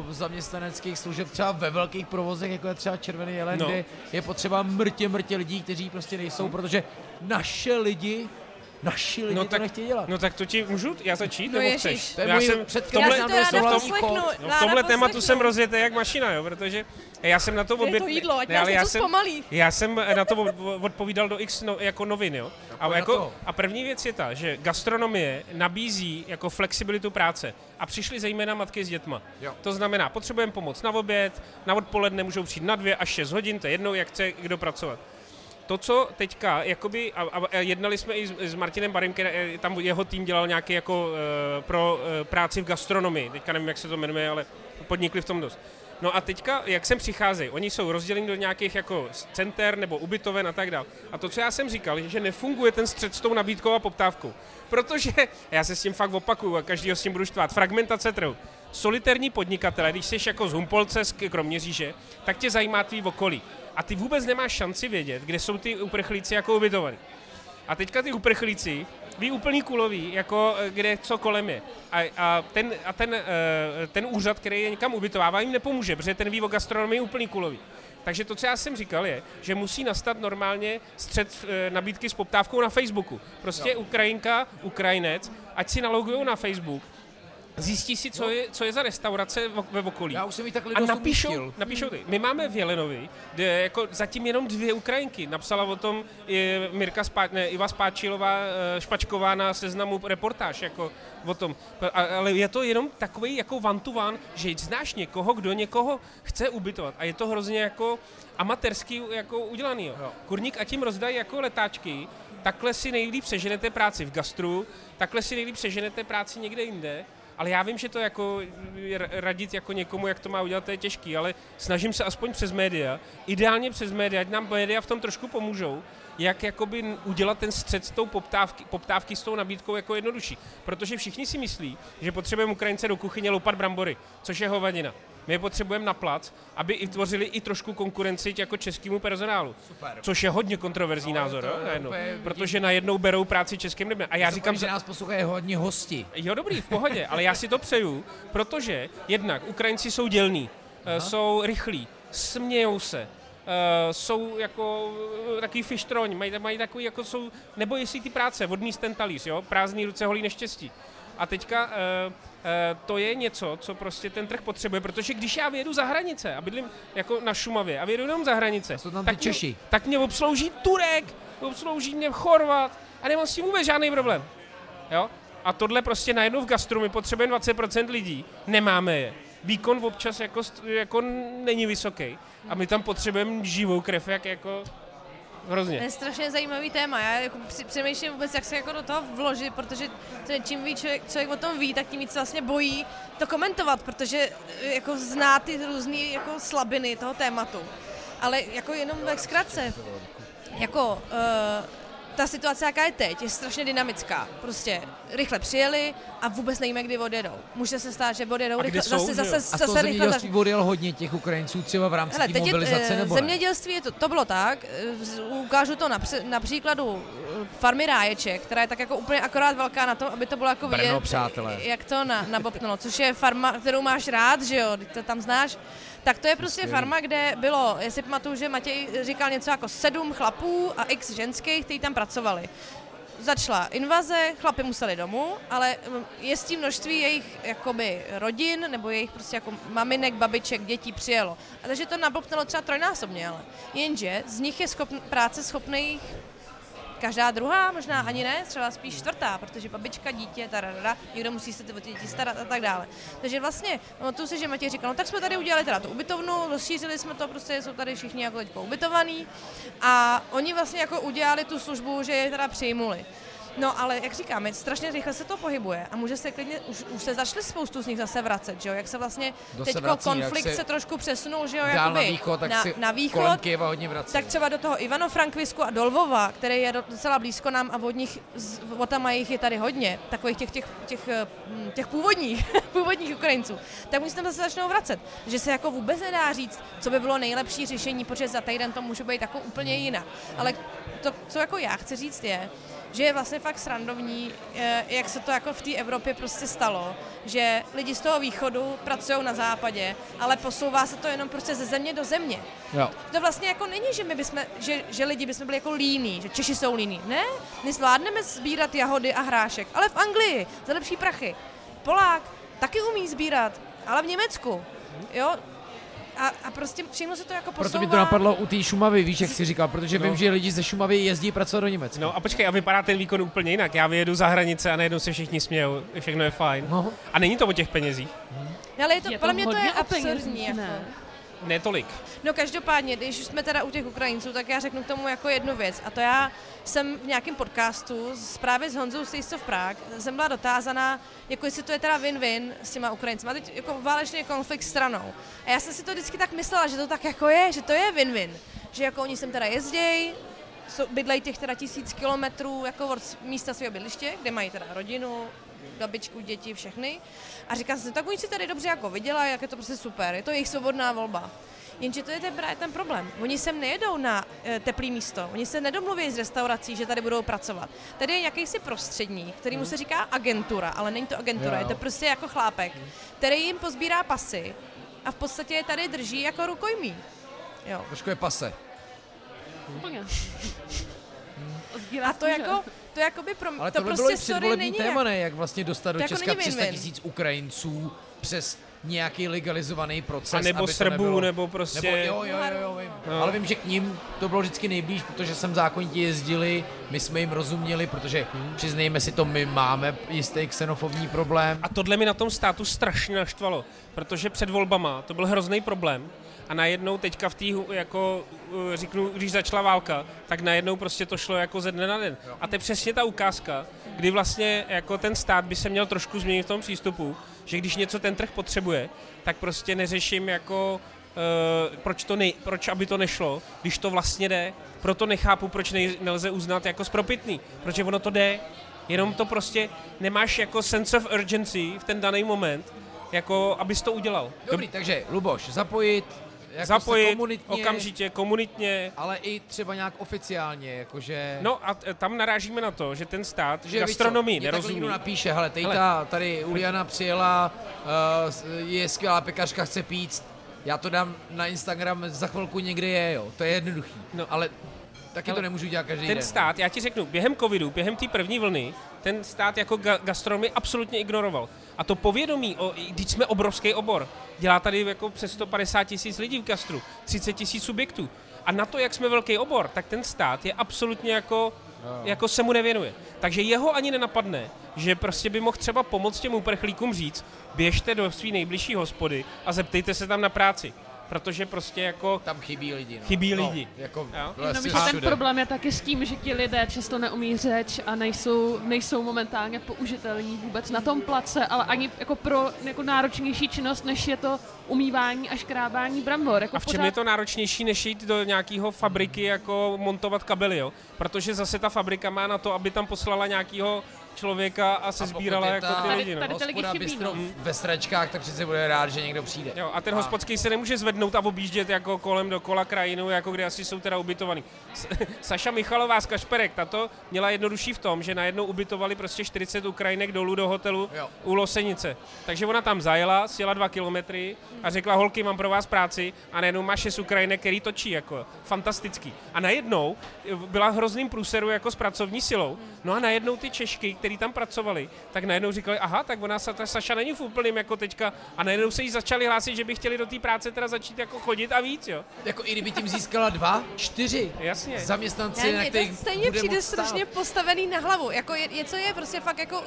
uh, zaměstnaneckých služeb třeba ve velkých provozech, jako je třeba Červený jelen, no. Kde je potřeba mrtě, mrtě lidí, kteří prostě nejsou, protože naše lidi, naši lidi no to tak, nechtějí dělat. No tak to ti můžu, já začít, no nebo chceš? To je já můj jsem předkládat, já si to ráda poslechnu. V tomhle tématu jsem rozjetý jak mašina, jo, protože já jsem na to odbět... Je to jídlo, ať nás něco zpomalí. Já jsem na to odpovídal do X no, jako novin, jo. A, jako, a první věc je ta, že gastronomie nabízí jako flexibilitu práce a přišly zejména matky s dětma. Jo. To znamená, potřebujeme pomoc na oběd, na odpoledne můžou přijít na dvě až šest hodin, to je jednou, jak chce kdo pracovat. To, co teďka, jakoby, a, a jednali jsme i s, s Martinem Barym, který tam jeho tým dělal nějaký jako e, pro e, práci v gastronomii, teďka nevím, jak se to jmenuje, ale podnikli v tom dost. No a teďka, jak sem přicházejí, oni jsou rozděleni do nějakých jako center nebo ubytoven a tak dále. A to, co já jsem říkal, je, že nefunguje ten střed s tou nabídkou a poptávkou, protože, já se s tím fakt opakuju a každýho s tím budu štvát, fragmentace trhu. Solitérní podnikatele, když jsi jako z Humpolce, z Kroměříže, tak tě zajímá tvý okolí. A ty vůbec nemáš šanci vědět, kde jsou ty uprchlíci jako ubytovaní. A teďka ty uprchlíci ví úplný kulový, jako kde co kolem je. A, a, ten, a ten, ten úřad, který je někam ubytovává, jim nepomůže, protože ten ví o gastronomii úplný kulový. Takže to, co já jsem říkal, je, že musí nastat normálně střed e, nabídky s poptávkou na Facebooku. Prostě no. Ukrajinka, Ukrajinec, ať si nalogujou na Facebook, Zjistí si, co, no. je, co je za restaurace ve okolí. Já už jsem ji tak lidostou a napíšou, napíšou ty. My máme v Jelenovi, kde jako zatím jenom dvě Ukrajinky. Napsala o tom Mirka Spá, ne, Iva Spáčilová Špačková na Seznamu reportáž jako o tom. Ale je to jenom takový jako one to one, že znáš někoho, kdo někoho chce ubytovat. A je to hrozně jako amatérský jako udělaný. No. Kurník a tím rozdají jako letáčky. Takhle si nejlíp přeženete práci v gastru, takhle si nejlíp přeženete práci někde jinde. Ale já vím, že to jako radit jako někomu, jak to má udělat, to je těžký, ale snažím se aspoň přes média, ideálně přes média, ať nám média v tom trošku pomůžou, jak jakoby udělat ten střed s tou poptávky, poptávky s tou nabídkou jako jednodušší. Protože všichni si myslí, že potřebujeme Ukrajince do kuchyně loupat brambory, což je hovadina. My je potřebujeme na plac, aby i tvořili i trošku konkurenci jako českému personálu. Super. Což je hodně kontroverzní no, názor, to, najednou, protože najednou berou práci českým lidem. A já říkám, že nás poslouchají hodně hosti. Jo, dobrý, v pohodě, ale já si to přeju, protože jednak Ukrajinci jsou dělní, aha, jsou rychlí, smějou se. Uh, jsou jako uh, takový fištroň, mají, mají takový, jako jsou, nebojí si ty práce, odníst ten talíř, jo, prázdný ruce, holí neštěstí. A teďka uh, uh, to je něco, co prostě ten trh potřebuje, protože když já vyjedu za hranice a bydlím jako na Šumavě a vyjedu jenom za hranice, tak mě, tak mě obslouží Turek, obslouží mě Chorvat a nemám s tím vůbec žádný problém, jo. A tohle prostě najednou v gastru my potřebujeme dvacet procent lidí, nemáme je. Výkon občas jako, jako není vysoký a my tam potřebujeme živou krev, jak jako hrozně. To je strašně zajímavý téma, já jako přemýšlím vůbec, jak se jako do toho vložit, protože čím víc člověk, člověk o tom ví, tak tím víc se vlastně bojí to komentovat, protože jako zná ty různé jako slabiny toho tématu. Ale jako jenom ve zkratce, jako uh, ta situace, jaká je teď, je strašně dynamická. Prostě rychle přijeli a vůbec nejíme, kdy odjedou. Může se stát, že odjedou rychle. Jsou, zase, zase, zase, a to zemědělství odjel hodně těch Ukrajinců třeba v rámci té mobilizace, nebo ne? Zemědělství, je to, to bylo tak, ukážu to na, na příkladu farmy Ráječek, která je tak jako úplně akorát velká na tom, aby to bylo jako Brno, vidět, přátelé, jak to na, nabopnulo, což je farma, kterou máš rád, že jo, to tam znáš. Tak to je prostě Svělý. farma, kde bylo, jestli pamatuju, že Matěj říkal něco jako sedm chlapů a x ženských, kteří tam pracovali. Začala invaze, chlapi museli domů, ale je s tím množství jejich jakoby rodin, nebo jejich prostě jako maminek, babiček, dětí přijelo. A takže to nabopnulo třeba trojnásobně, ale jenže z nich je schopn, práce schopných každá druhá, možná ani ne, třeba spíš čtvrtá, protože babička, dítě, tararara, někdo musí se o děti starat a tak dále. Takže vlastně, no tu si, že Matěj říkal, no tak jsme tady udělali teda tu ubytovnu, rozšířili jsme to, prostě jsou tady všichni jako teď ubytovaný a oni vlastně jako udělali tu službu, že je teda přijmuli. No ale jak říkáme, strašně rychle se to pohybuje a může se klidně, už, už se začaly spoustu z nich zase vracet, že jo, jak se vlastně teď konflikt se trošku přesunul, že jo, jakoby na východ, tak na, na východ, kolem Kyjeva hodně vrací. Tak třeba do toho Ivano-Frankivsku a do Lvova, který je docela blízko nám a od nich, od tam jich je tady hodně, takových těch, těch, těch, těch původních, původních Ukrajinců, tak oni se tam zase začnou vracet, že se jako vůbec nedá říct, co by bylo nejlepší řešení, protože za týden to může být jako úplně jinak, ale to, co jako já chci říct je, že je vlastně fakt srandovní, jak se to jako v té Evropě prostě stalo, že lidi z toho východu pracují na západě, ale posouvá se to jenom prostě ze země do země. Jo. To vlastně jako není, že my bychom, že, že lidi bychom byli jako líní, že Češi jsou líní. Ne, my zvládneme sbírat jahody a hrášek, ale v Anglii za lepší prachy. Polák taky umí sbírat, ale v Německu, jo. A, a prostě všechno se to jako posouvá. Proto mi to napadlo u té Šumavy, víš, jak jsi říkal, protože no. vím, že lidi ze Šumavy jezdí pracovat do Německa. No a počkej, a vypadá ten výkon úplně jinak. Já vyjedu za hranice a najednou se všichni smějou, všechno je fajn. No. A není to o těch penězích. Hmm. Ale je to, je podle mě to je absurdní. Jako. Ne. ne tolik. No každopádně, když jsme teda u těch Ukrajinců, tak já řeknu k tomu jako jednu věc. A to já jsem v nějakém podcastu právě s Honzou Sejstov Prák, jsem byla dotázaná, jako jestli to je teda win-win s těma Ukrajincima. A teď jako válečný konflikt stranou. A já jsem si to vždycky tak myslela, že to tak jako je, že to je win-win. Že jako oni sem teda jezděj, bydlejí těch teda tisíc kilometrů jako od místa svého bydliště, kde mají teda rodinu, babičku, děti, všechny. A říkám si, tak oni si tady dobře jako viděla, jak je to prostě super, je to jejich svobodná volba. Jenže to je ten, ten problém. Oni sem nejedou na e, teplý místo, oni se nedomluví s restaurací, že tady budou pracovat. Tady je nějakýsi prostředník, kterýmu se říká agentura, ale není to agentura, jo. Je to prostě jako chlápek, který jim pozbírá pasy a v podstatě je tady drží jako rukojmí. Jo. Trošku je pase. Hm. A to jako... to jakoby pro mě, to prostě story není téma, ne, jak vlastně dostat do jako Česka tři sta tisíc Ukrajinců přes nějaký legalizovaný proces. A nebo Srbů, nebylo... nebo prostě... Nebo, jo, jo, jo, jo, vím. No. Ale vím, že k ním to bylo vždycky nejblíž, protože sem zákonitě jezdili, my jsme jim rozuměli, protože hmm. přiznejme si to, my máme jistý xenofobní problém. A tohle mi na tom státu strašně naštvalo, protože před volbama to byl hrozný problém a najednou teďka v té, jako řeknu, když začala válka, tak najednou prostě to šlo jako ze dne na den. Jo. A to je přesně ta ukázka, kdy vlastně jako ten stát by se měl trošku změnit v tom přístupu, že když něco ten trh potřebuje, tak prostě neřeším jako, uh, proč, to nej, proč aby to nešlo, když to vlastně jde, proto nechápu, proč nej, nelze uznat jako spropitný, protože ono to jde, jenom to prostě nemáš jako sense of urgency v ten daný moment, jako abys to udělal. Dobrý, takže Luboš, zapojit, jako zapojit komunitně, okamžitě, komunitně. Ale i třeba nějak oficiálně, jakože... No a tam narážíme na to, že ten stát že gastronomii nerozumí. Takhle napíše, hele, tejta, tady Uliana přijela, je skvělá pekařka, chce píct, já to dám na Instagram, za chvilku někde je, jo, to je jednoduchý, no, ale taky ale to nemůžu dělat každý den. Ten stát, já ti řeknu, během covidu, během té první vlny, ten stát jako ga- gastronomii absolutně ignoroval. A to povědomí, o, když jsme obrovský obor, dělá tady jako přes sto padesát tisíc lidí v gastru, třicet tisíc subjektů. A na to, jak jsme velký obor, tak ten stát je absolutně jako, no. jako se mu nevěnuje. Takže jeho ani nenapadne, že prostě by mohl třeba pomoct těm uprchlíkům říct, běžte do svý nejbližší hospody a zeptejte se tam na práci. Protože prostě jako... Tam chybí lidi. No. Chybí no, lidi. Jako vlastně no, ten problém je taky s tím, že ti lidé často neumí řeč a nejsou, nejsou momentálně použitelní vůbec na tom place, ale ani jako pro jako náročnější činnost, než je to umývání a škrábání brambor. Jako a v čem pořád... je to náročnější, než jít do nějakého fabriky jako montovat kabely, jo? Protože zase ta fabrika má na to, aby tam poslala nějakého člověka a se sbírala jako ty lidi. No. Hospoda bistro ve sračkách, tak přece bude rád, že někdo přijde. Jo, a ten a. hospodský se nemůže zvednout a objíždět jako kolem dokola krajinu, jako kde asi jsou teda ubytovaný. Saša Michalová z Kašperek, ta to měla jednodušší v tom, že najednou ubytovali prostě čtyřicet Ukrajinek dolů do hotelu jo. u Losenice. Takže ona tam zajela, sjela dva kilometry a řekla, holky, mám pro vás práci a najednou má šest Ukrajinek, který točí, jako fantastický. A najednou byla hrozným průseru jako s pracovní silou. No a najednou ty Češky, který tam pracovali, tak najednou říkali, aha, tak ona ta Saša není v úplným jako teďka a najednou se jí začali hlásit, že by chtěli do té práce teda začít jako chodit a víc, jo. Jako i kdyby tím získala dva, čtyři Jasně. zaměstnanci, na kterých bude stejně přijde strašně postavený na hlavu, jako je, je co je prostě fakt jako, uh,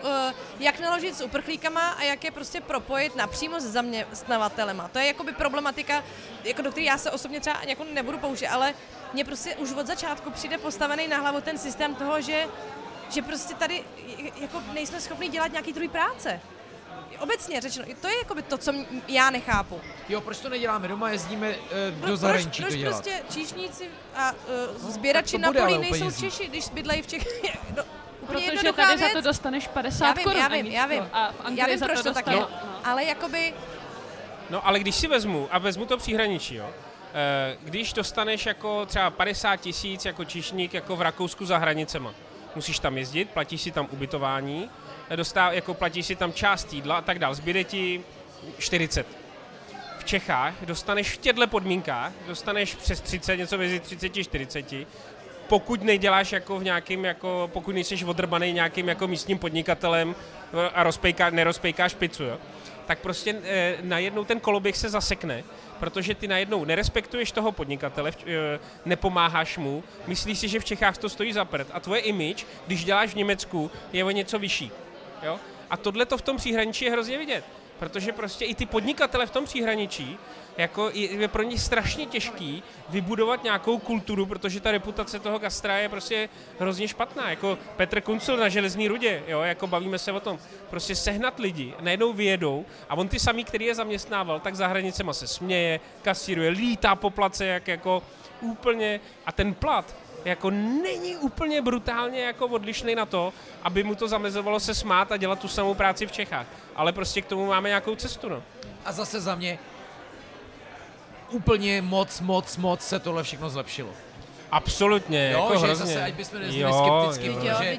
jak naložit s uprchlíkama a jak je prostě propojit napřímo s zaměstnavatelema. To je jakoby problematika, jako do které já se osobně třeba jako nebudu použít, ale mě prostě už od začátku přijde postavený na hlavu ten systém toho, že že prostě tady jako nejsme schopni dělat nějaký druhý práce. Obecně řečeno, to je jako by to, co já nechápu. Jo, proč to neděláme doma, jezdíme e, do zahraničí to dělat? Proč prostě číšníci a e, sběrači no, na polí nejsou Češi, když bydlejí v Čechách? No, protože tady věc. Za to dostaneš padesát korun. Já vím, já vím, já vím, já vím proč to taky. No. Ale jakoby... No, ale když si vezmu, a vezmu to příhraničí, jo, e, když dostaneš jako třeba padesát tisíc jako číšník jako v Rakousku za hranicema, musíš tam jezdit, platíš si tam ubytování, dostá, jako platíš si tam část jídla a tak dál, zbyde ti čtyřicet. V Čechách dostaneš v těchto podmínkách, dostaneš přes třicet, něco mezi třicet až čtyřicet, pokud nejděláš jako v nějakým, jako, pokud nejseš odrbaný nějakým jako místním podnikatelem a rozpejká, nerozpejkáš pizzu, jo? Tak prostě e, najednou ten koloběh se zasekne, protože ty najednou nerespektuješ toho podnikatele, e, nepomáháš mu, myslíš si, že v Čechách to stojí za prd a tvoje image, když děláš v Německu, je o něco vyšší. Jo? A tohle to v tom příhraničí je hrozně vidět, protože prostě i ty podnikatele v tom příhraničí, jako je pro ně strašně těžký vybudovat nějakou kulturu, protože ta reputace toho gastra je prostě hrozně špatná. Jako Petr Kuncl na Železný rudě, jo, jako bavíme se o tom. Prostě sehnat lidi, najednou vyjedou a on ty samý, který je zaměstnával, tak za hranicema se směje, kasíruje, lítá po place, jak jako úplně a ten plat jako není úplně brutálně jako odlišný na to, aby mu to zamezovalo se smát a dělat tu samou práci v Čechách. Ale prostě k tomu máme nějakou cestu, no. A zase za mě úplně moc, moc, moc se tohle všechno zlepšilo. Absolutně, jo, jako že hrozně. Zase, ať bychom neznali skepticky, protože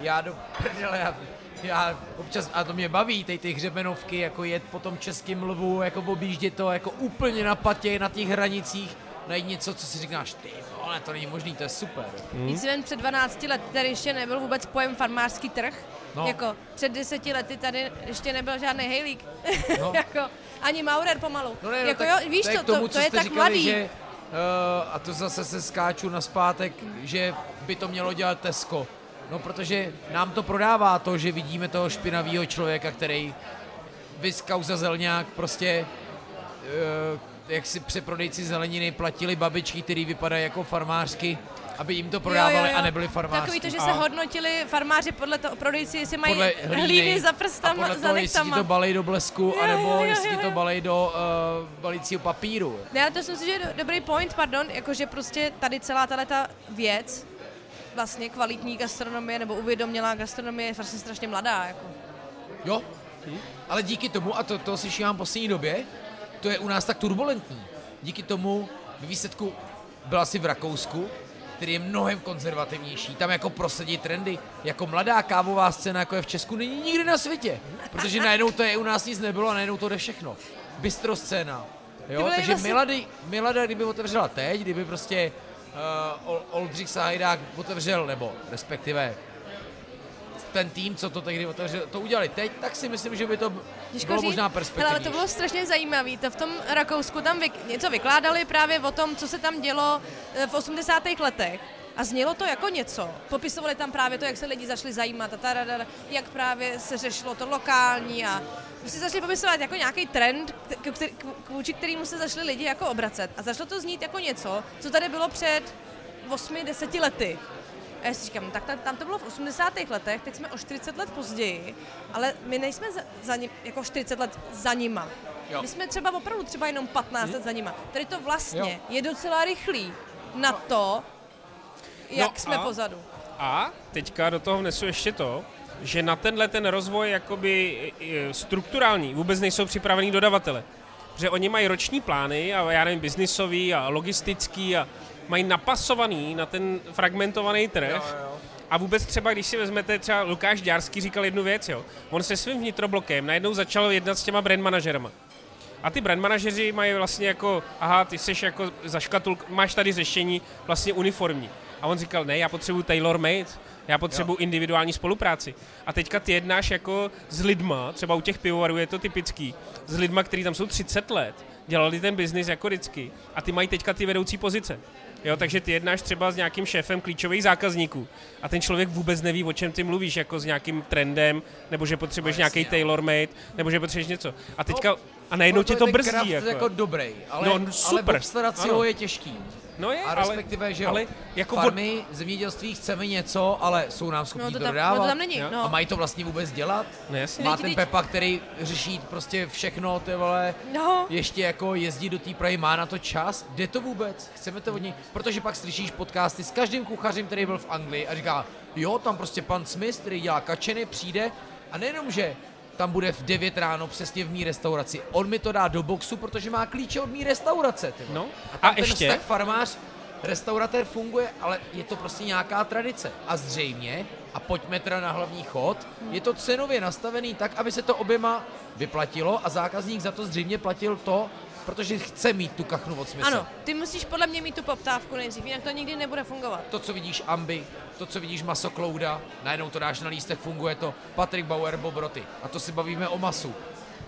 já do prdele, já, já občas, a to mě baví, tej ty hřebenovky, jako jet po tom Českým lvu, jako objíždět to, jako úplně na patě, na těch hranicích, najít něco, co si říkáš, ty vole, to není možný, to je super. Hmm. Nicméně před dvanácti lety tady ještě nebyl vůbec pojem farmářský trh. No. Jako před deseti lety tady ještě nebyl žádný Hejlík. No. Jako, ani Maurer pomalu. No ne, no, jako, tak, jo, víš, to, to, tomu, to, to je tak říkali, mladý. Že, uh, a to zase se skáču nazpátek, že by to mělo dělat Tesco. No, protože nám to prodává to, že vidíme toho špinavýho člověka, který vyskauza zelňák, prostě uh, jak si přeprodejci zeleniny platili babičky, který vypadají jako farmářky, aby jim to prodávali jo, jo, jo. a nebyli farmáři. Takový to, že a... se hodnotili farmáři podle toho, prodejci, jestli mají hlíny za prstama, za nechtama. Jestli ti to balej do blesku, jo, anebo jo, jo, jestli ti to balej do uh, balícího papíru. Ne, to jsem si, že je dobrý point, pardon, jakože prostě tady celá ta věc, vlastně kvalitní gastronomie nebo uvědomělá gastronomie je vlastně strašně mladá. Jako. Jo, hm. ale díky tomu, a to, to si šívám v poslední době, to je u nás tak turbulentní. Díky tomu ve výsledku byla si v Rakousku, který je mnohem konzervativnější. Tam jako prosadí trendy, jako mladá kávová scéna, jako je v Česku, není nikde na světě. Protože najednou to je u nás nic nebylo a najednou to jde všechno. Bistro scéna. Jo? Takže vlastně... Milady, Milada, kdyby otevřela teď, kdyby prostě uh, Oldřich Sahajdák otevřel, nebo respektive ten tým, co to tehdy otevřel, to udělali teď, tak si myslím, že by to Těžko bylo říct, možná perspektivnější. Ale to bylo strašně zajímavé. To v tom Rakousku tam vy, něco vykládali právě o tom, co se tam dělo v osmdesátých letech. A znělo to jako něco. Popisovali tam právě to, jak se lidi začali zajímat a tarada, jak právě se řešilo to lokální a si začali popisovat jako nějaký trend, kvůči kterému se začali lidi jako obracet. A začalo to znít jako něco, co tady bylo před osmi deseti lety. A já si říkám, tak tam to bylo v osmdesátých letech, teď jsme o čtyřicet let později, ale my nejsme za, za ním, jako čtyřicet let za nima. Jo. My jsme třeba opravdu třeba jenom patnáct let hmm. za nima. Tady to vlastně jo. je docela rychlý na to, jak no jsme a, pozadu. A teďka do toho vnesu ještě to, že na tenhle ten rozvoj jakoby strukturální vůbec nejsou připravení dodavatele. Protože oni mají roční plány, a já nevím, biznisový a logistický a mají napasovaný na ten fragmentovaný trh jo, jo. a vůbec třeba, když si vezmete, třeba Lukáš Ďárský říkal jednu věc, jo, on se svým Vnitroblockem najednou začal jednat s těma brand manažerama. A ty brand manažeři mají vlastně jako, aha, ty seš jako zaškatulk, máš tady řešení vlastně uniformní. A on říkal, ne, já potřebuji tailor-made, já potřebuji jo. individuální spolupráci. A teďka ty jednáš jako s lidma, třeba u těch pivovarů je to typický, s lidma, kteří tam jsou třicet let, dělali ten biznis jako vždycky a ty mají teďka ty vedoucí pozice. Jo, takže ty jednáš třeba s nějakým šéfem klíčových zákazníků a ten člověk vůbec neví, o čem ty mluvíš, jako s nějakým trendem, nebo že potřebuješ no, nějaký tailor-made, nebo že potřebuješ něco. A teďka, a najednou no, tě to brzdí. Kraft jako. jako dobrý, ale, no, super. ale obstarat si ho je těžký. No je, a respektive, ale, že ale, jako farmy, od... zemědělství, chceme něco, ale jsou nám schopní no, to dodávat. No to tam není, no. A mají to vlastně vůbec dělat? No, má ten Pepa, který řeší prostě všechno, ty vole, no. ještě jako jezdí do té Prahy, má na to čas? Jde to vůbec? Chceme to od něj? Protože pak slyšíš podcasty s každým kuchařem, který byl v Anglii a říká, jo, tam prostě pan Smith, který dělá kačeny, přijde a nejenom, že tam bude v devět ráno přesně v mý restauraci. On mi to dá do boxu, protože má klíče od mý restaurace. No, a, a ještě tak farmář, restauratér funguje, ale je to prostě nějaká tradice. A zřejmě, a pojďme teda na hlavní chod, je to cenově nastavený tak, aby se to oběma vyplatilo a zákazník za to zřejmě platil to, protože chce mít tu kachnu od smysl. Ano, ty musíš podle mě mít tu poptávku nejdřív, jinak to nikdy nebude fungovat. To, co vidíš Ambi, to, co vidíš maso Klouda, najednou to dáš na lístek, funguje to, Patrik Bauer, Bobroty. A to si bavíme o masu.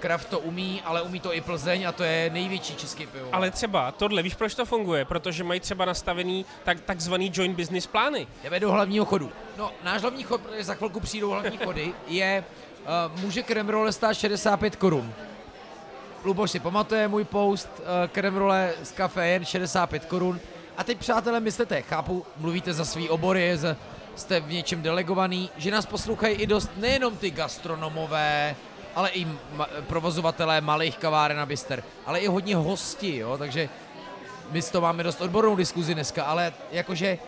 Kraft to umí, ale umí to i Plzeň a to je největší český pivo. Ale třeba tohle, víš, proč to funguje? Protože mají třeba nastavený tak, takzvaný joint business plány. Jdeme do hlavního chodu. No, náš hlavní chod, protože za chvilku přijdou hlavní chody, je uh, může kremrole stát šedesát pět korun. Luboš si pamatuje můj post, krem role z kafe jen šedesát pět korun. A teď, přátelé, myslete, chápu, mluvíte za svý obory, jste v něčem delegovaný, že nás poslouchají i dost nejenom ty gastronomové, ale i ma- provozovatelé malých kaváren a bister, ale i hodně hostí, jo, takže my s to máme dost odbornou diskuzi dneska, ale jakože,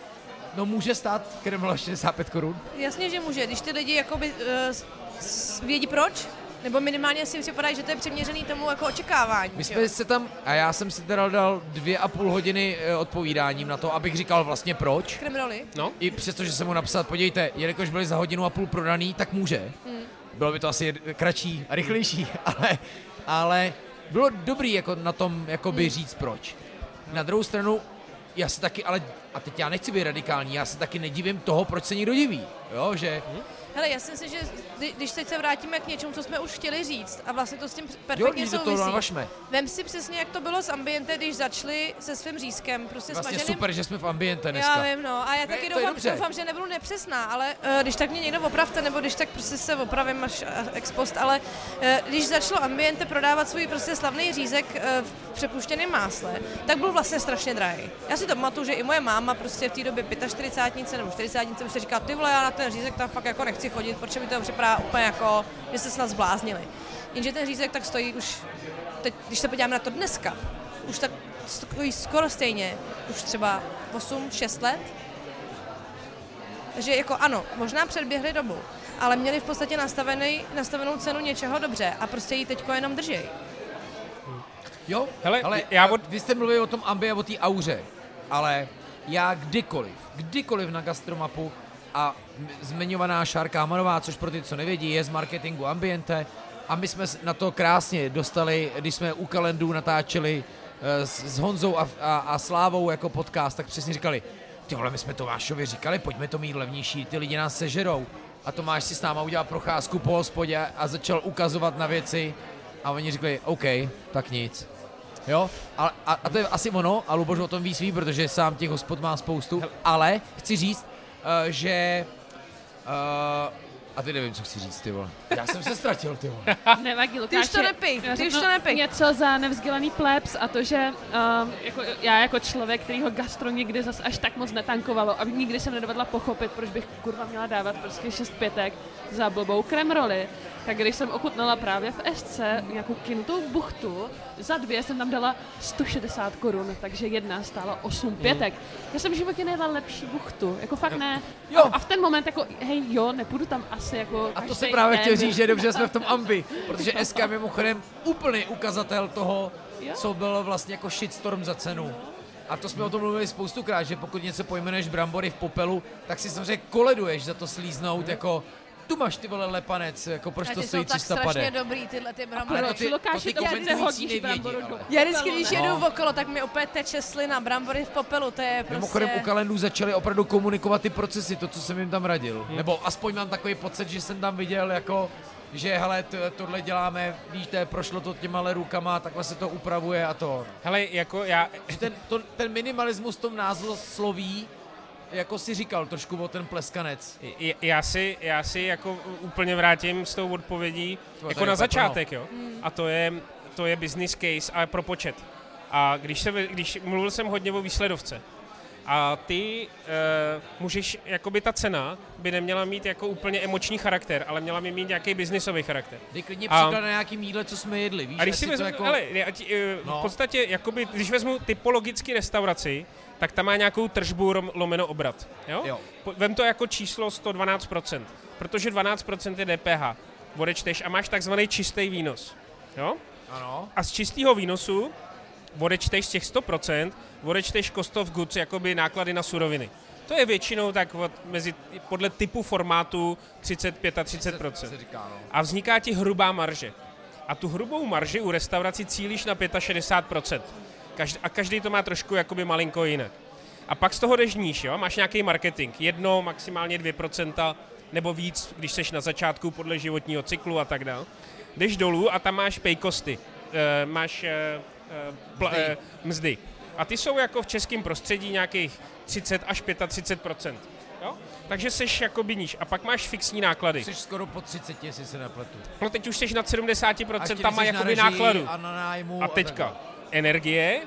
no může stát krem role šedesát pět korun? Jasně, že může, když ty lidi jakoby uh, vědí proč? Nebo minimálně si připadá, že to je přiměřený tomu jako očekávání. My jsme jo. se tam, a já jsem si teda dal dvě a půl hodiny odpovídáním na to, abych říkal vlastně proč. Kremroli. No. I přesto, že jsem mu napsal, podívejte, jelikož byli za hodinu a půl prodaný, tak může. Mm. Bylo by to asi kratší a rychlejší, ale, ale bylo dobrý jako na tom jakoby mm. říct proč. Na druhou stranu, já se taky, ale, a teď já nechci být radikální, já se taky nedivím toho, proč se někdo diví, jo, že... Hele, já si myslím, že když teď se vrátíme k něčemu, co jsme už chtěli říct, a vlastně to s tím perfektně souvisí. Vem si přesně, jak to bylo s Ambiente, když začali se svým řízkem. Prostě vlastně smaženým... super, že jsme v Ambiente dneska. Já vím, no. A já taky ne, doufám, doufám, že nebudu nepřesná, ale uh, když tak mě někdo opravte, nebo když tak prostě se opravím až ex post, ale uh, když začalo Ambiente prodávat svůj prostě slavný řízek uh, v přepuštěném másle, tak byl vlastně strašně drahý. Já si to pamatuju, že i moje máma prostě v té době čtyřicátnice nebo čtyřicátnice už se říká, ty vole, já na ten řízek tam fakt jako nechci chodit, protože mi to připadá úplně jako, že se snad zbláznili. Jenže ten řízek tak stojí už, teď, když se podíváme na to dneska, už tak stojí skoro stejně, už třeba osm šest let. Takže jako ano, možná předběhli dobu, ale měli v podstatě nastavený, nastavenou cenu něčeho dobře a prostě ji teďko jenom drží. Jo, hele, hele já od... vy jste mluvili o tom ambi a o té auře, ale já kdykoliv, kdykoliv na gastromapu a zmiňovaná Šárka Hamanová, což pro ty, co nevědí, je z marketingu Ambiente. A my jsme na to krásně dostali, když jsme u Kalendů natáčeli s Honzou a, a, a Slávou jako podcast, tak přesně říkali, ty vole, my jsme Tomášovi říkali, pojďme to mít levnější, ty lidi nás sežerou. A Tomáš si s náma udělal procházku po hospodě a začal ukazovat na věci a oni řekli, OK, tak nic. Jo, a, a, a to je asi ono, a Luboš o tom ví svý, protože sám těch hospod má spoustu, ale chci říct, Uh, že... Uh, a ty nevím, co chci říct, ty vole. Já jsem se ztratil, ty vole. Nevadí, Lukáši. Ty už to nepij, ty už to nepij. Něco za nevzdělaný plebs a to, že uh, jako, já jako člověk, který ho gastro nikdy zas až tak moc netankovalo a nikdy jsem nedovedla pochopit, proč bych kurva měla dávat prostě šest pětek za blbou kremroli. Tak když jsem ochutnala právě v S C nějakou kynutou buchtu, za dvě jsem tam dala sto šedesát korun, takže jedna stála osm pětek. Já jsem v životě nejedla lepší buchtu, jako fakt ne. Jo. A, a v ten moment jako, hej jo, nepůjdu tam asi jako... A to se právě chtěl říct, že dobře jsme v tom ambi, protože S K je mimochodem úplný ukazatel toho, jo, co byl vlastně jako shitstorm za cenu. A to jsme o tom mluvili spoustukrát, že pokud něco pojmenuješ brambory v popelu, tak si samozřejmě koleduješ za to slíznout, jako... Tu máš, ty vole, lepanec, jako proč to stojí tři sta padesát. A ty jsou tak strašně dobrý, tyhle ty brambory. Ale to ty, Lukáši, to ty komentující nevědí. Já vždycky, když jedu no. okolo, tak mi opět teče slina, brambory v popelu, to je prostě... Mimochodem u Kalendů začaly opravdu komunikovat ty procesy, to, co jsem jim tam radil. Hmm. Nebo aspoň mám takový pocit, že jsem tam viděl, jako, že hele, tohle děláme, víte, prošlo to těma rukama, takhle se to upravuje a to. Hele, jako já... Ten, to, ten minimalismus v tom názvu sloví, jako si říkal trošku o ten pleskanec. J- já, si, já si jako úplně vrátím s tou odpovědí Tvo, jako na začátek, jo. Mm. A to je, to je business case a pro počet. A když, se, když mluvil jsem hodně o výsledovce a ty e, můžeš, jakoby ta cena by neměla mít jako úplně emoční charakter, ale měla by mít nějaký biznisový charakter. Ty klidně příklad na nějakým jídle, co jsme jedli, víš? A když si vezmu, jako... hele, v podstatě, jakoby, když vezmu typologicky restauraci, tak tam má nějakou tržbu lomeno obrat. Jo? Jo. Vem to jako číslo sto dvanáct procent, protože dvanáct procent je D P H. Odečteš a máš takzvaný čistý výnos. Jo? Ano. A z čistého výnosu odečteš těch sto procent, odečteš cost of goods, jakoby náklady na suroviny. To je většinou tak od, mezi, podle typu formátu třicet pět a třicet procent. A vzniká ti hrubá marže. A tu hrubou marži u restaurací cílíš na šedesát pět procent. Každý, a každý to má trošku jakoby malinko jinak. A pak z toho jdeš níž, jo? Máš nějaký marketing, jedno, maximálně dvě procenta nebo víc, když seš na začátku podle životního cyklu a tak dále. Jdeš dolů a tam máš pejkosty, e, máš e, pl- e, mzdy. A ty jsou jako v českém prostředí nějakých třicet až třicet pět procent. Jo? Takže seš jakoby níž. A pak máš fixní náklady. Jsi skoro po třiceti, jestli se nepletu. No teď už seš na sedmdesát procent a jakoby nákladu. A, na nájmu a teďka. A energie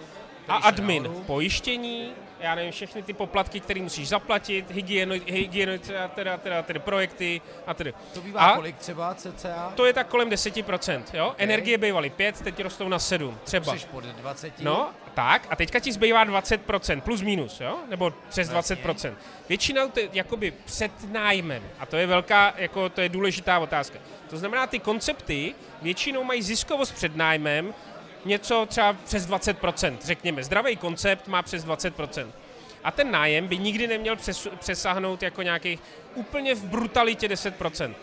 a admin, pojištění, já nevím, všechny ty poplatky, které musíš zaplatit, hygieny, hygieny teda, teda, teda, teda, projekty a tedy. To bývá a kolik třeba cca? To je tak kolem deset procent, jo? Okay. Energie bývaly pět, teď rostou na sedm, třeba. Musíš pod dvacet. No, tak, a teďka ti zbývá dvacet procent, plus minus, jo? Nebo přes vlastně. dvacet procent. Většinou to je jakoby před nájmem, a to je velká, jako to je důležitá otázka. To znamená, ty koncepty většinou mají ziskovost před nájmem, něco třeba přes dvacet procent, řekněme. Zdravý koncept má přes dvacet procent. A ten nájem by nikdy neměl přes, přesáhnout jako nějakých úplně v brutalitě deset procent.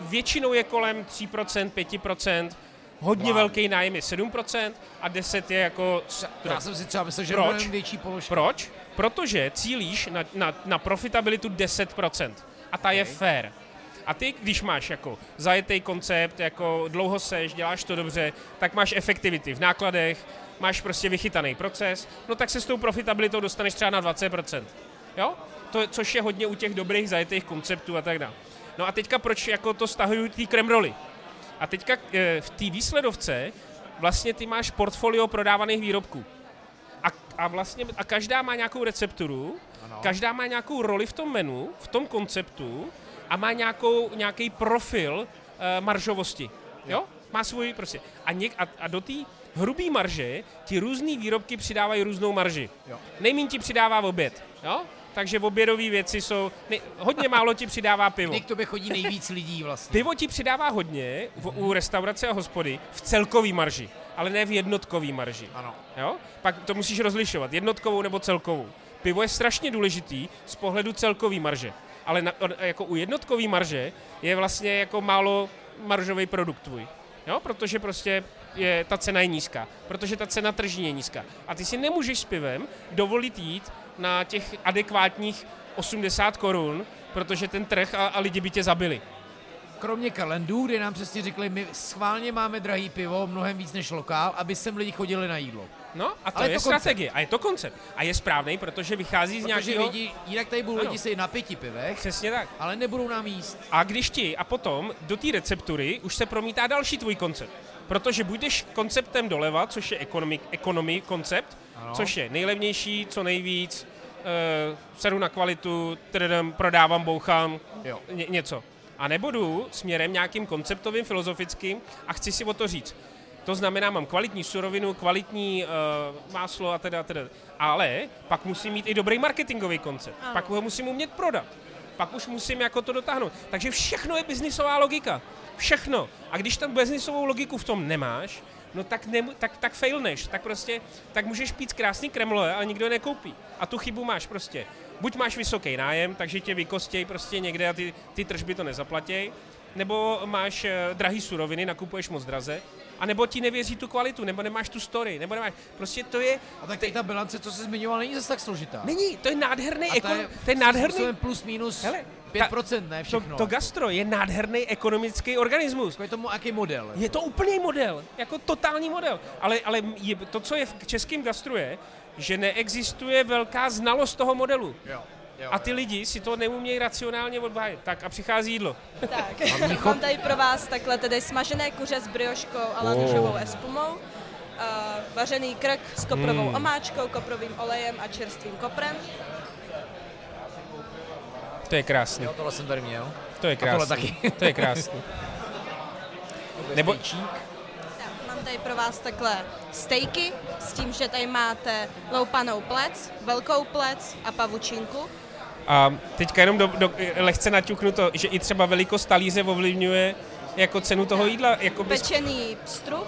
Většinou je kolem tři procenta, pět procent, hodně wow. velký nájem je sedm procent a deset je jako... Stru. Já jsem si třeba myslel, že je větší položka. Proč? Protože cílíš na, na, na profitabilitu deset procent a ta okay. je fair. A ty, když máš jako zajetý koncept, jako dlouho seš, děláš to dobře, tak máš efektivity v nákladech, máš prostě vychytaný proces, no tak se s tou profitabilitou dostaneš třeba na dvacet procent. Jo? To, což je hodně u těch dobrých zajetých konceptů a tak dále. No a teďka proč jako to stahují ty kremroly? A teďka e, v té výsledovce vlastně ty máš portfolio prodávaných výrobků. A, a vlastně a každá má nějakou recepturu, ano. každá má nějakou roli v tom menu, v tom konceptu a má nějakou, nějaký profil e, maržovosti. Jo? Má svůj prostě. A, něk, a, a do té hrubý marže ti různý výrobky přidávají různou marži. Nejmín ti přidává oběd. Jo? Takže obědové věci jsou... Ne, hodně málo ti přidává pivo. Kdy k tobě chodí nejvíc lidí vlastně. Pivo ti přidává hodně v, u restaurace a hospody v celkový marži, ale ne v jednotkový marži. Ano. Jo? Pak to musíš rozlišovat, jednotkovou nebo celkovou. Pivo je strašně důležitý z pohledu celkový marže, ale na, jako u jednotkový marže je vlastně jako málo maržový produkt tvůj. Jo? Protože prostě je, ta cena je nízká, protože ta cena tržní je nízká. A ty si nemůžeš s pivem dovolit jít na těch adekvátních osmdesát korun, protože ten trh a, a lidi by tě zabili. Kromě kalendů, kde nám přesně řekli, my schválně máme drahý pivo, mnohem víc než lokál, aby sem lidi chodili na jídlo. No a to ale je to strategie koncept. A je to koncept. A je správný, protože vychází protože z nějakého... Lidi, jinak tady budou ano. lidi se na pěti pivech, přesně tak. Ale nebudou nám jíst. A když ti, a potom do té receptury už se promítá další tvůj koncept. Protože budeš konceptem doleva, což je ekonomik, ekonomii koncept, ano. což je nejlevnější, co nejvíc, e, sedu na kvalitu, trdem, prodávám, bouchám, jo. Ně, něco. A nebo jdu směrem nějakým konceptovým, filozofickým a chci si o to říct. To znamená, mám kvalitní surovinu, kvalitní uh, máslo a teda, teda. Ale pak musím mít i dobrý marketingový koncept. Ano. Pak ho musím umět prodat. Pak už musím jako to dotáhnout. Takže všechno je biznisová logika. Všechno. A když tam biznisovou logiku v tom nemáš, no tak, ne, tak, tak failneš. Tak prostě, tak můžeš pít krásný kremlové, ale nikdo je nekoupí. A tu chybu máš prostě. Buď máš vysoký nájem, takže tě vykostěj prostě někde a ty, ty tržby to nezaplatěj, nebo máš uh, drahý suroviny, nakupuješ moc draze, a nebo ti nevěří tu kvalitu, nebo nemáš tu story, nebo nemáš, prostě to je... A tak ty... ta bilance, co jsi zmiňoval, není zase tak složitá. Není, to je nádherný... A ekon... je, to je nádherný... plus minus hele, pět procent, ne všechno. To, to gastro je nádherný ekonomický organismus. Je tomu jaký model? Jako? Je to úplný model, jako totální model. Ale, ale je, to, co je v českém gastru je, že neexistuje velká znalost toho modelu. Jo. Jo, a ty jo. lidi si to neumějí racionálně odbájet. Tak a přichází jídlo. Tak, mám tady pro vás takhle tedy smažené kuře s brioškou a lanužovou oh. espumou, uh, vařený krk s koprovou mm. omáčkou, koprovým olejem a čerstvým koprem. To je krásný. Jo, tohle jsem tady měl. To je krásný. Taky. To je krásný. Nebo... tady pro vás takhle stejky s tím, že tady máte loupanou plec, velkou plec a pavučinku. A teďka jenom do, do, lehce naťuknu to, že i třeba velikost talíře ovlivňuje jako cenu toho jídla. Jako pečený pstruh.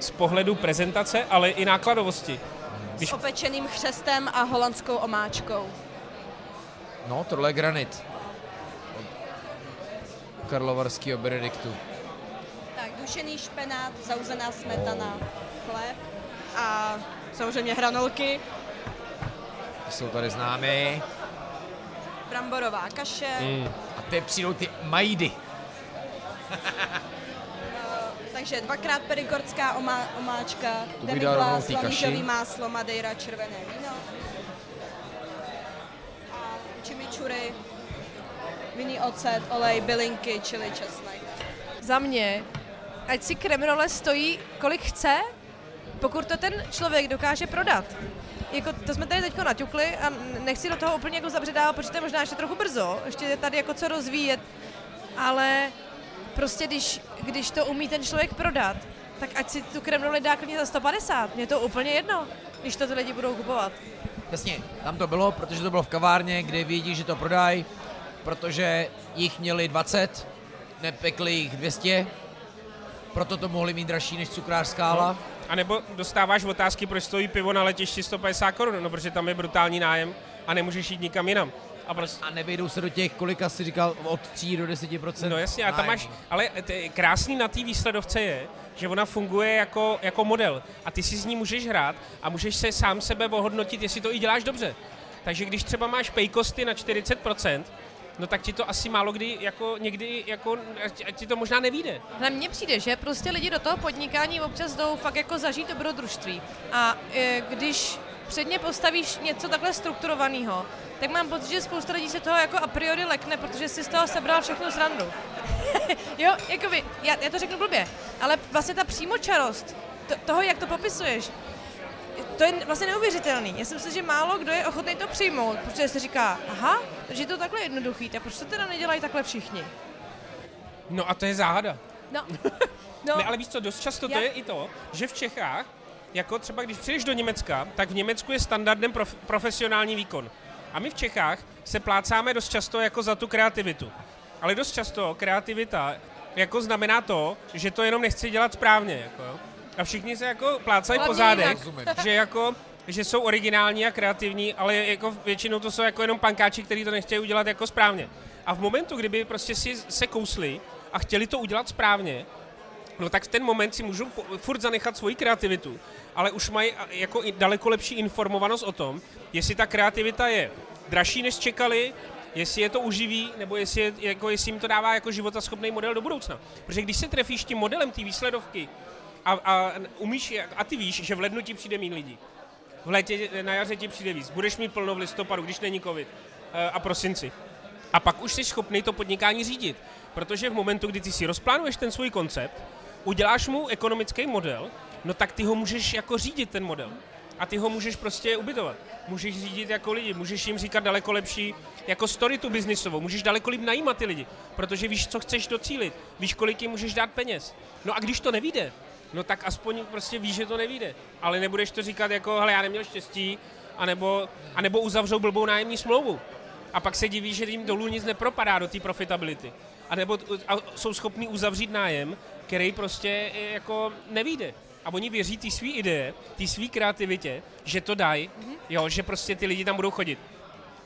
Z pohledu prezentace, ale i nákladovosti. Když... S opečeným chřestem a holandskou omáčkou. No, tohle je granit. Od Karlovarského Benediktu. Dušený špenát, zauzená smetana, chléb a samozřejmě hranolky. Jsou tady známy. Bramborová kaše. Mm. A teď přijdou ty majdy. uh, takže dvakrát perigordská omá- omáčka, demiglas, lanížový máslo, madeira, červené víno. A chimichurri, vinný ocet, olej, bylinky, čili česnek. Za mě... Ať si kremrole stojí, kolik chce, pokud to ten člověk dokáže prodat. Jako, to jsme tady teďko naťukli a nechci do toho úplně jako zabředávat, protože to je možná ještě trochu brzo, ještě je tady jako co rozvíjet, ale prostě když, když to umí ten člověk prodat, tak ať si tu kremrole dá klidně za sto padesát, mě to úplně jedno, když to ty lidi budou kupovat. Jasně, tam to bylo, protože to bylo v kavárně, kde vědí, že to prodají, protože jich měli dvacet, nepekli jich dvě stě, proto to mohli mít dražší než cukrářská hala. No. A nebo dostáváš otázky, proč stojí pivo na letišti sto padesát korun, no protože tam je brutální nájem a nemůžeš jít nikam jinam. a prostě... A nevejdou se do těch, kolika jsi říkal, od tří do deseti procent. No jasně, a tam máš, ale t- krásný na té výsledovce je, že ona funguje jako, jako model a ty si s ní můžeš hrát a můžeš se sám sebe ohodnotit, jestli to i děláš dobře. Takže když třeba máš pejkosty na čtyřicet procent, no tak ti to asi málo kdy, jako někdy, jako, ti to možná nevíde. Hele, mně přijde, že prostě lidi do toho podnikání občas jdou fakt jako zažít dobrodružství. A e, když předně postavíš něco takhle strukturovaného, tak mám pocit, že spousta lidí se toho jako a priori lekne, protože si z toho sebral všechno srandu. Jo, jakoby, já, já to řeknu blbě, ale vlastně ta přímočarost to, toho, jak to popisuješ, to je vlastně neuvěřitelný. Já si myslím, že málo kdo je ochotný to přijmout, protože se říká, aha, že je to takhle jednoduchý, tak proč to teda nedělají takhle všichni? No a to je záhada. No. no. Ne, ale víš co, dost často já... to je i to, že v Čechách, jako třeba když přijdeš do Německa, tak v Německu je standardem prof- profesionální výkon. A my v Čechách se plácáme dost často jako za tu kreativitu. Ale dost často kreativita jako znamená to, že to jenom nechci dělat správně, jako. A všichni se jako plácají po zádech, že, jako, že jsou originální a kreativní, ale jako většinou to jsou jako jenom pankáči, kteří to nechtějí udělat jako správně. A v momentu, kdyby prostě si se kousli a chtěli to udělat správně, no tak v ten moment si můžou furt zanechat svoji kreativitu, ale už mají jako daleko lepší informovanost o tom, jestli ta kreativita je dražší, než čekali, jestli je to uživí, nebo jestli, je, jako, jestli jim to dává jako životaschopný model do budoucna. Protože když se trefíš tím modelem té výsledovky, A, a, umíš, a ty víš, že v lednu ti přijde míň lidí. V létě, na jaře ti přijde víc. Budeš mít plno v listopadu, když není covid a prosinci. A pak už jsi schopný to podnikání řídit. Protože v momentu, kdy ty si rozplánuješ ten svůj koncept, uděláš mu ekonomický model, no tak ty ho můžeš jako řídit ten model. A ty ho můžeš prostě ubytovat. Můžeš řídit jako lidi, můžeš jim říkat daleko lepší jako story tu biznisovou, můžeš daleko líp najímat ty lidi, protože víš, co chceš docílit, víš, kolik jim můžeš dát peněz. No a když to nevíde, no tak aspoň prostě víš, že to nevíde, ale nebudeš to říkat jako, hele, já neměl štěstí, anebo, anebo uzavřou blbou nájemní smlouvu. A pak se divíš, že jim dolů nic nepropadá do té profitability. A nebo a jsou schopní uzavřít nájem, který prostě jako nevíde. A oni věří ty svý ideje, ty svý kreativitě, že to dají, jo, že prostě ty lidi tam budou chodit.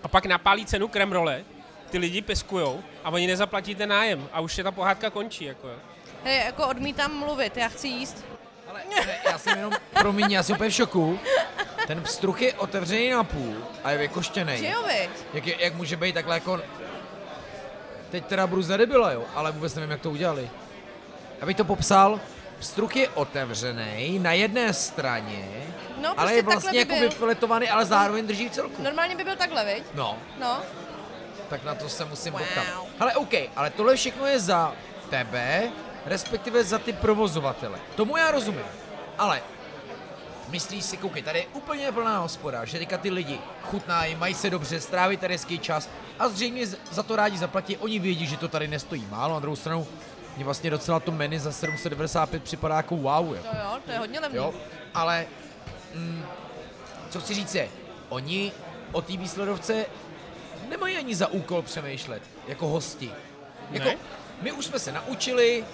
A pak napálí cenu kremrole, ty lidi peskujou a oni nezaplatí ten nájem a už se ta pohádka končí, jako jo. Hej, jako odmítám mluvit, já chci jíst. Ale ne, já jsem jenom, promiň, já jsem úplně v šoku. Ten pstruh je otevřený na půl a je vykoštěnej. Že jo, jak, je, jak může být takhle jako... Teď teda budu za debila, jo, ale vůbec nevím, jak to udělali. Abych to popsal, pstruh je otevřený na jedné straně, no, prostě ale je vlastně by jako byl... vyfiletovaný, ale zároveň drží v celku. Normálně by byl takhle, viď? No. No. Tak na to se musím wow. poptat. Hele, OK, ale tohle všechno je za tebe, respektive za ty provozovatele. Tomu já rozumím, ale myslíš si, koukej, tady je úplně plná hospoda, že teďka ty lidi chutnají, mají se dobře, stráví tady hezký čas a zřejmě za to rádi zaplatí, oni vědí, že to tady nestojí málo, na druhou stranu mě vlastně docela to menu za sedm set devadesát pět připadá jako wow. Jako. To jo, to je hodně levný. Jo, ale mm, co chci říct je, oni o té výsledovce nemají ani za úkol přemýšlet, jako hosti. Jako, ne? My už jsme se naučili,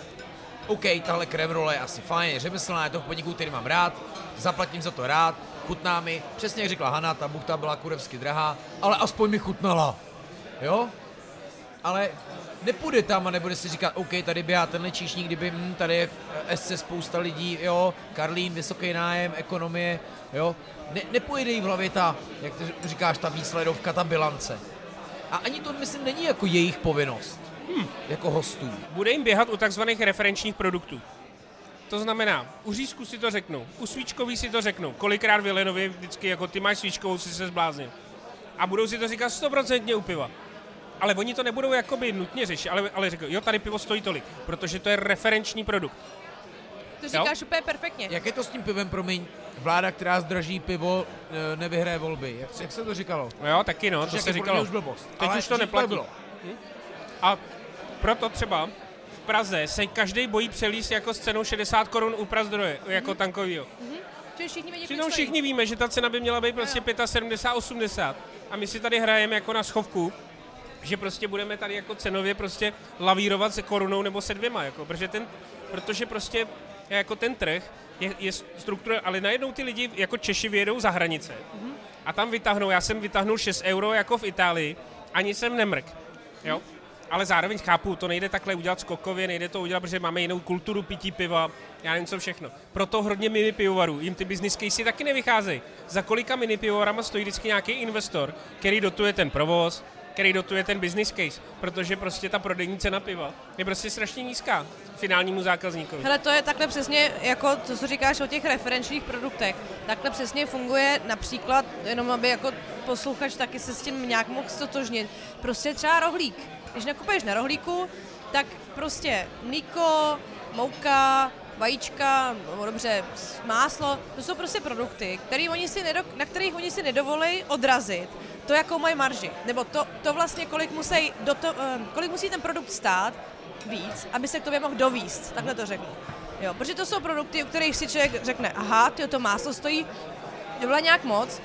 OK, tahle kremrole je asi fajn, je řemeslná, je to v podniku, který mám rád, zaplatím za to rád, chutná mi, přesně jak řekla Hana, ta buchta byla kurevsky drahá, ale aspoň mi chutnala, jo? Ale nepůjde tam a nebude si říkat, OK, tady běhá tenhle číšník, kdyby, hm, tady je v S C spousta lidí, jo, Karlín, vysoký nájem, ekonomie, jo? Ne, nepůjde jí v hlavě ta, jak to říkáš, ta výsledovka, ta bilance. A ani to, myslím, není jako jejich povinnost. Hmm. Jako hostů. Bude jim běhat u takzvaných referenčních produktů. To znamená, u řízku si to řeknou, u svíčkový si to řeknou, kolikrát v Jelenovi vždycky jako ty máš svíčkovou, si se zbláznil. A budou si to říkat sto procent u piva. Ale oni to nebudou jakoby nutně řešit, ale, ale řeknou, jo, tady pivo stojí tolik, protože to je referenční produkt. To říkáš jo? Úplně perfektně. Jak je to s tím pivem, promiň, vláda, která zdraží pivo, nevyhraje volby. Jak, jak se to říkalo? Jo, taky no, to se říkalo. Už blbost, teď už to neplatí. To hm? A proto třeba v Praze se každý bojí přelíst jako s cenou šedesát korun u Prazdroje, jako mm. tankovýho. Mm. Všichni, vědě, všichni víme, že ta cena by měla být prostě sedmdesát pět osmdesát a my si tady hrajeme jako na schovku, že prostě budeme tady jako cenově prostě lavírovat se korunou nebo se dvěma, jako, protože, ten, protože prostě jako ten trh je, je struktura, ale najednou ty lidi jako Češi vyjedou za hranice mm. a tam vytáhnou, já jsem vytáhnul šest euro jako v Itálii, ani jsem nemrk, jo. Ale zároveň chápu, to nejde takhle udělat skokově, nejde to udělat, protože máme jinou kulturu pití piva, já nevím co všechno. Proto hodně mini pivovarů, jim ty business case taky nevycházejí. Za kolika mini pivovarama stojí vždycky nějaký investor, který dotuje ten provoz, který dotuje ten business case, protože prostě ta prodejní cena piva je prostě strašně nízká finálnímu zákazníkovi. Hele, to je takhle přesně, jako co si říkáš o těch referenčních produktech, takhle přesně funguje například, jenom aby jako posluchač taky se s tím nějak mohl stotožnit, prostě třeba rohlík. Když nakupuješ na rohlíku, tak prostě mlíko, mouka, vajíčka, no dobře, máslo, to jsou prostě produkty, který oni si nedo, na kterých oni si nedovolí odrazit to, jakou mají marži, nebo to, to vlastně, kolik musí, do to, kolik musí ten produkt stát víc, aby se k tobě mohl dovíst, takhle to řeknu. Jo, protože to jsou produkty, u kterých si člověk řekne, aha, tyjo, to máslo stojí, nebyla nějak moc,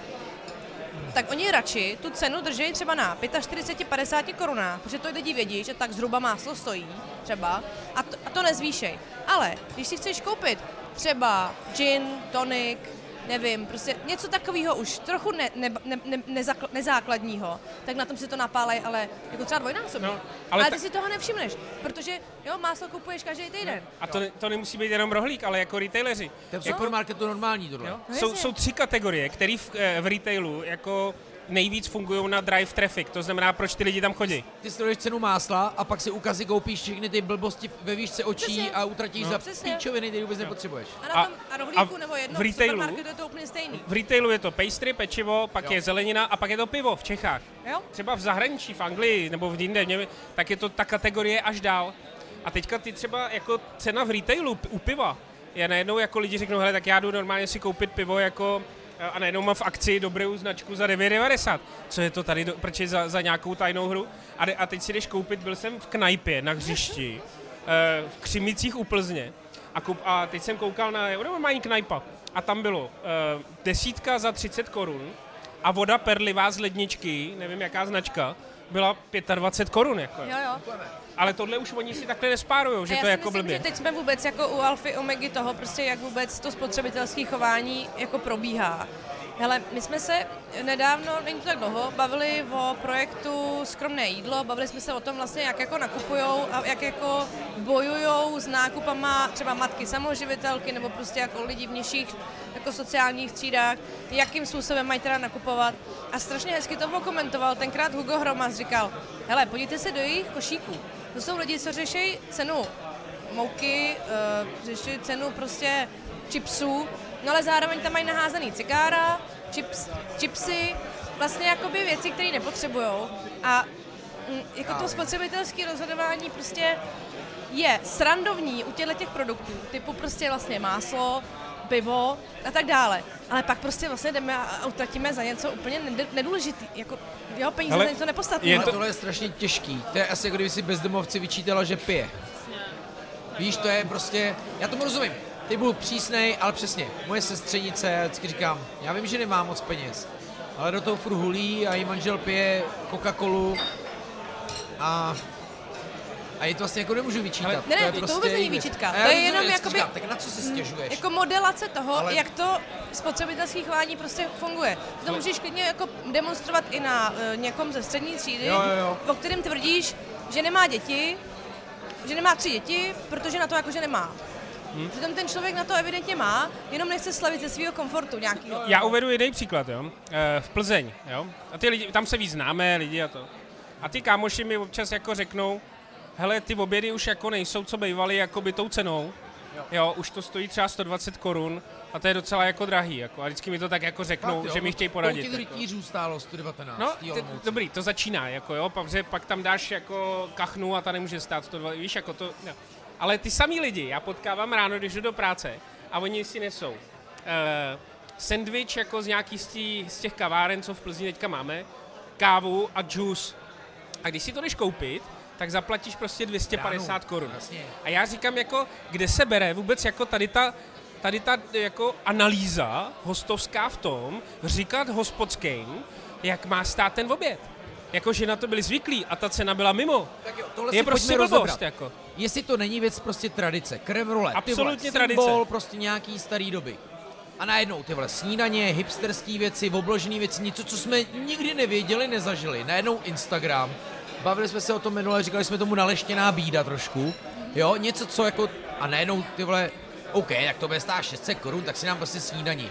tak oni radši tu cenu drží třeba na čtyřicet pět až padesát korunách, protože to lidi vědí, že tak zhruba máslo stojí třeba a to, a to nezvýšej. Ale když si chceš koupit třeba gin, tonic, nevím, prostě něco takového už trochu ne, ne, ne, ne, nezakl, nezákladního, tak na tom si to napálej, ale jako třeba dvojnásobně. No, ale ale ta... ty si toho nevšimneš, protože jo, máslo kupuješ každý týden. A to, ne, to nemusí být jenom rohlík, ale jako retaileri. Ten supermarket to normální tohle. Jsou, jsou tři kategorie, které v, v retailu jako nejvíc fungují na drive traffic, to znamená, proč ty lidi tam chodí. Ty sleduješ cenu másla a pak si ukazy koupíš všechny ty blbosti ve výšce očí přesně. A utratíš no. za přesně. píčoviny, které vůbec no. nepotřebuješ. A, a, a rohlíku nebo jedno v supermarketu je to úplně stejný. V retailu je to pastry, pečivo, pak jo. je zelenina a pak je to pivo v Čechách. Jo. Třeba v zahraničí, v Anglii nebo v jinde, tak je to ta kategorie až dál. A teďka ty třeba jako cena v retailu u piva je najednou jako lidi řeknou, hele, tak já jdu normálně si koupit pivo jako a najednou má v akci dobrou značku za devět devadesát. Co je to tady, do, proč je za, za nějakou tajnou hru? A, de, a teď si jdeš koupit, byl jsem v knajpě na hřišti, e, v Křimicích u Plzně a, koup, a teď jsem koukal na normální knajpa a tam bylo e, desítka za třicet korun a voda perlivá z ledničky, nevím jaká značka, byla dvacet pět korun. Jako. Jo, jo. Ale tohle už oni si takhle nespárujou, že to je jako blbě. Já si myslím, že teď jsme vůbec jako u alfy omegy toho, prostě jak vůbec to spotřebitelské chování jako probíhá. Hele, my jsme se nedávno, není to tak dlouho, bavili o projektu Skromné jídlo, bavili jsme se o tom vlastně, jak jako nakupujou a jak jako bojujou s nákupama třeba matky samoživitelky nebo prostě jako lidi v nižších jako sociálních třídách, jakým způsobem mají teda nakupovat. A strašně hezky to komentoval, tenkrát Hugo Hromas říkal, hele, podívejte se do jejich košíků. To jsou lidi, co řeší cenu mouky, řeší cenu prostě chipsů, no ale zároveň tam mají naházený cigára, chips, chipsy, vlastně jakoby věci, které nepotřebujou. A jako to spotřebitelské rozhodování prostě je srandovní u těchto těch produktů, typu prostě vlastně máslo, pivo a tak dále. Ale pak prostě vlastně jdeme a utratíme za něco úplně nedůležitý, jako jeho peníze ale za něco nepostatné. To... Tohle je strašně těžký, to je asi jako kdyby si bezdomovci vyčítala, že pije. Víš, to je prostě, já tomu rozumím. Ty byl přísnej, ale přesně, moje sestřenice, já vždycky říkám, já vím, že nemám moc peněz, ale do toho furt hulí a její manžel pije Coca-Colu a, a je to vlastně jako nemůžu vyčítat. Ne, to, je to prostě vůbec není výčitka, to je jenom rozumím, jakoby, říkám, tak na co si stěžuješ? Jako modelace toho, ale... jak to spotřebitelské chování prostě funguje. To můžeš klidně jako demonstrovat i na uh, někom ze střední třídy, jo, jo, jo. o kterém tvrdíš, že nemá děti, že nemá tři děti, protože na to jakože nemá. Hmm. Přitom ten člověk na to evidentně má, jenom nechce slavit ze svého komfortu nějakého. Já uvedu jeden příklad, jo. E, v Plzeň, jo. A ty lidi, tam se víc známe lidi a to. A ty kámoši mi občas jako řeknou, hele, ty obědy už jako nejsou, co bývaly, jako by tou cenou. Jo. jo, už to stojí třeba sto dvacet korun a to je docela jako drahý, jako. A vždycky mi to tak jako řeknou, tak, že mi chtějí poradit. Kolik rytířů stálo sto devatenáct? No, ty, dobrý, to začíná, jako jo, protože pak tam dáš jako kachnu a ta nemůže stát sto dvacet, víš, jako to... Jo. Ale ty samý lidi, já potkávám ráno, když jdu do práce a oni si nesou eh, sendvič jako z nějakých z těch kaváren, co v Plzni teďka máme, kávu a džus. A když si to jdeš koupit, tak zaplatíš prostě dvě stě padesát korun. A já říkám, jako, kde se bere vůbec jako tady ta, tady ta jako analýza hostovská v tom, říkat hospodským, jak má stát ten oběd. Jakože na to byli zvyklí a ta cena byla mimo. Tak jo, tohle je prostě blbost, jako. Jestli to není věc prostě tradice, krem rolet, absolutně symbol tradice. Prostě nějaký starý doby. A najednou tyhle snídaně, hipsterský věci, obložený věci, něco, co jsme nikdy nevěděli, nezažili. Najednou Instagram. Bavili jsme se o tom minule, říkali jsme tomu naleštěná bída trošku. Jo, něco, co jako... A najednou tyhle... OK, tak to bude stát šest set korun, tak si nám prostě snídaní.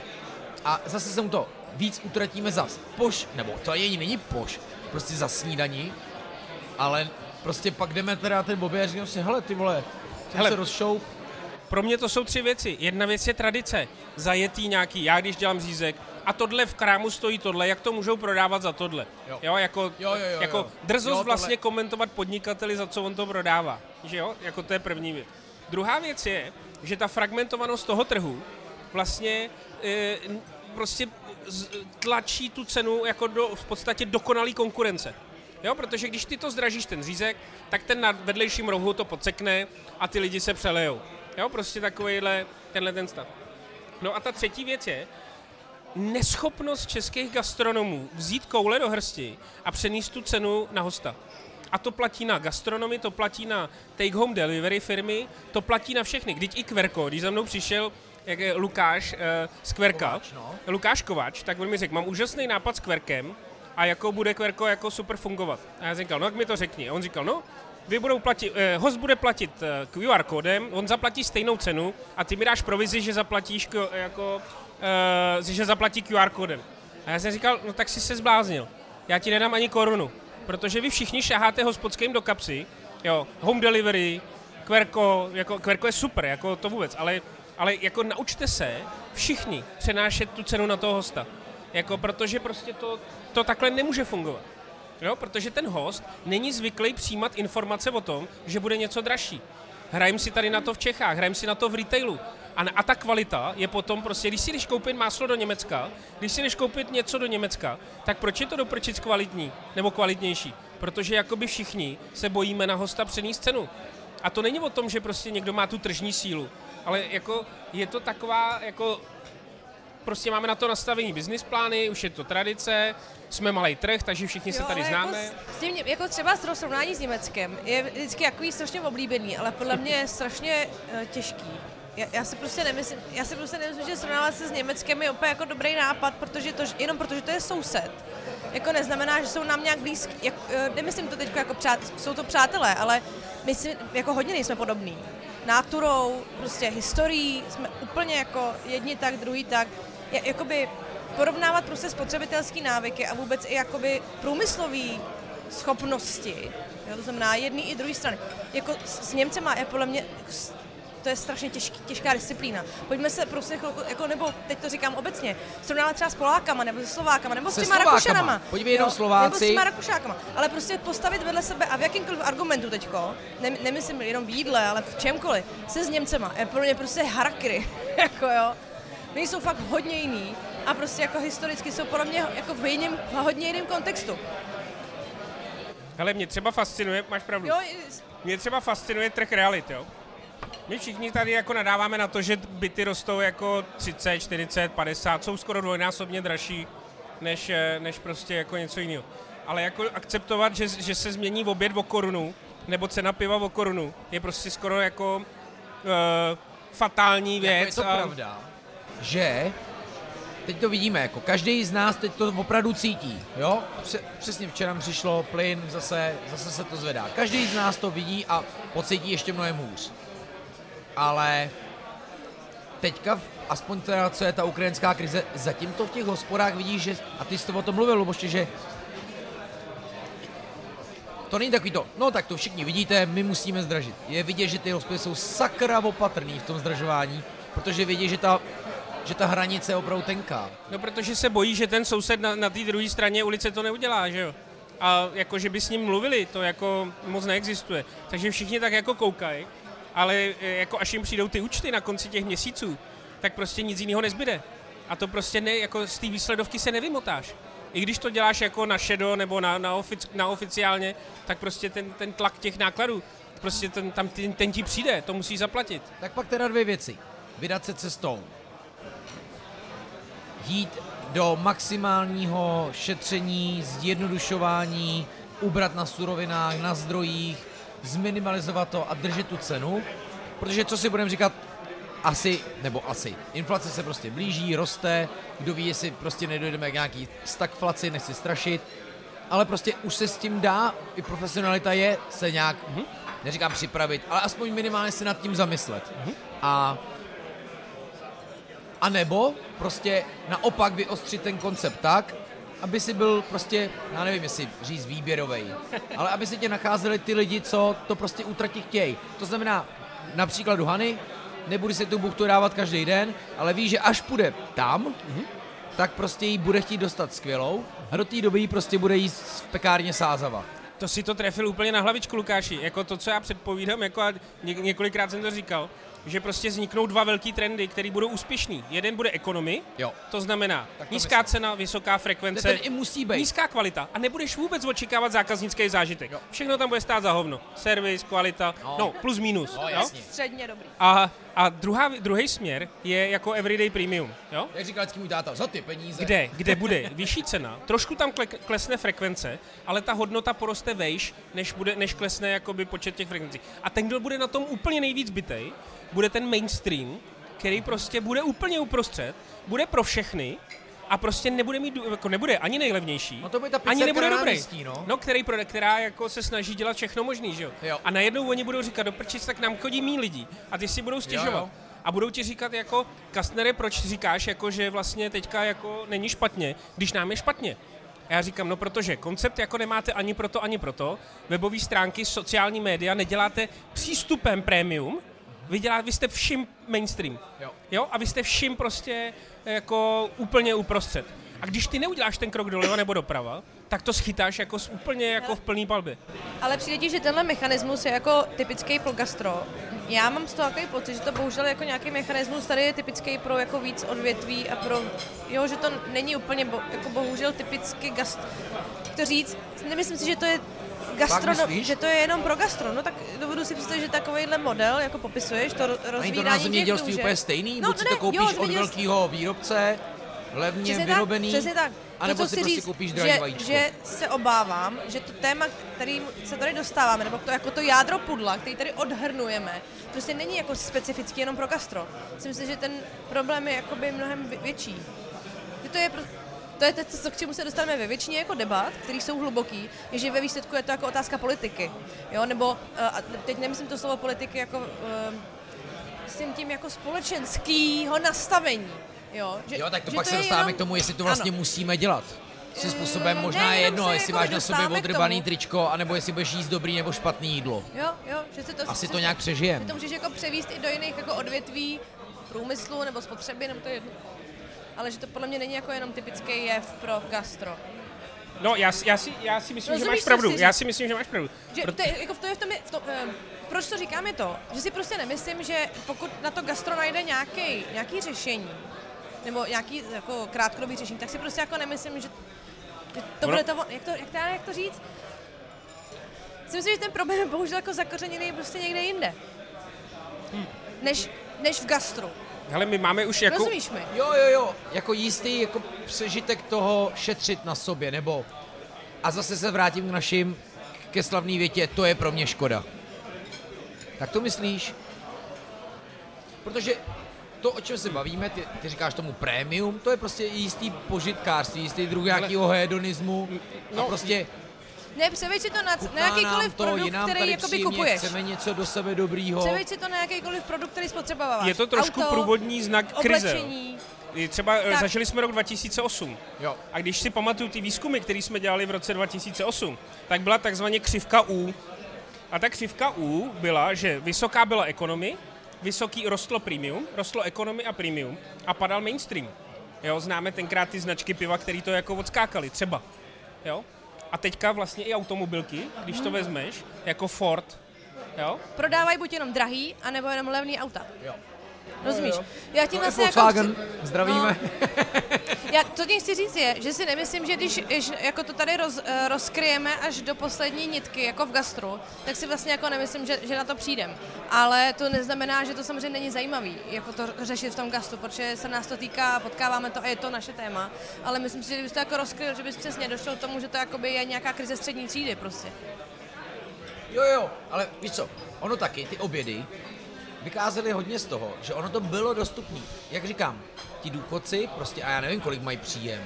A zase se mu to víc utratíme za poš, nebo to ani není poš, prostě za snídaní, ale prostě pak jdeme teda ten bobě a říkám si, hele ty vole, hele, se rozšoup. Pro mě to jsou tři věci. Jedna věc je tradice, zajetý nějaký, já když dělám řízek, a tohle v krámu stojí tohle, jak to můžou prodávat za tohle. Jo, jo jako, jo, jo, jo, jako jo. Drzost jo, vlastně komentovat podnikateli, za co on to prodává, že jo, jako to je první věc. Druhá věc je, že ta fragmentovanost toho trhu vlastně e, prostě tlačí tu cenu jako do, v podstatě dokonalý konkurence. Jo, protože když ty to zdražíš ten řízek, tak ten na vedlejším rohu to podsekne a ty lidi se přelejou. Jo, prostě takovýhle tenhle ten stav. No a ta třetí věc je neschopnost českých gastronomů vzít koule do hrsti a přenést tu cenu na hosta. A to platí na gastronomy, to platí na take-home delivery firmy, to platí na všechny. Když i Kverko, když za mnou přišel jak je Lukáš eh, z Kverka, Kováč, no. Lukáš Kováč, tak on mi řekl, mám úžasný nápad s Kverkem a jako bude Kverko jako super fungovat. A já říkal, no jak mi to řekni. A on říkal, no, vy budou platit, eh, host bude platit eh, Q R kódem, on zaplatí stejnou cenu a ty mi dáš provizi, že zaplatíš jako, eh, že zaplatí Q R kódem. A já jsem říkal, no tak jsi se zbláznil, já ti nedám ani korunu. Protože vy všichni šaháte hospodským do kapsy, jo, home delivery, Kverko, jako Kverko je super, jako to vůbec, ale, ale jako naučte se všichni přenášet tu cenu na toho hosta, jako protože prostě to, to takhle nemůže fungovat, jo, protože ten host není zvyklý přijímat informace o tom, že bude něco dražší. Hrajem si tady na to v Čechách, hrajem si na to v retailu. A, a ta kvalita je potom prostě, když si jdeš koupit máslo do Německa, když si jdeš koupit něco do Německa, tak proč je to do prčic kvalitní nebo kvalitnější? Protože jakoby všichni se bojíme na hosta přenést cenu. A to není o tom, že prostě někdo má tu tržní sílu, ale jako je to taková, jako prostě máme na to nastavení business plány, už je to tradice, jsme malý trh, takže všichni jo, se tady známe. Jako, s tím, jako třeba s srovnání s Německem je vždycky takový strašně oblíbený, ale podle mě je strašně těžký. Já, já si prostě nemyslím, já si prostě nemyslím, že srovnávat se s Německem je úplně jako dobrý nápad, protože to, jenom protože to je soused. Jako neznamená, že jsou nám nějak blízký, jak, nemyslím to teď jako přátelé, jsou to přátelé, ale my si jako hodně nejsme podobní. Náturou, prostě historií, jsme úplně jako jedni tak, druhý tak. Je, jakoby porovnávat prostě spotřebitelský návyky a vůbec i jakoby průmyslový schopnosti, jo, to znamená jedný i druhý strany. Jako s Němcema je podle mě... To je strašně těžký, těžká disciplína. Pojďme se prostě chvilku, jako, nebo teď to říkám obecně, srovnávat třeba s Polákama, nebo se Slovákama, nebo s těma Rakušanama. Pojďme jenom Slováci. Nebo s těma Rakušákama. Ale prostě postavit vedle sebe a v jakýmkoliv argumentu teďko, ne, nemyslím jenom v jídle, ale v čemkoliv, se s Němcema. Je pro mě prostě harakiri, jako jo. Oni jsou fakt hodně jiný a prostě jako historicky jsou pro mě jako v, jiném, v hodně jiném kontextu. Hele, mě třeba fascinuje, máš pravdu, jo, mě třeba fascinuje trh reality, jo. My všichni tady jako nadáváme na to, že byty rostou jako třicet, čtyřicet, padesát, jsou skoro dvojnásobně dražší než, než prostě jako něco jiného. Ale jako akceptovat, že, že se změní oběd o korunu, nebo cena piva o korunu, je prostě skoro jako e, fatální věc. Jako je to a... pravda, že teď to vidíme, jako každý z nás teď to opravdu cítí, jo? Přesně včera přišlo plyn, zase, zase se to zvedá. Každý z nás to vidí a pocítí ještě mnohem hůř. Ale teďka, aspoň teda, co je ta ukrajinská krize, zatím to v těch hospodách vidíš, že, a ty jsi o tom mluvil, Luboši, že to není takový to, no tak to všichni vidíte, my musíme zdražit. Je vidět, že ty hospody jsou sakra opatrný v tom zdražování, protože vidí, že ta, že ta hranice je opravdu tenká. No protože se bojí, že ten soused na, na té druhé straně ulice to neudělá, že jo? A jako, že by s ním mluvili, to jako moc neexistuje. Takže všichni tak jako koukají. Ale jako až jim přijdou ty účty na konci těch měsíců, tak prostě nic jiného nezbyde. A to prostě ne, jako z té výsledovky se nevymotáš. I když to děláš jako na šedo nebo na, na, ofic, na oficiálně, tak prostě ten, ten tlak těch nákladů, prostě ten, tam, ten, ten ti přijde, to musíš zaplatit. Tak pak teda dvě věci. Vydat se cestou. Jít do maximálního šetření, zjednodušování, ubrat na surovinách, na zdrojích, zminimalizovat to a držet tu cenu, protože co si budeme říkat, asi, nebo asi, inflace se prostě blíží, roste, kdo ví, jestli prostě nedojdeme k nějaký stagflaci, nechci strašit, ale prostě už se s tím dá, i profesionalita je se nějak, mm-hmm. neříkám připravit, ale aspoň minimálně se nad tím zamyslet. Mm-hmm. A, a nebo prostě naopak vyostřit ten koncept tak, aby si byl prostě, já nevím, jestli říct výběrovej, ale aby se tě nacházeli ty lidi, co to prostě útratí chtějí. To znamená, například u Hany, nebude se tu buchtu dávat každý den, ale ví, že až půjde tam, mm-hmm. tak prostě jí bude chtít dostat skvělou a do té doby jí prostě bude jíst v pekárně Sázava. To si to trefil úplně na hlavičku, Lukáši. Jako to, co já předpovídám, jako a něk- několikrát jsem to říkal, že prostě vzniknou dva velký trendy, které budou úspěšný. Jeden bude economy, jo. To znamená to nízká myslím. Cena, vysoká frekvence, ten i musí být. Nízká kvalita a nebudeš vůbec očekávat zákaznický zážitek. Jo. Všechno tam bude stát za hovno. Servis, kvalita, no, no plus minus. No, jo? Středně dobrý. A, a druhá, druhý směr je jako everyday premium. Jo? Jak říkal vždycky můj táta, za ty peníze. Kde, kde bude vyšší cena, trošku tam klesne frekvence, ale ta hodnota poroste vejš, než, bude, než klesne jakoby počet těch frekvencí. A ten, kdo bude na tom úplně nejvíc bitej, bude ten mainstream, který prostě bude úplně uprostřed, bude pro všechny a prostě nebude mít, jako nebude ani nejlevnější, no to bude ta pizza, ani nebude dobrý, místí, no, no který, která jako se snaží dělat všechno možný, že jo? Jo. A najednou oni budou říkat, do prčic, tak nám chodí mý lidí a ty si budou stěžovat. Jo, jo. A budou ti říkat jako, Kastnere, proč říkáš, jako, že vlastně teďka jako není špatně, když nám je špatně. A já říkám, no protože koncept jako nemáte ani proto, ani proto, webové stránky, sociální média neděláte přístupem premium. Vy, děláte, vy jste všim mainstream, jo. Jo? A vy jste všim prostě jako úplně uprostřed. A když ty neuděláš ten krok doleva nebo doprava, tak to schytáš jako úplně jako v plný palbě. Ale přijde ti, že tenhle mechanismus je jako typický pro gastro. Já mám z toho takový pocit, že to bohužel jako nějaký mechanismus tady je typický pro jako víc odvětví a pro, jo, že to není úplně bo, jako bohužel typicky gastro. To říct, nemyslím si, že to je gastronom, že to je jenom pro gastro, no tak dovedu si představit, že takovýhle model, jako popisuješ, to rozvírání těch to na zemědělství úplně stejný, no, buď ne, si to koupíš jo, od velkého výrobce, levně přesně vyrobený, tak, tak. anebo to, si prostě říct, koupíš drahý že, vajíčko. Že se obávám, že to téma, kterým se tady dostáváme, nebo to, jako to jádro pudla, který tady odhrnujeme, prostě není jako specificky jenom pro gastro. Myslím, že ten problém je jakoby mnohem větší. Že to je pro... To je to, k čemu se dostaneme ve většině jako debat, které jsou hluboký, je, že ve výsledku je to jako otázka politiky, jo, nebo, a teď nemyslím to slovo politiky jako s tím, tím jako společenskýho nastavení, jo. Že, jo, tak to pak to se dostáváme jenom... k tomu, jestli to vlastně ano. musíme dělat. Svým způsobem možná je jedno, jestli jako máš na sobě odrbaný tričko, anebo jestli budeš jíst dobrý nebo špatný jídlo. Jo, jo, že se to... Asi to nějak přežijeme. Že to můžeš jako převíst i do jiných jako odvětví průmyslu nebo spotřeby, nebo to je jedno. Ale že to podle mě není jako jenom typický jev pro gastro. No, já, já, si, já si myslím, no, že máš pravdu. Já si myslím, že máš pravdu. Že to je, jako to je v tom, v tom, um, proč to říkám je to, že si prostě nemyslím, že pokud na to gastro najde nějaký, nějaký řešení, nebo nějaký jako krátkodobý řešení, tak si prostě jako nemyslím, že, že to ono... bude to, jak to, jak to, jak to říct? Si myslím, že ten problém je bohužel jako zakořeněný prostě někde jinde, hmm. než, než v gastru. Hele, my máme už jako... Rozumíš mi? Jo, jo, jo, jako jistý jako přežitek toho šetřit na sobě, nebo... A zase se vrátím k našim, ke slavný větě, to je pro mě škoda. Tak to myslíš? Protože to, o čem se bavíme, ty, ty říkáš tomu prémium, to je prostě jistý požitkářství, jistý druh nějakýho hedonismu a prostě... Ne, převeď si to na, na jakýkoliv to, produkt, který jakoby příjemně, kupuješ. Chceme něco do sebe dobrýho. Převeď si to na jakýkoliv produkt, který spotřebováváš. Je to trošku auto, průvodní znak krize. Oblečení. Třeba tak. Zažili jsme rok dva tisíce osm. Jo. A když si pamatuju ty výzkumy, které jsme dělali v roce dva tisíce osm, tak byla takzvaně křivka U. A ta křivka U byla, že vysoká byla ekonomie, vysoký rostlo premium, rostlo ekonomie a premium a padal mainstream. Jo, známe tenkrát ty značky piva, které to jako odskákaly, třeba. Jo? A teďka vlastně i automobilky, když to vezmeš, jako Ford, jo? Prodávají buď jenom drahý, anebo jenom levný auta. Jo. Rozumíš? Jo, jo. Já tím no vlastně Volkswagen, jako... Volkswagen, zdravíme. No. Já to tím chci říct je, že si nemyslím, že když jako to tady roz, rozkryjeme až do poslední nitky, jako v gastru, tak si vlastně jako nemyslím, že, že na to přijdem. Ale to neznamená, že to samozřejmě není zajímavý, jako to řešit v tom gastru, protože se nás to týká, potkáváme to a je to naše téma. Ale myslím si, že kdybys to jako rozkryl, že bys přesně došel k tomu, že to jakoby je nějaká krize střední třídy prostě. Jo, jo, ale víš co, ono taky, ty obědy, vykázeli hodně z toho, že ono to bylo dostupné. Jak říkám, ti důchodci prostě, a já nevím, kolik mají příjem,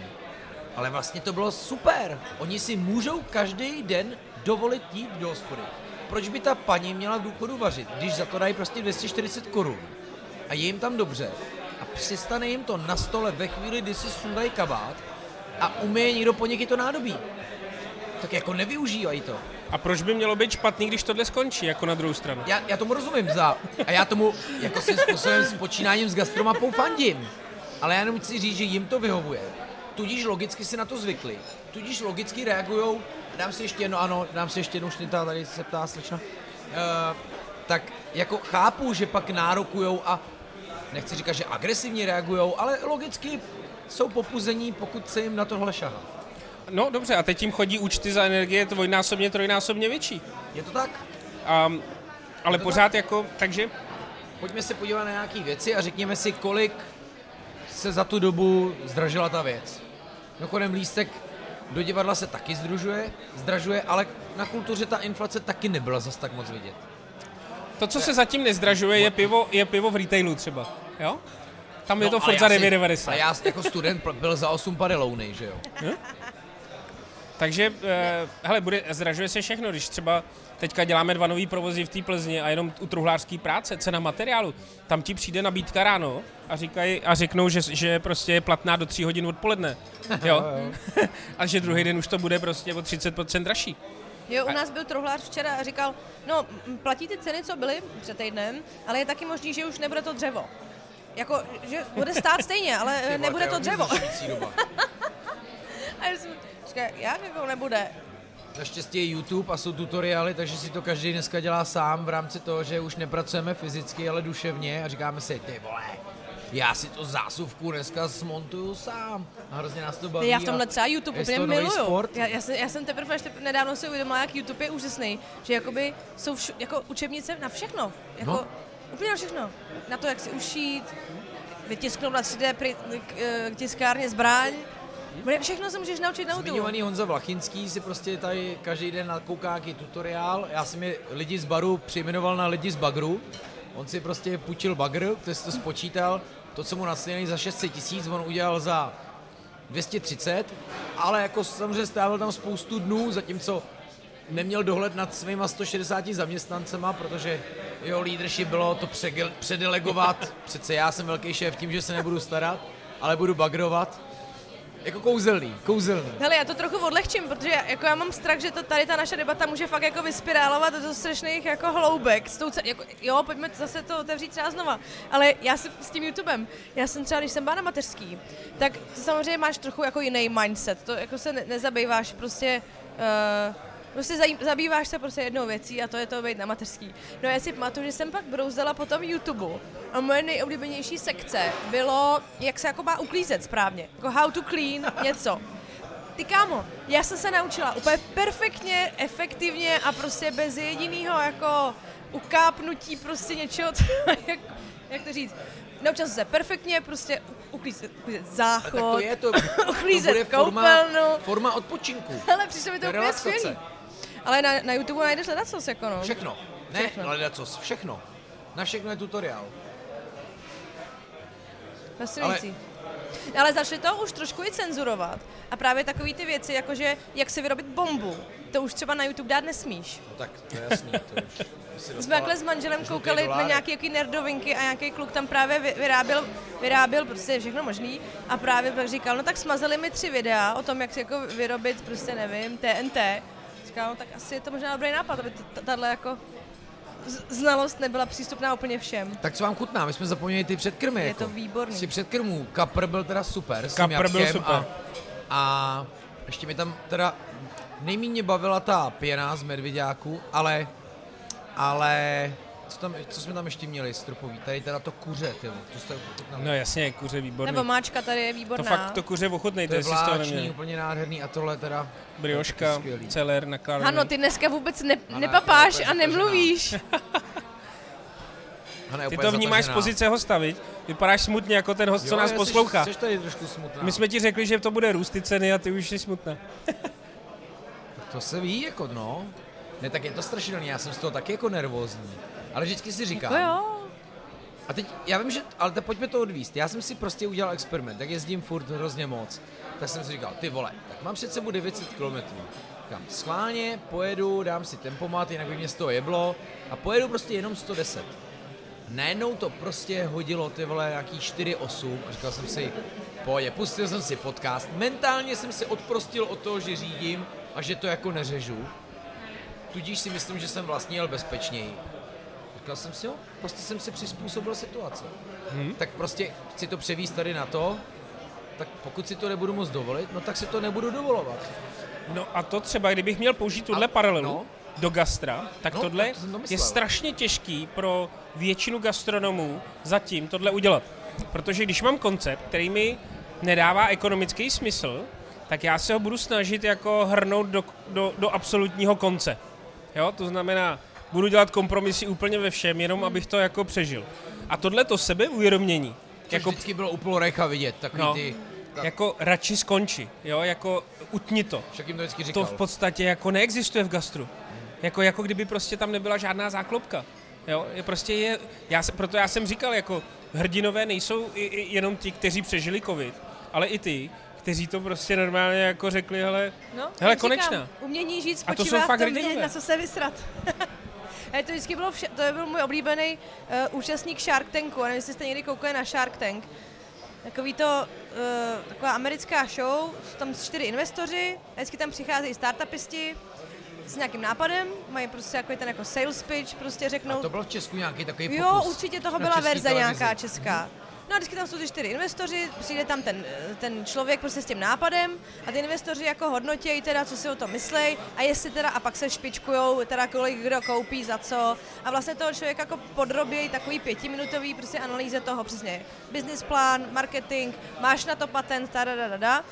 ale vlastně to bylo super. Oni si můžou každý den dovolit jít do hospody. Proč by ta paní měla v důchodu vařit, když za to dají prostě dvě stě čtyřicet korun a je jim tam dobře a přistane jim to na stole ve chvíli, kdy si sundají kabát a umije někdo po něky to nádobí. Tak jako nevyužívají to. A proč by mělo být špatný, když tohle skončí, jako na druhou stranu? Já, já tomu rozumím za, a já tomu jako svým způsobem s počínáním s gastromapou fandím, ale já jenom chci říct, že jim to vyhovuje. Tudíž logicky si na to zvykli, tudíž logicky reagujou. Dám si ještě jedno, ano, dám si ještě jednou šnita, tady se ptá slečna. E, tak jako chápu, že pak nárokujou a nechci říkat, že agresivně reagujou, ale logicky jsou popuzení, pokud se jim na tohle šahá. No dobře, a teď jim chodí účty za energie dvojnásobně, trojnásobně větší. Je to tak? Um, ale to pořád tak? Jako, takže... Pojďme se podívat na nějaké věci a řekněme si, kolik se za tu dobu zdražila ta věc. Mimochodem lístek do divadla se taky združuje, zdražuje, ale na kultuře ta inflace taky nebyla zas tak moc vidět. To, co se zatím nezdražuje, je pivo, je pivo v retailu třeba, jo? Tam no, je to furt za devět devadesát. A já jako student byl za osm padelouny, že jo? Hm? Takže, eh, hele, bude, zdražuje se všechno, když třeba teďka děláme dva nový provozy v té Plzni a jenom u truhlářský práce, cena materiálu, tam ti přijde nabídka ráno a, říkaj, a řeknou, že, že prostě je platná do tří hodin odpoledne, jo? A že druhý den už to bude prostě o třicet procent dražší. Jo, u nás byl truhlář včera a říkal, no, platí ty ceny, co byly před týdnem, ale je taky možný, že už nebude to dřevo. Jako, že bude stát stejně, ale Těma, nebude to dřevo. A já jsem říkal, jak jako nebude? Naštěstí je YouTube a jsou tutoriály, takže si to každý dneska dělá sám v rámci toho, že už nepracujeme fyzicky, ale duševně a říkáme si, ty vole, já si to zásuvku dneska smontuju sám a hrozně nás to baví. Já v tomhle třeba YouTube úplně miluju. Já, já, jsem, já jsem teprve nedávno si uvědomila, jak YouTube je úžasný, že jakoby jsou všu, jako učebnice na všechno, jako no. Úplně na všechno, na to, jak si ušít, vytisknout na tři dé tiskárně zbraň. Všechno se můžeš naučit na YouTube. Zmiňovaný Honza Vlachinský si prostě tady každý den nakouká nějaký tutoriál. Já jsem je lidi z baru přejmenoval na lidi z bagru. On si prostě půjčil bagr, který si to spočítal. To, co mu nasněli za šest set tisíc, on udělal za dvě stě třicet. Ale jako samozřejmě strávil tam spoustu dnů, zatímco neměl dohled nad svýma sto šedesáti zaměstnancema, protože jeho leadership bylo to předelegovat. Přece já jsem velký šéf tím, že se nebudu starat, ale budu bagrovat. Jako kouzelný, kouzelný. Hele, já to trochu odlehčím, protože jako já mám strach, že to tady ta naše debata může fakt jako vyspirálovat do strašných jako hloubek. S tou, jako, jo, pojďme zase to otevřít třeba znova. Ale já si s tím YouTubem, já jsem třeba, když jsem byla na mateřský, tak to samozřejmě máš trochu jako jiný mindset. To jako se ne- nezabýváš prostě... Uh, Prostě zabýváš se prostě jednou věcí a to je to být na mateřský. No já si pamatuju, že jsem pak brouzdala po tom YouTubeu a moje nejoblíbenější sekce bylo, jak se jako má uklízet správně. Jako how to clean něco. Ty kámo, já jsem se naučila úplně perfektně, efektivně a prostě bez jedinýho jako ukápnutí prostě něčeho, co, jak, jak to říct. Naučila jsem se perfektně prostě uklízet, uklízet záchod, to je to, uklízet to koupelnu. Forma, forma odpočinku. Ale přišlo mi to úplně skvělý. Ale na, na YouTube najdeš ledacos, jako no. Všechno. Ne, všechno. Ledacos, všechno. Na všechno je tutoriál. Fascinující. Ale... Ale začali to už trošku i cenzurovat. A právě takový ty věci, jakože jak si vyrobit bombu, to už třeba na YouTube dát nesmíš. No tak, to je jasný. To už jsme takhle s manželem koukali na nějaké jaký nerdovinky a nějaký kluk tam právě vyráběl, vyráběl prostě všechno možný a právě pak říkal, no tak smazali mi tři videa o tom, jak si jako vyrobit, prostě nevím, T N T. No, tak asi je to možná dobrý nápad, aby tato jako znalost nebyla přístupná úplně všem. Tak co vám chutná, my jsme zapomněli ty předkrmy. Je jako. To výborný. Si předkrmů, kapr byl teda super. Kapr byl super. A, a ještě mi tam teda nejméně bavila ta pěna z medvěďáku, ale, ale co, tam, co jsme tam ještě měli strupový, tady teda to kuře, ty, to jste ochutnali. No jasně, kuře výborný. Nebo máčka tady je výborná. To fakt to kuře ochutnej, to je vláčný, úplně nádherný a tohle teda... Brioška, celer na karmi. Ano, ty dneska vůbec ne, Hane, nepapáš a nemluvíš. Hane, ty to vnímáš z pozice hosta, viď? Vypadáš smutně jako ten host, jo, co nás jsi, poslouchá. Jsi tady trošku smutná. My jsme ti řekli, že to bude růst ty ceny a ty už jsi smutná. To se ví jako no. Ne, tak je to strašidelný, já jsem z toho taky jako nervózní. Ale vždycky si říkám, jako A teď, já vím, že, ale te, pojďme to odvíst. Já jsem si prostě udělal experiment, tak jezdím furt hrozně moc. Tak jsem si říkal, ty vole, tak mám před sebou devět set kilometrů. Říkám, schválně, pojedu, dám si tempomat, jinak by mě z toho jeblo a pojedu prostě jenom sto deset. Najednou to prostě hodilo, ty vole, nějaký čtyři osm a říkal jsem si, pojď, pustil jsem si podcast, mentálně jsem se odprostil od toho, že řídím a že to jako neřežu, tudíž si myslím, že jsem vlastně jel bezpečněji. Říkal jsem si, jo, prostě jsem se přizpůsobil situaci. Hmm. Tak prostě chci to převést tady na to, tak pokud si to nebudu moc dovolit, no tak si to nebudu dovolovat. No a to třeba, kdybych měl použít tuhle a, paralelu, no, do gastra, tak no, tohle to je strašně těžký pro většinu gastronomů zatím tohle udělat. Protože když mám koncept, který mi nedává ekonomický smysl, tak já se ho budu snažit jako hrnout do, do, do absolutního konce. Jo? To znamená, budu dělat kompromisy úplně ve všem, jenom abych to jako přežil. A tohle to sebeuvědomění. Jako vždycky bylo u Plorecha vidět, takový no, ty... Tak. Jako radši skonči, jo, jako utni to. Však jim to vždycky říkal. To v podstatě jako neexistuje v gastru. Jako, jako kdyby prostě tam nebyla žádná záklopka. Jo, je prostě je, já se, proto já jsem říkal, jako hrdinové nejsou i, i, jenom ti, kteří přežili covid, ale i ty, kteří to prostě normálně jako řekli, hele, no, hele konečná. Říkám, umění žít spočívá v tom vědět, na co se vysrat. Hele, to vždycky bylo, vše, to byl můj oblíbený uh, účastník Shark Tanku, a nevím, jestli jste někdy koukali na Shark Tank. Takový to, uh, taková americká show, jsou tam čtyři investoři, vždycky tam přicházejí startupisti s nějakým nápadem, mají prostě jako ten jako sales pitch, prostě řeknou... A to bylo v Česku nějaký takový pokus? Jo, určitě toho byla verze nějaká česká. No a vždycky tam jsou ty čtyři investoři, přijde tam ten, ten člověk prostě s tím nápadem a ty investoři jako hodnotějí teda, co si o tom myslej a jestli teda, a pak se špičkujou, teda kolik kdo koupí, za co a vlastně toho člověka jako podrobějí takový pětiminutový prostě analýze toho přesně, business plán, marketing, máš na to patent, tadadadada.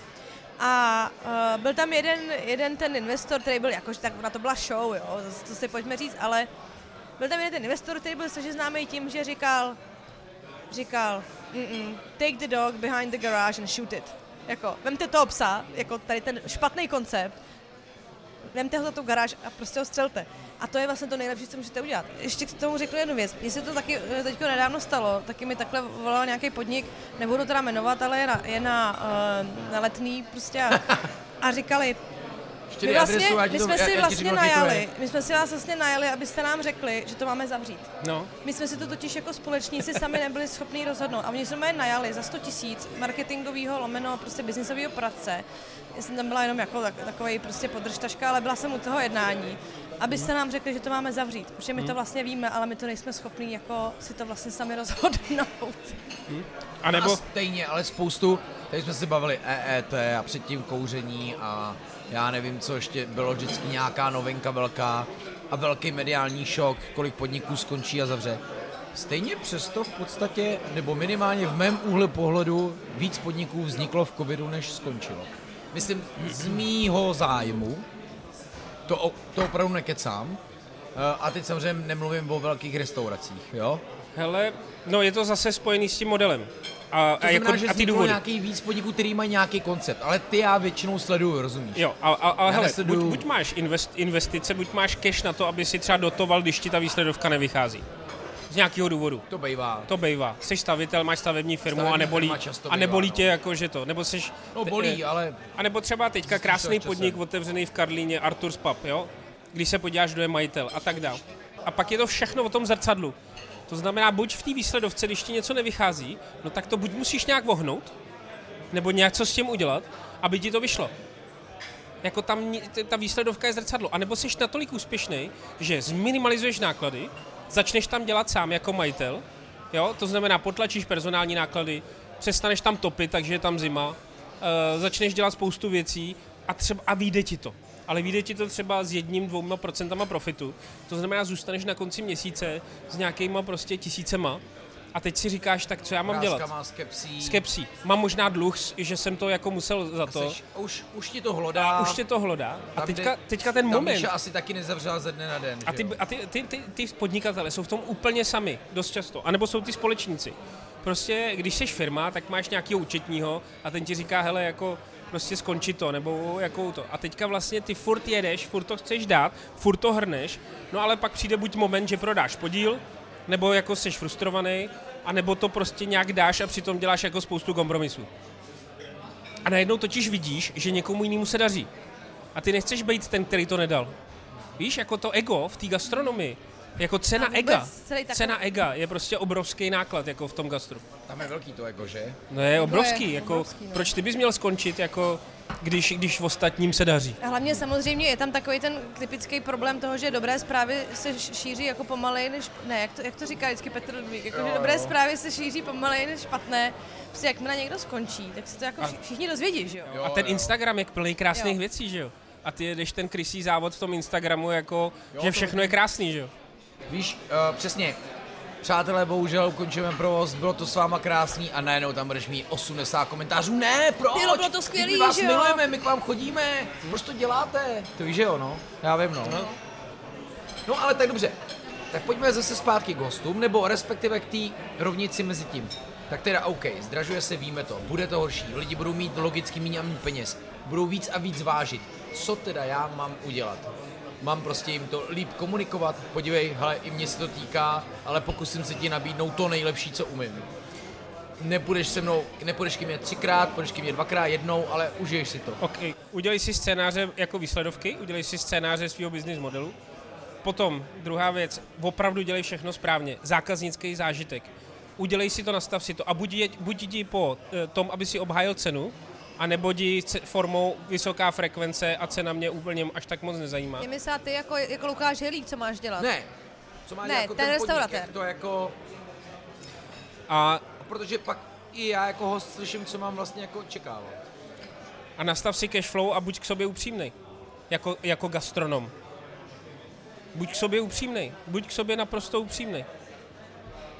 A uh, byl tam jeden, jeden ten investor, který byl jakože tak, na to byla show, jo, to si pojďme říct, ale byl tam jeden ten investor, který byl strašně známý tím, že říkal, říkal, Mm-mm. Take the dog behind the garage and shoot it. Jako, vemte toho psa, jako tady ten špatný koncept, vemte ho za tu garáž a prostě ho střelte. A to je vlastně to nejlepší, co můžete udělat. Ještě k tomu řeknu jednu věc. Mně se to taky teďko nedávno stalo, taky mi takhle volal nějaký podnik, nebudu teda jmenovat, ale je na, je na, na Letný prostě a, a říkali, my, vlastně, my jsme si vlastně najali, my jsme si vás vlastně najali, abyste nám řekli, že to máme zavřít. No. My jsme si to totiž jako společníci sami nebyli schopni rozhodnout. A oni jsme je najali za sto tisíc marketingového lomeno prostě biznisového poradce. Já jsem tam byla jenom jako tak, takovej prostě podržtaška, ale byla jsem u toho jednání. Abyste nám řekli, že to máme zavřít, protože my to vlastně víme, ale my to nejsme schopni jako si to vlastně sami rozhodnout. Hmm. A nebo... A stejně, ale spoustu, tady jsme si bavili E E T a předtím kouření a já nevím, co ještě bylo vždycky nějaká novinka velká a velký mediální šok, kolik podniků skončí a zavře. Stejně přesto v podstatě, nebo minimálně v mém úhlu pohledu, víc podniků vzniklo v covidu, než skončilo. Myslím, z mýho zájmu, to, to opravdu nekecám, a teď samozřejmě nemluvím o velkých restauracích, jo? Hele, no je to zase spojený s tím modelem. A, to znamená, a jako, že vzniklo nějaký víc podniků, který mají nějaký koncept, ale ty já většinou sleduju, rozumíš? Jo, ale, ale hele, buď, buď máš invest, investice, buď máš cash na to, aby si třeba dotoval, když ti ta výsledovka nevychází. Z nějakého důvodu. To bejvá. To bejvá. Jsi stavitel, máš stavební firmu stavební a nebolí, firma a nebolí bejvá, tě no. Jako, že to. Nebo seš, no bolí, ale... A nebo třeba teďka krásný podnik otevřený v Karlíně, Artur's Pub, jo? Když se podíváš, kdo je majitel a tak dál. A pak je to všechno o tom zrcadlu. To znamená, buď v té výsledovce, když ti něco nevychází, no tak to buď musíš nějak vohnout, nebo něco s tím udělat, aby ti to vyšlo. Jako tam ta výsledovka je zrcadlo. A nebo jsi natolik úspěšný, že zminimalizuješ náklady, začneš tam dělat sám jako majitel, jo? To znamená, potlačíš personální náklady, přestaneš tam topit, takže je tam zima, e, začneš dělat spoustu věcí a, třeba, a vyjde ti to. Ale vyjde ti to třeba s jedním, dvouma procentama profitu. To znamená, zůstaneš na konci měsíce s nějakýma prostě tisícema a teď si říkáš, tak co já mám dělat? Má skepsí. Skepsí. Mám možná dluh, že jsem to jako musel za to. Jseš, už, už ti to hlodá. A už ti to hlodá. A teďka, teďka ten moment. Míša asi taky nezavřela ze dne na den. A ty, a ty, ty, ty, ty podnikatele jsou v tom úplně sami, dost často. A nebo jsou ty společníci. Prostě, když jsi firma, tak máš nějakého účetního a ten ti říká, hele, jako... prostě skončí to, nebo jakou to. A teďka vlastně ty furt jedeš, furt to chceš dát, furt to hrneš, no ale pak přijde buď moment, že prodáš podíl, nebo jako jsi frustrovaný, anebo to prostě nějak dáš a přitom děláš jako spoustu kompromisů. A najednou totiž vidíš, že někomu jinému se daří. A ty nechceš být ten, který to nedal. Víš, jako to ego v té gastronomii, jako cena ega, cena ega je prostě obrovský náklad jako v tom gastru. Tam je velký to ego, že? No je obrovský, je, jako obrovský, no. Proč ty bys měl skončit, jako když, když ostatním se daří? A hlavně samozřejmě je tam takový ten typický problém toho, že dobré zprávy se šíří jako pomaleji než, ne, jak to, jak to říká vždycky Petr Ludvík, jako, že dobré zprávy se šíří pomaleji než špatné, prostě jakmile někdo skončí, tak se to jako všichni dozvědí, že jo? A ten Instagram je plný krásných jo. věcí, že jo? A ty jedeš ten krysí závod v tom Instagramu, jako, jo, že všechno je krásný, že jo? Víš, uh, přesně, přátelé, bohužel ukončujeme provoz, bylo to s váma krásný a najednou tam budeš mít osmdesát komentářů. Ne, proč? Bylo, bylo to skvělý, že jo? My vás milujeme, my k vám chodíme, hmm. proč to děláte? To víš, že jo, no? Já vím, no. no. No, ale tak dobře, tak pojďme zase zpátky k hostům, nebo respektive k té rovnici mezi tím. Tak teda OK, zdražuje se, víme to, bude to horší, lidi budou mít logicky míň a míň peněz, budou víc a víc vážit. Co teda já mám udělat? Mám prostě jim to líp komunikovat, podívej, hele, i mě se to týká, ale pokusím se ti nabídnout to nejlepší, co umím. Nepůjdeš se mnou, nepůjdeš ke mně třikrát, půjdeš ke mně dvakrát, jednou, ale užiješ si to. OK, udělej si scénáře jako výsledovky, udělej si scénáře svého business modelu. Potom, druhá věc, opravdu dělej všechno správně, zákaznický zážitek. Udělej si to, nastav si to a buď, buď jdi po tom, aby si obhájil cenu, a nebo dí formou vysoká frekvence a cena mě úplně až tak moc nezajímá. Je myslá ty jako, jako Lukáš Hejlík, co máš dělat? Ne, co máš ne, dělat jako ten, ten podnik, jak to jako... A... a protože pak i já jako host slyším, co mám vlastně jako očekávat. A nastav si cashflow a buď k sobě upřímnej, jako, jako gastronom. Buď k sobě upřímnej, buď k sobě naprosto upřímnej.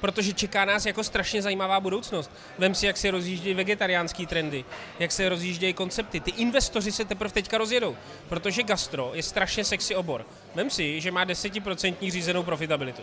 Protože čeká nás jako strašně zajímavá budoucnost. Vem si, jak se rozjíždějí vegetariánský trendy, jak se rozjíždějí koncepty. Ty investoři se teprve teďka rozjedou, protože gastro je strašně sexy obor. Vem si, že má deset procent řízenou profitabilitu.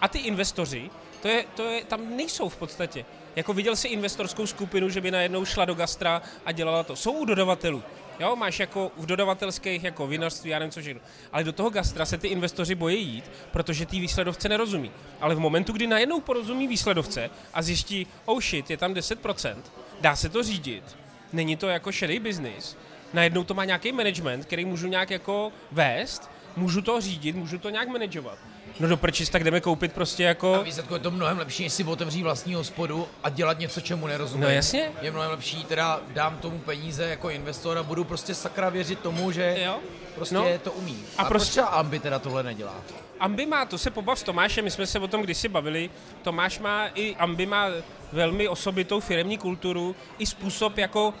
A ty investoři, to je, to je, tam nejsou v podstatě. Jako viděl jsi investorskou skupinu, že by najednou šla do gastra a dělala to. Jsou u dodavatelů. Jo, máš jako v dodavatelských, jako vinařství, já nevím co všechno. Ale do toho gastra se ty investoři bojí jít, protože ty výsledovce nerozumí. Ale v momentu, kdy najednou porozumí výsledovce a zjistí, oh shit, je tam deset procent, dá se to řídit, není to jako šedý biznis, najednou to má nějaký management, který můžu nějak jako vést, můžu to řídit, můžu to nějak manažovat. No do prčis, tak jdeme koupit prostě jako... A výsledku je to mnohem lepší, než si otevřít vlastní hospodu a dělat něco, čemu nerozumím. No jasně. Je mnohem lepší, teda dám tomu peníze jako investor a budu prostě sakra věřit tomu, že jo? prostě no. to umí. A, a prostě... proč třeba Ambi teda tohle nedělá? Ambi má, to se pobav s Tomášem, my jsme se o tom kdysi bavili, Tomáš má i Ambi má velmi osobitou firemní kulturu i způsob jako...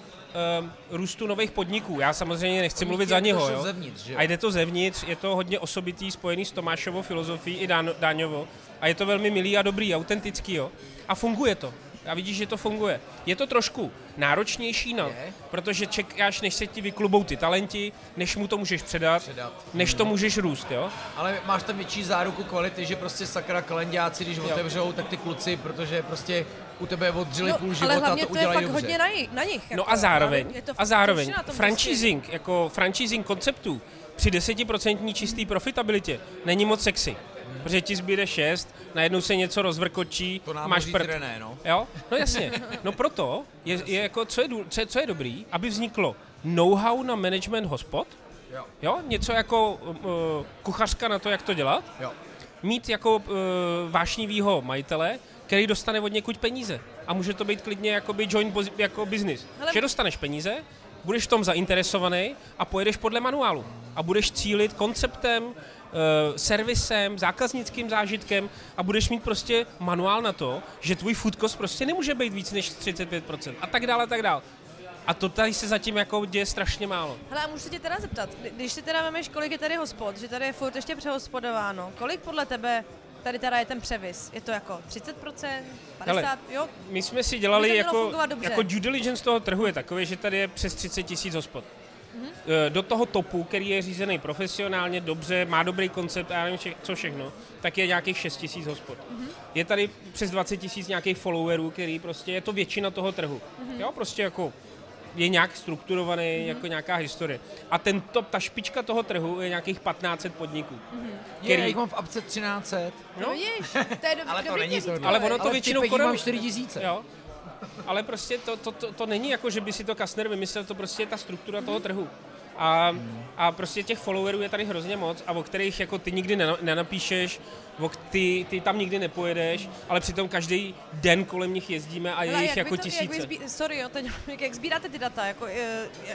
růstu nových podniků. Já samozřejmě nechci mluvit za něho, jo? Zevnitř, jo. A jde to zevnitř, je to hodně osobitý, spojený s Tomášovou filozofií i Dáňovou. A je to velmi milý a dobrý, autentický, jo. A funguje to. A vidíš, že to funguje. Je to trošku náročnější, no, je. protože čekáš, než se ti vyklubou ty talenti, než mu to můžeš předat, předat. než to můžeš růst, jo. Ale máš tam větší záruku kvality, že prostě sakra kalendáci, když jo. otevřou, tak ty kluci, protože prostě u tebe odřili no, půl života, to udělají dobře. Ale hlavně to je hodně na nich. Na nich jako, no a zároveň, a zároveň franchising, prostě. jako franchising konceptů při deset procent čistý profitabilitě není moc sexy. Protože ti zbýde šest, najednou se něco rozvrkočí, to nám máš prd. Trené, no. Jo? No jasně. No proto, je, je jako, co, je, co, je, co je dobrý, aby vzniklo know-how na management hospod, jo. Jo? něco jako uh, kuchařka na to, jak to dělat, jo. mít jako uh, vášnivýho majitele, který dostane od někud peníze. A může to být klidně jakoby joint bozi, jako business. Hele. Že dostaneš peníze, budeš v tom zainteresovaný a pojedeš podle manuálu. A budeš cílit konceptem, servisem, zákaznickým zážitkem a budeš mít prostě manuál na to, že tvůj food cost prostě nemůže být víc než třicet pět procent a tak dále, a tak dále. A to tady se zatím jako děje strašně málo. Hele, a můžu se tě teda zeptat, když si teda vemeš, kolik je tady hospod, že tady je furt ještě přehospodováno, kolik podle tebe tady teda je ten převis? Je to jako třicet procent, padesát procent, hele, jo? My jsme si dělali jako, jako due diligence toho trhu je takový, že tady je přes třicet tisíc hospod. Do toho topu, který je řízený profesionálně, dobře, má dobrý koncept a já nevím co všechno, tak je nějakých šest tisíc hospod. Mm-hmm. Je tady přes dvacet tisíc nějakých followerů, který prostě, je to většina toho trhu. Mm-hmm. Jo, prostě jako je nějak strukturovaný, mm-hmm. jako nějaká historie. A ten top, ta špička toho trhu je nějakých patnáct set podniků. Mm-hmm. Který... Je, já mám v apce třináct set. No, no jež, to je dobrý. Ale to není to. Ale ono to ale většinou koreluje. Mám čtyři tisíce. Jo. Ale prostě to, to, to, to není jako, že by si to Kastner vymyslel, to prostě je ta struktura mm-hmm. toho trhu. A, a prostě těch followerů je tady hrozně moc a o kterých jako ty nikdy nenapíšeš, o ty, ty tam nikdy nepojedeš, ale přitom každý den kolem nich jezdíme a je jich jako to, tisíce. Jak zbí, sorry, jo, teď, jak sbíráte ty data, jako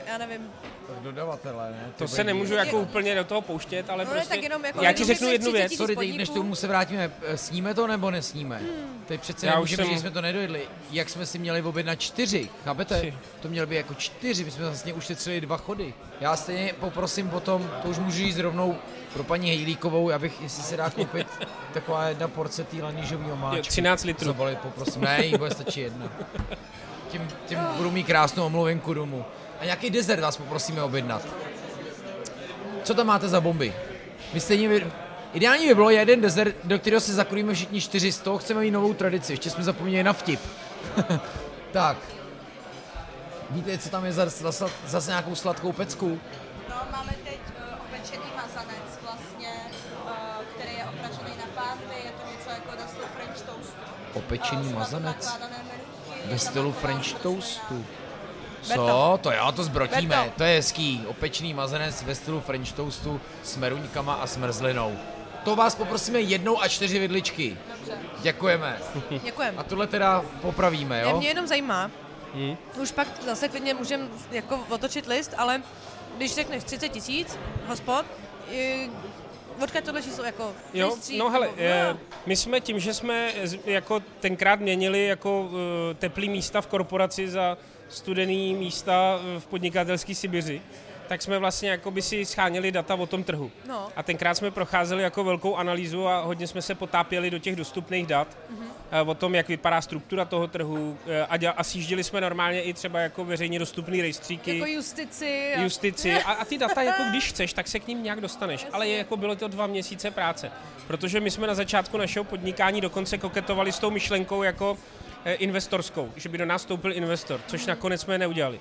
já nevím. Tak dodavatelé, ne? To, to se nemůžu je, jako je, úplně do toho pouštět, ale no, prostě tak jenom jako já ti řeknu jednu věc. Sorry, teď než tomu se vrátíme, sníme to nebo nesníme? Hmm. Teď přece nemůžeme, jsem... že jsme to nedojedli. Jak jsme si měli objednat čtyři, chápete? Tři. To mělo být jako čtyři, my jsme vlastně ušetřili dva chody. Já stejně poprosím potom, to už můžu jít rovnou pro paní Hejlíkovou, abych, jestli se dá koupit taková jedna porce tý lanížovýho máčku. třináct litrů. Zabalit, poprosím. Ne, jí bude stačí jedna. Tím, tím budu mít krásnou omluvenku domů. A nějaký dezert vás poprosíme objednat. Co tam máte za bomby? Vy stejně... Vy... Ideální by bylo jeden dezert, do kterého se zakrojíme všichni čtyři, z toho chceme mít novou tradici. Ještě jsme zapomněli na vtip. Tak. Víte, co tam je za, za, za, za nějakou sladkou pecku? No, máme teď uh, opečený mazanec vlastně, uh, který je opražený na párty, je to něco jako na stylu French toastu. Opečený uh, mazanec? Ve stylu French toastu? Co? To já to zbrotíme, Beto. To je hezký. Opečený mazanec ve stylu French toastu s meruňkama a smrzlinou. To vás poprosíme jednou a čtyři vidličky. Dobře. Děkujeme. Děkujeme. A tohle teda popravíme, jo? Mě jenom zajímá. Hmm. Už pak zase klidně můžeme jako otočit list, ale když řekneš třicet tisíc, hospod, je, odkud tohle číslo jako listří? No hele, no. My jsme tím, že jsme jako tenkrát měnili jako teplý místa v korporaci za studený místa v podnikatelský Sibiři, tak jsme vlastně jako by si scháněli data o tom trhu. No. A tenkrát jsme procházeli jako velkou analýzu a hodně jsme se potápěli do těch dostupných dat, mm-hmm. o tom, jak vypadá struktura toho trhu a, děla, a sjížděli jsme normálně i třeba jako veřejně dostupný rejstříky. Jako justici. Justici. A, a ty data, jako když chceš, tak se k ním nějak dostaneš. Jasně. Ale je, jako bylo to dva měsíce práce, protože my jsme na začátku našeho podnikání dokonce koketovali s tou myšlenkou jako investorskou, že by do nás vstoupil investor, což mm-hmm. nakonec jsme neudělali.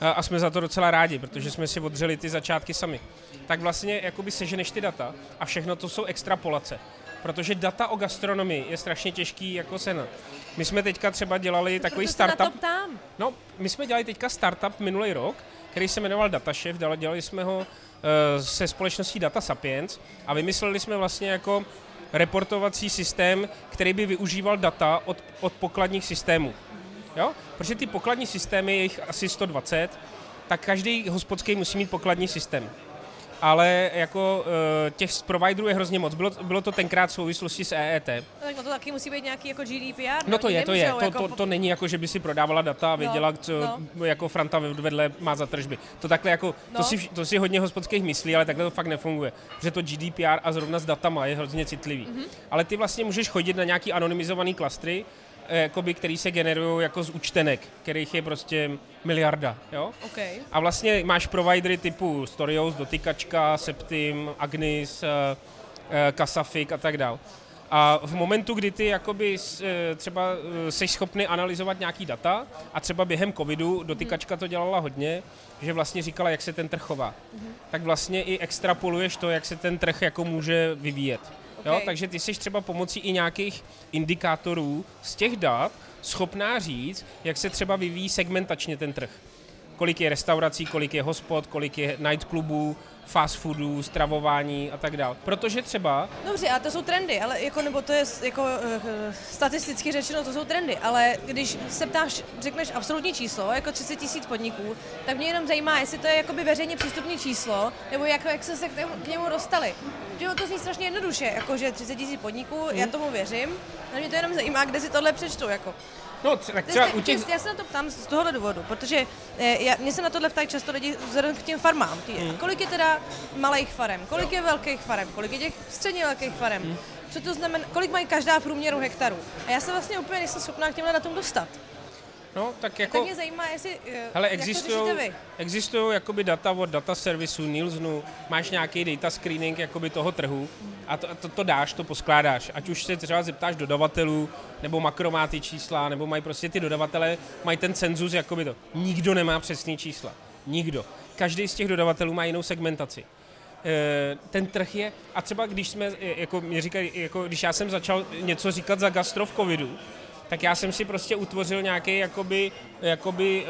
A jsme za to docela rádi, protože jsme si odřeli ty začátky sami. Tak vlastně jakoby seženeš ty data a všechno to jsou extrapolace, protože data o gastronomii je strašně těžký jako sehnat. My jsme teďka třeba dělali takový proto startup. No, my jsme dělali teďka startup minulý rok, který se jmenoval DataChef, dělali jsme ho se společností Data Sapiens a vymysleli jsme vlastně jako reportovací systém, který by využíval data od, od pokladních systémů. Jo? Protože ty pokladní systémy, je jich asi sto dvacet, tak každý hospodský musí mít pokladní systém. Ale jako těch providerů je hrozně moc. Bylo, bylo to tenkrát v souvislosti s E E T. No tak to taky musí být nějaký jako G D P R. No to je, to je. To, jako... to, to, to není jako, že by si prodávala data a věděla, no, co no. jako Franta vedle má za tržby. To takhle jako, no. to, si, to si hodně hospodských myslí, ale takhle to fakt nefunguje. Protože to G D P R a zrovna s datama je hrozně citlivý. Mm-hmm. Ale ty vlastně můžeš chodit na nějaký anonymizovaný klastry, jakoby, který se generují jako z účtenek, kterých je prostě miliarda, jo? Okay. A vlastně máš providery typu Storios, Dotykačka, Septim, Agnis, Kasafik a tak dál. A v momentu, kdy ty jakoby třeba seš schopný analyzovat nějaký data a třeba během covidu Dotykačka to dělala hodně, že vlastně říkala, jak se ten trh chová. Mm-hmm. Tak vlastně i extrapoluješ to, jak se ten trh jako může vyvíjet. Okay. Jo, takže ty jsi třeba pomocí i nějakých indikátorů z těch dat schopná říct, jak se třeba vyvíjí segmentačně ten trh. Kolik je restaurací, kolik je hospod, kolik je nightclubů, fast foodů, stravování a tak dále. Protože třeba... Dobře, a to jsou trendy, ale jako, nebo to je jako statisticky řečeno, to jsou trendy, ale když se ptáš, řekneš absolutní číslo, jako třicet tisíc podniků, tak mě jenom zajímá, jestli to je jakoby veřejně přístupné číslo, nebo jak, jak se se k němu dostali. Jo, to zní strašně jednoduše, jako že třicet tisíc podniků, hmm. já tomu věřím, ale mě to jenom zajímá, kde si tohle přečtu, jako. No, tak třeba u těch... Já se na to ptám z tohohle důvodu, protože já, mě se na tohle ptají často lidi vzhledem k těm farmám. Tý, mm. Kolik je teda malých farem, kolik je velkých farem, kolik je těch středně velkých farem, mm. co to znamená, kolik mají každá v průměru hektarů. A já se vlastně úplně nejsem schopná k těmhle datům dostat. No, tak jako... A tak mě zajímá, jestli... Hele, existujou, jak existujou jakoby data od data servisu, Nielsenu, máš nějaký data screening jakoby toho trhu a to, to, to dáš, to poskládáš. Ať už se třeba zeptáš dodavatelů, nebo Makro má ty čísla, nebo mají prostě ty dodavatele, mají ten cenzus, jakoby to. Nikdo nemá přesný čísla. Nikdo. Každý z těch dodavatelů má jinou segmentaci. Ten trh je, a třeba když jsme, jako mě říkají, jako když já jsem začal něco říkat za gastro v covidu, tak já jsem si prostě utvořil nějaký jakoby, jakoby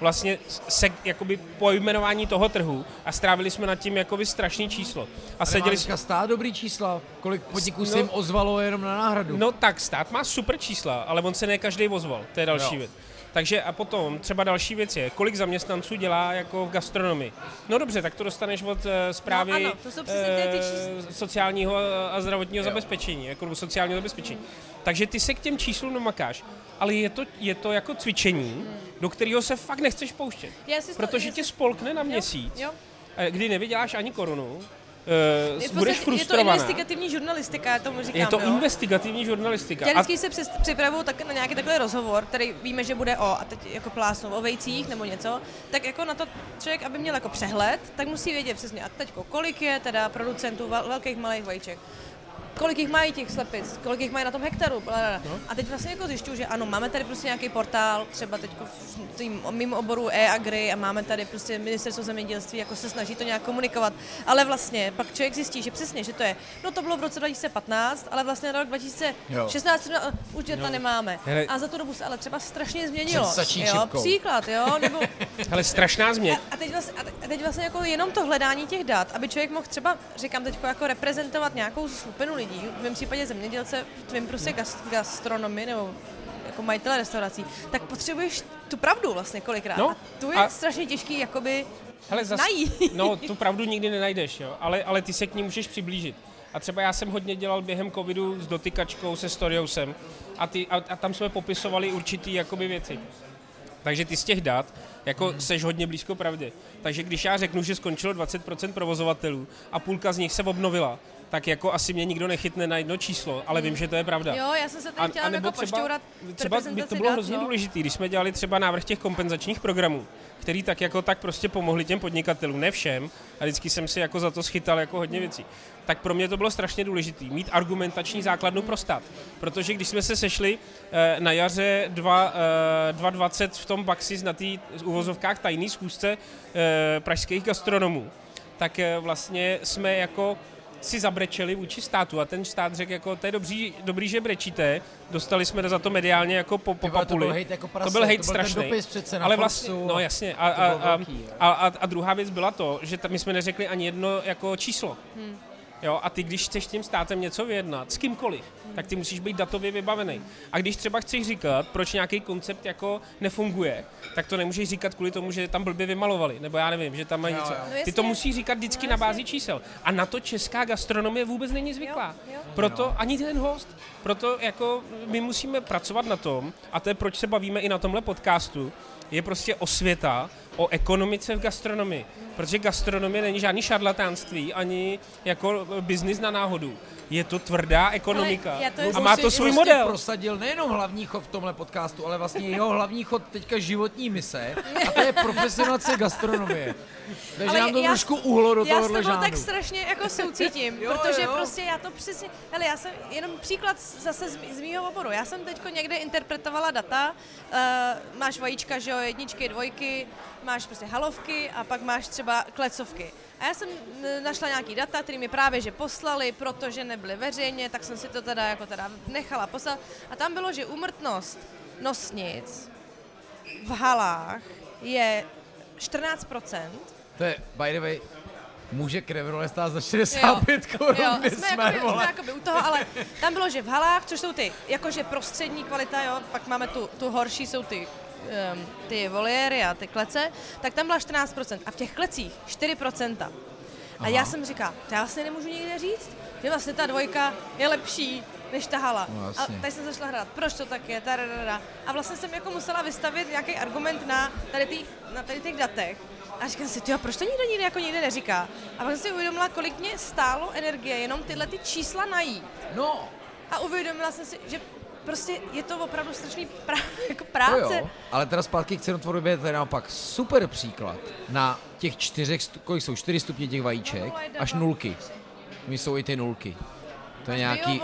vlastně sek, jakoby pojmenování toho trhu a strávili jsme nad tím jakoby strašný číslo. A seděli jsme... stát dobrý čísla, kolik podniků no, se jim ozvalo jenom na náhradu. No tak, stát má super čísla, ale on se ne každej ozval, to je další věc. Takže a potom třeba další věc je, kolik zaměstnanců dělá jako v gastronomii. No dobře, tak to dostaneš od uh, zprávy no, ano, to e, sociálního a zdravotního jo. zabezpečení, jako sociálního zabezpečení. Mm. Takže ty se k těm číslům namakáš, ale je to, je to jako cvičení, mm. do kterého se fakt nechceš pouštět, to, protože tě si... spolkne na měsíc, jo, jo. kdy nevyděláš ani korunu. Uh, je, budeš je to investigativní žurnalistika, já tomu říkám. Je to jo? investigativní žurnalistika. Já vždycky se připravuju tak na nějaký takový rozhovor, který víme, že bude o, a teď jako plásnou, o vejcích nebo něco, tak jako na to člověk, aby měl jako přehled, tak musí vědět přesně, a teďko, kolik je teda producentů velkých malých vajíček, kolik jich mají těch slepic, kolik jich mají na tom hektaru, no. A teď vlastně jako zjišťuju, že ano, máme tady prostě nějaký portál, třeba teď mimo oboru e-agri a máme tady prostě ministerstvo zemědělství, jako se snaží to nějak komunikovat, ale vlastně pak člověk zjistí, že přesně, že to je, no to bylo v roce dva tisíce patnáct, ale vlastně na rok dva tisíce šestnáct jo. už děta jo. nemáme a za tu dobu se ale třeba strašně změnilo, jo, příklad, jo, nebo... Hele, strašná změna. A, a, teď vlastně, a teď vlastně jako jenom to hledání těch dat, aby člověk mohl třeba, říkám teď jako reprezentovat nějakou skupinu lidí. V mém případě zemědělce, v tvém prostě gastronomii nebo jako majitele restaurací, tak potřebuješ tu pravdu vlastně kolikrát. No, a tu je a... strašně těžký jakoby hele, zas... najít. No, tu pravdu nikdy nenajdeš, jo? Ale, ale ty se k ní můžeš přiblížit. A třeba já jsem hodně dělal během covidu s dotykačkou, se Storiousem a, ty, a, a tam jsme popisovali určitý jakoby věci. Takže ty z těch dat jako mm. seš hodně blízko pravdě. Takže když já řeknu, že skončilo dvacet procent provozovatelů a půlka z nich se obnovila, tak jako asi mě nikdo nechytne na jedno číslo, ale vím, že to je pravda. Jo, já jsem se tady chtěla jako pošťourat třeba by to bylo dát, hrozně no? důležité, když jsme dělali třeba návrh těch kompenzačních programů, který tak jako tak prostě pomohli těm podnikatelům, ne všem, a vždycky jsem si jako za to schytal jako hodně hmm. věcí. Tak pro mě to bylo strašně důležité mít argumentační základnu pro stát, protože když jsme se sešli eh, na jaře dva tisíce dvacet v tom Baxis na tý uvozovkách tajný schůzce eh, pražských gastronomů, tak eh, vlastně jsme jako si zabrečeli vůči státu a ten stát řekl, jako, to je dobrý, dobrý, že brečíte, dostali jsme za to mediálně jako po, po papuli. To byl hejt, jako prase, to byl hejt to byl strašný, ale vlastně, no jasně, a, a, a, velký, a, a, a druhá věc byla to, že t- my jsme neřekli ani jedno jako číslo. Hmm. Jo, a ty, když chceš tím státem něco vyjednat, s kýmkoliv, hmm. tak ty musíš být datově vybavený. A když třeba chceš říkat, proč nějaký koncept jako nefunguje, tak to nemůžeš říkat kvůli tomu, že tam blbě vymalovali, nebo já nevím, že tam mají něco. Ty to musíš říkat vždycky na bázi čísel. A na to česká gastronomie vůbec není zvyklá. Proto ani ten host. Proto jako my musíme pracovat na tom, a to je proč se bavíme i na tomhle podcastu, je prostě osvěta o ekonomice v gastronomii, protože gastronomie není žádný šarlatánství, ani jako biznis na náhodu. Je to tvrdá ekonomika to a má to svůj model. Prostě prosadil nejenom hlavní chod v tomhle podcastu, ale vlastně jeho hlavní chod teďka životní mise a to je profesionace gastronomie. Takže já to trošku uhlo do tohohle žánru. Já s tebou tak strašně jako soucítím, jo, protože jo. prostě já to přesně, hele já jsem jenom příklad zase z, z mýho oboru, já jsem teďko někde interpretovala data, uh, máš vajíčka, že jo, jedničky, dvojky, máš prostě halovky a pak máš třeba klecovky. A já jsem našla nějaký data, který mi právě že poslali, protože nebyly veřejně, tak jsem si to teda jako teda nechala poslat. A tam bylo, že úmrtnost nosnic v halách je čtrnáct procent. To je, by the way, může krevrole stát za šedesát pět korun, jo, jsme, jsme, jakoby, jsme jakoby u toho, ale tam bylo, že v halách, což jsou ty, jakože prostřední kvalita, jo, pak máme tu, tu horší, jsou ty ty voliéry a ty klece, tak tam byla čtrnáct procent a v těch klecích čtyři procenta. A aha. já jsem říkala, já vlastně nemůžu nikde říct, že vlastně ta dvojka je lepší než ta hala. No, a tady jsem začala hrát, proč to tak je, tararara. A vlastně jsem jako musela vystavit nějaký argument na tady, tý, na tady těch datech. A říkám si, tyjo, proč to nikdo nikde, jako nikde neříká? A pak jsem si uvědomila, kolik mě stálo energie jenom tyhle ty čísla najít. No. A uvědomila jsem si, že prostě je to opravdu strašný prá- jako práce. No jo, ale teda zpátky k cenotvorbě, to je naopak super příklad na těch čtyřech, kolik jsou, čtyři stupně těch vajíček, až nulky. My jsou i ty nulky. To je nějaký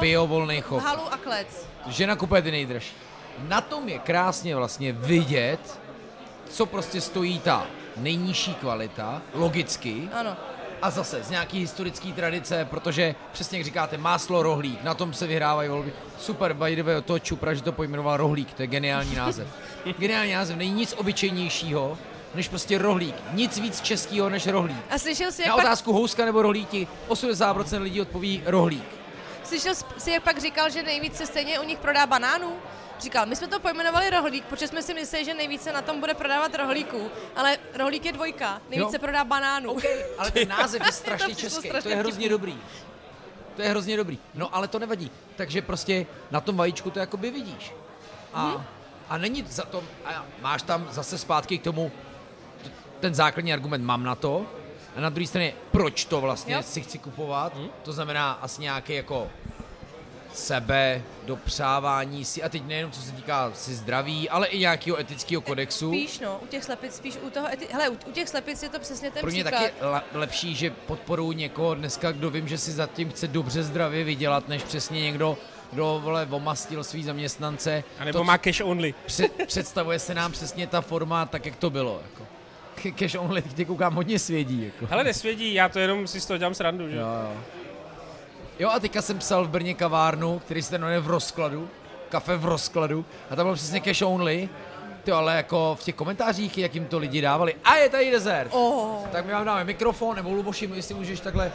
biovolný bio chov. Halu a klec. Žena kupuje ty nejdražší. Na tom je krásně vlastně vidět, co prostě stojí ta nejnižší kvalita, logicky. Ano. A zase z nějaký historický tradice, protože přesně jak říkáte, máslo, rohlík, na tom se vyhrávají volby. Super, by the way, toho Čupra, že to pojmenoval rohlík, to je geniální název. Geniální název, není nic obyčejnějšího, než prostě rohlík. Nic víc českýho než rohlík. A slyšel jsi, jak na otázku pak... houska nebo rohlíky osmdesát procent lidí odpoví rohlík. Slyšel jsi, jak pak říkal, že nejvíc se stejně u nich prodá banánů? Říkal, my jsme to pojmenovali rohlík, protože jsme si mysleli, že nejvíce na tom bude prodávat rohlíků, ale rohlík je dvojka, nejvíce jo. prodá banánů. Okay, ale ten název je strašně český, to je hrozně dobrý. To je hrozně dobrý, no ale to nevadí, takže prostě na tom vajíčku to jakoby vidíš. A, hmm. a není za to, a máš tam zase zpátky k tomu, ten základní argument mám na to, a na druhé straně, proč to vlastně jo. si chci kupovat, hmm. to znamená asi nějaký jako... sebe, dopřávání si, a teď nejenom co se týká si zdraví, ale i nějakého etického kodexu. Spíš no, u těch slepic, spíš u toho, eti- hele, u, u těch slepic je to přesně ten příklad. Pro mě příklad. Taky la- lepší, že podporuji někoho dneska, kdo vím, že si zatím chce dobře zdravě vydělat, než přesně někdo, kdo, vole, omastil svý zaměstnance. A nebo to, má cash only. Pře- představuje se nám přesně ta forma, tak jak to bylo, jako. Cash only, teď koukám, hodně svědí, jako. Hele, nesvědí, já to jenom si z toho dělám srandu, že? Jo, jo. Jo, a teďka jsem psal v Brně kavárnu, který se jmenuje v rozkladu, kafe v rozkladu, a tam bylo přesně cash only, ty, ale jako v těch komentářích, jak jim to lidi dávali, a je tady dezert, oh. Tak my vám dáme mikrofon, nebo Luboši, jestli můžeš takhle.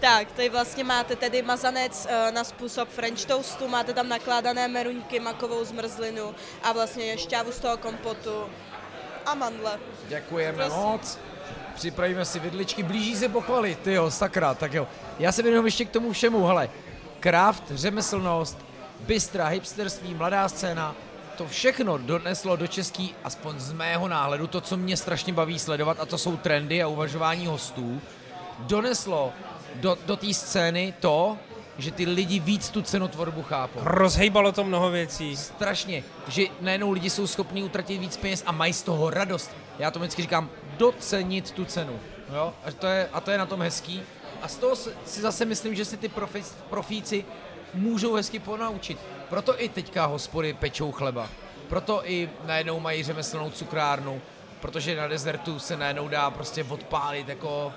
Tak, tady vlastně máte tedy mazanec na způsob french toastu, máte tam nakládané meruňky, makovou zmrzlinu a vlastně šťávu z toho kompotu a mandle. Děkujeme Prosím. moc. Připravíme si vidličky, blíží se pochvaly, tyjo, sakra, tak jo. Já se věnuju ještě k tomu všemu, hele, craft, řemeslnost, bystra, hipsterství, mladá scéna, to všechno doneslo do český, aspoň z mého náhledu, to, co mě strašně baví sledovat, a to jsou trendy a uvažování hostů, doneslo do, do té scény to, že ty lidi víc tu cenotvorbu chápou. Rozhejbalo to mnoho věcí. Strašně, že najednou lidi jsou schopní utratit víc peněz a mají z toho radost. Já to vždycky říkám, docenit tu cenu. Jo? A, to je, a to je na tom hezký. A z toho si zase myslím, že si ty profi, profíci můžou hezky ponaučit. Proto i teďka hospody pečou chleba. Proto i najednou mají řemeslnou cukrárnu. Protože na desertu se najednou dá prostě odpálit jako...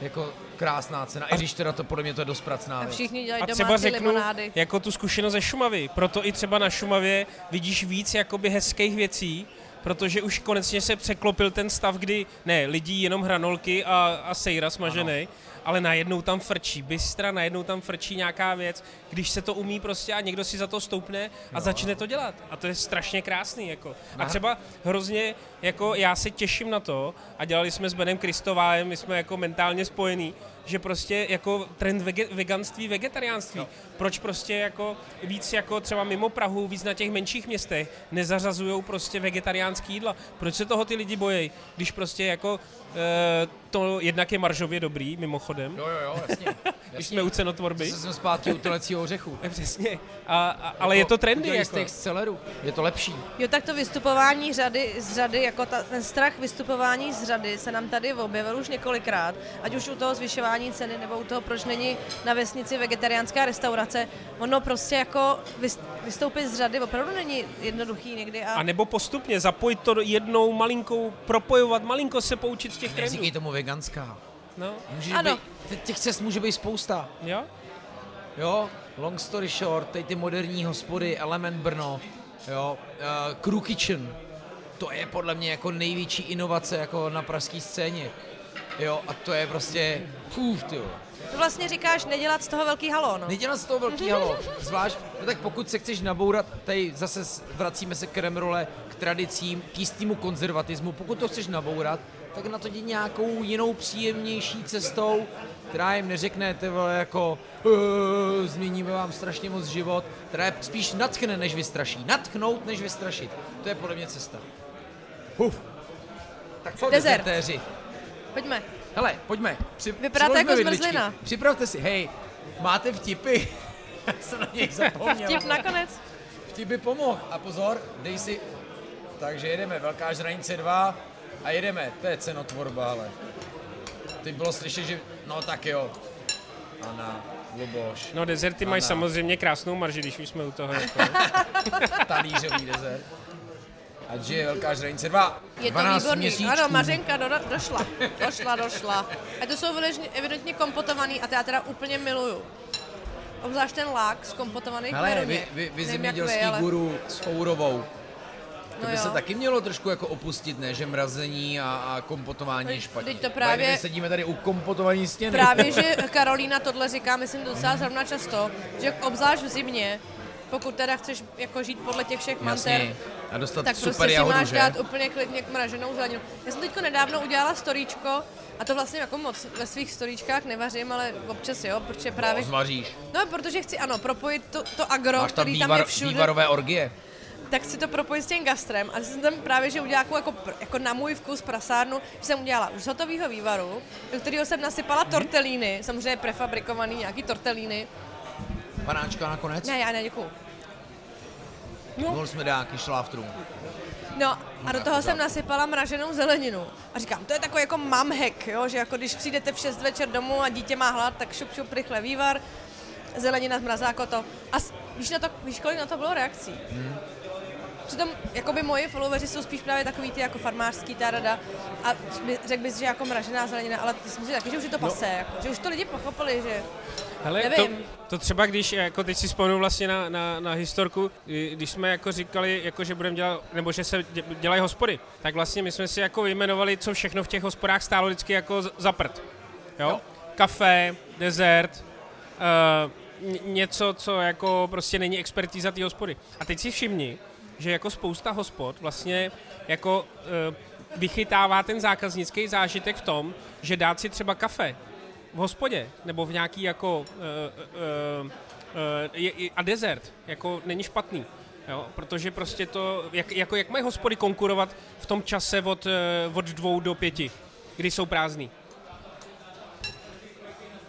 jako krásná cena, i když teda to podle mě to je dost pracná věc. A všichni dělají domácí limonády. Jako tu zkušenost ze Šumavy, proto i třeba na Šumavě vidíš víc jakoby hezkých věcí, protože už konečně se překlopil ten stav, kdy ne, lidí jenom hranolky a, a sejra smažený, ale najednou tam frčí bystra, najednou tam frčí nějaká věc, když se to umí prostě a někdo si za to stoupne a no. začne to dělat. A to je strašně krásný, jako. A třeba hrozně, jako já se těším na to, a dělali jsme s Benem Kristovájem, my jsme jako mentálně spojení, že prostě jako trend vege- veganství, vegetariánství, no. proč prostě jako víc jako třeba mimo Prahu, víc na těch menších městech nezařazujou prostě vegetariánský jídla. Proč se toho ty lidi bojejí, když prostě jako e, to jednak je maržově dobrý, mimochodem. Jo, jo, jo, jasně. Když jsme u cenotvorby. Jsme zpátky u telecího ořechu. Přesně, a, a, ale jako, je to trendy. Jako. Z těch celeru, je to lepší. Jo, tak to vystupování řady, z řady, jako ta, ten strach vystupování z řady se nám tady objevil už několikrát, ať už u toho zvyšování ceny nebo u toho, proč není na vesnici vegetariánská restaurace. Ono prostě jako vystoupit z řady opravdu není jednoduchý někdy. A, a nebo postupně zapojit to jednou malinkou, propojovat malinko se poučit z těch trendů. Neříkej tomu veganská. No. Ano. Být, těch cest může být spousta. Jo? Jo, long story short, teď ty moderní hospody, Element Brno, jo, uh, Crew Kitchen, to je podle mě jako největší inovace jako na pražské scéně. Jo, a to je prostě půf, ty jo. To vlastně říkáš, nedělat z toho velký halón. Nedělat z toho velký halón, zvlášť, no tak pokud se chceš nabourat, tady zase vracíme se k remrole, k tradicím, k jistému konzervatismu, pokud to chceš nabourat, tak na to děj nějakou jinou příjemnější cestou, která jim neřekne, ty vole, jako změníme vám strašně moc život, která je spíš natchne, než vystraší, natchnout, než vystrašit. To je podle mě cesta. Huf. Tak co, dezertéři? Pojďme. Hele, pojďme. Při, Vypadáte jako vidličky. Zmrzlina. Připravte si, hej, máte vtipy? Já jsem na něj zapomněl. Vtip nakonec. ty by pomohl. A pozor, dej si... Takže jedeme, velká žranice dva a jedeme. To je cenotvorba, ale... Teď bylo slyšet, že... No tak jo. Anna, Luboš. No dezerty Anna. Mají samozřejmě krásnou marži, když už jsme u toho. Jako. Talířový dezert. A je velká žranice dva. Je to výborný. Měsíčků. Ano, Mařenka do, došla. Došla, došla. A to jsou evidentně kompotovaný a to já teda úplně miluju. Obzvlášť ten lák z kompotovaných meruně. Ale vy, vy, vy zemědělský ale... guru s Fourovou. To by no se taky mělo trošku jako opustit, ne? Že mrazení a, a kompotování je špatně. Teď to právě... My sedíme tady u kompotování stěny. Právě, že Karolína tohle říká, myslím, docela zrovna často, že obzvlášť v zimě, pokud teda chceš jako žít podle těch všech manter, a dostat tak super prostě jahodu, si máš že? Dát úplně klidně k mraženou zeleninu. Já jsem teďko nedávno udělala storíčko, a to vlastně jako moc ve svých storíčkách nevařím, ale občas jo, protože právě... No, zvaříš. No, protože chci, ano, propojit to, to agro, máš tam který vývar, tam je všude. Vývarové orgie. Tak si to propojit s tím gastrem a jsem tam právě, že udělala jako, jako na můj vkus prasárnu, že jsem udělala už hotovýho vývaru, do kterého jsem nasypala tortelíny, samozřejmě prefabrikovaný nějaký tortelíny. Panáčka nakonec? Ne, já ne, děkuju. No. Mohl jsme dát nějaký šláftru. No a do toho jsem nasypala mraženou zeleninu a říkám, to je takový jako mamhek, jo, že jako když přijdete v šest večer domů a dítě má hlad, tak šup šup rychle vývar, zelenina z mrazáku to. A víš, na to, víš kolik na to bylo reakcí? Hmm. Přitom jakoby moji followeri jsou spíš právě takový ty jako farmářský tárada a řekl bys, že jako mražená zelenina, ale myslím si taky, že už je to pasé, no. Jako, že už to lidi pochopili, že hele, nevím. To, to třeba když, jako teď si vzpomínám vlastně na, na, na historku, když jsme jako říkali, jako že budeme dělat, nebo že se dělají hospody, tak vlastně my jsme si jako vyjmenovali, co všechno v těch hospodách stálo vždycky jako za prd, jo? No. Kafe, dezert, uh, něco, co jako prostě není expertíza té hospody. A teď si všimni, že jako spousta hospod vlastně jako e, vychytává ten zákaznický zážitek v tom, že dát si třeba kafe v hospodě nebo v nějaký jako e, e, e, a dezert jako není špatný, jo? Protože prostě to, jak, jako jak mají hospody konkurovat v tom čase od, od dvou do pěti, kdy jsou prázdný.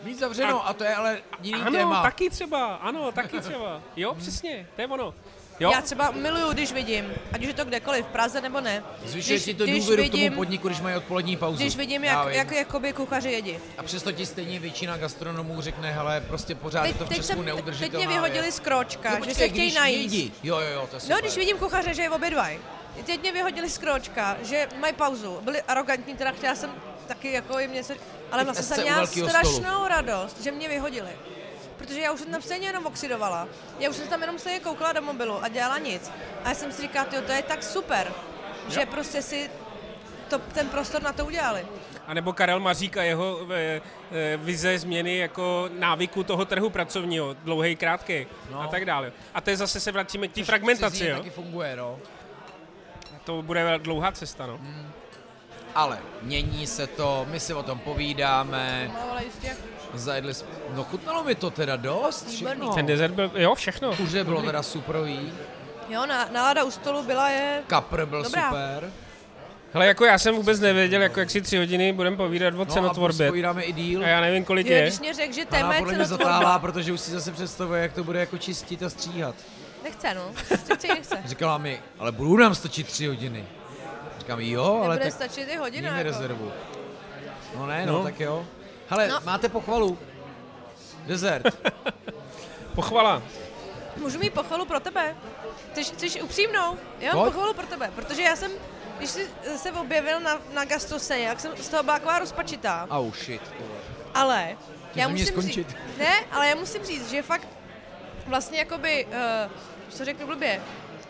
Víc zavřeno a, a to je ale jiný ano, téma. Ano, taky třeba, ano, taky třeba, jo, přesně, to je ono. Jo? Já třeba miluju, když vidím, ať už je to kdekoliv, v Praze nebo ne. Zvyšuje ti to důvěru k tomu podniku, když mají odpolední pauzu. Když vidím, jak, jak jakoby kuchaři jedí. A přesto ti stejně většina gastronomů řekne, hele, prostě pořád teď, to v Česku neudržitelné. Teď mě vyhodili z kročka, no, že se chtějí najít. Jedí. Jo, jo, jo, to je super. No, když vidím kuchaře, že je obě dva. Teď mě vyhodili z kročka, že mají pauzu. Byli arrogantní, teda chtěla jsem taky jako jim něco, ale vlastně jsem měla strašnou radost, že mě vyhodili. Protože já už jsem tam stejně jenom oxidovala. Já už jsem tam jenom stejně koukala do mobilu a dělala nic. A já jsem si říkala, tyjo, to je tak super, jo. Že prostě si to, ten prostor na to udělali. A nebo Karel Mařík a jeho e, e, vize změny jako návyku toho trhu pracovního, dlouhej, krátkej no. A tak dále. A to je zase se vrátíme k té fragmentaci, jo? Taky funguje, no. To bude dlouhá cesta, no. Hmm. Ale mění se to, my si o tom povídáme. No, ale jistě. Zajedli jsme, no chutnalo mi to teda dost, všechno. Ten dezert byl, jo, všechno. Kuře bylo teda superový. Jo, nálada u stolu byla je... Kapr byl dobrá. Super. Hele, jako já jsem vůbec nevěděl, jako jak si tři hodiny budeme povídat o cenotvorbě. No a povídáme i díl. A já nevím, kolik je. Je, když mě řekl, že téma je cenotvorba. Zatáhla, protože už si zase představuje, jak to bude jako čistit a stříhat. Nechce, no. Chci, nechce. Říkala mi, ale budou nám stačit tři hodiny. Říkám, jo, ale nebude tak hodina, jako. Rezervu. No ne, no, no. Tak jo. Hele, no. Máte pochvalu. Dezert. Pochvala. Můžu mít pochvalu pro tebe. Chceš, chceš upřímnou? Já mám pochvalu pro tebe, protože já jsem, když jsi se objevil na, na gastroseně, jak jsem z toho byla taková rozpačitá. Oh shit. Ale já musím říct, ne, ale já musím říct, že fakt vlastně jakoby, uh, co řeknu blbě,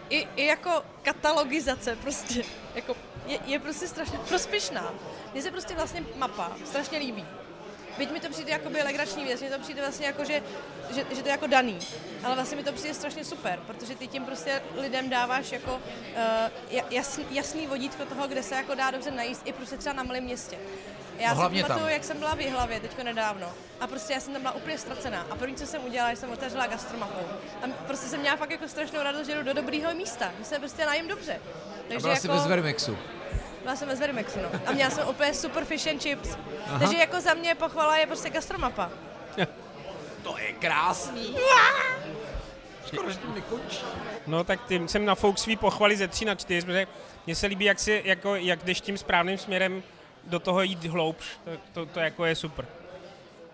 i, i jako katalogizace prostě, jako je, je prostě strašně prospěšná. Mně se prostě vlastně mapa strašně líbí. Byť mi to přijde jako legrační věc, mi to přijde vlastně jako, že, že, že to je jako daný, ale vlastně mi to přijde strašně super, protože ty tím prostě lidem dáváš jako uh, jasný, jasný vodítko toho, kde se jako dá dobře najíst, i prostě třeba na malém městě. Já no, si pamatuju, jak jsem byla v Jihlavě teďko nedávno a prostě já jsem tam byla úplně ztracená a první, co jsem udělala, že jsem otevřela gastromapou a prostě jsem měla fakt jako strašnou radost, že jdu do dobrýho místa, že se prostě najím dobře. Takže a byla jako... jsi bez Vermexu. Byla jsem ve Zverimexu, no. A měla jsem úplně super fish and chips. Aha. Takže jako za mě pochvala je prostě gastromapa. To je krásný. Skoro, že tím nekončí. No tak tím jsem nafouk svý pochvaly ze tří na čtyř, protože mně se líbí, jak, si, jako, jak jdeš tím správným směrem do toho jít hloubš, to, to, to jako je super.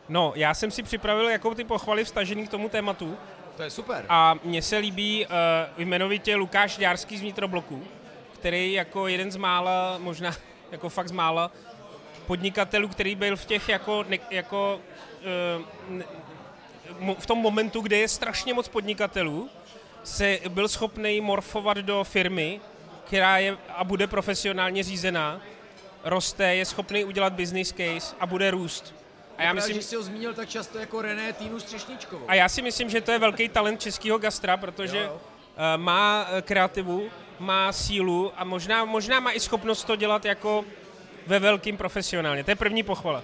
No, já jsem si připravil jako ty pochvaly vstažený k tomu tématu. To je super. A mně se líbí uh, jmenovitě Lukáš Dárský z Vnitroblocku, který jako jeden z mála, možná jako fakt z mála, podnikatelů, který byl v těch jako, ne, jako uh, ne, mo, v tom momentu, kde je strašně moc podnikatelů, se byl schopný morfovat do firmy, která je a bude profesionálně řízená, roste, je schopný udělat business case a bude růst. A já myslím, že jsi ho zmínil tak často jako René Týnu Střešničkovou. A já si myslím, že to je velký talent českého gastra, protože jo, jo. má kreativu, má sílu a možná, možná má i schopnost to dělat jako ve velkým profesionálně. To je první pochvala.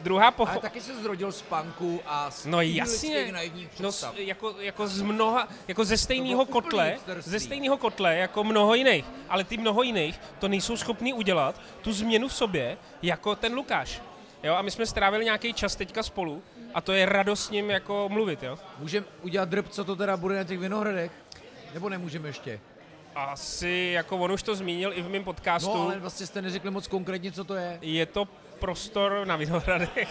Druhá pochvala... Ale taky se zrodil z punku a z no jasně, no, jako, jako z mnoha, jako ze stejného kotle, ze stejného kotle jako mnoho jiných, ale ty mnoho jiných to nejsou schopní udělat, tu změnu v sobě, jako ten Lukáš. Jo, a my jsme strávili nějaký čas teďka spolu a to je radost s ním jako mluvit, jo. Můžeme udělat drb, co to teda bude na těch Vinohradech? Nebo nemůžeme ještě? Asi, jako on už to zmínil i v mém podcastu. No, ale vlastně jste neřekli moc konkrétně, co to je. Je to prostor na Vinohradech.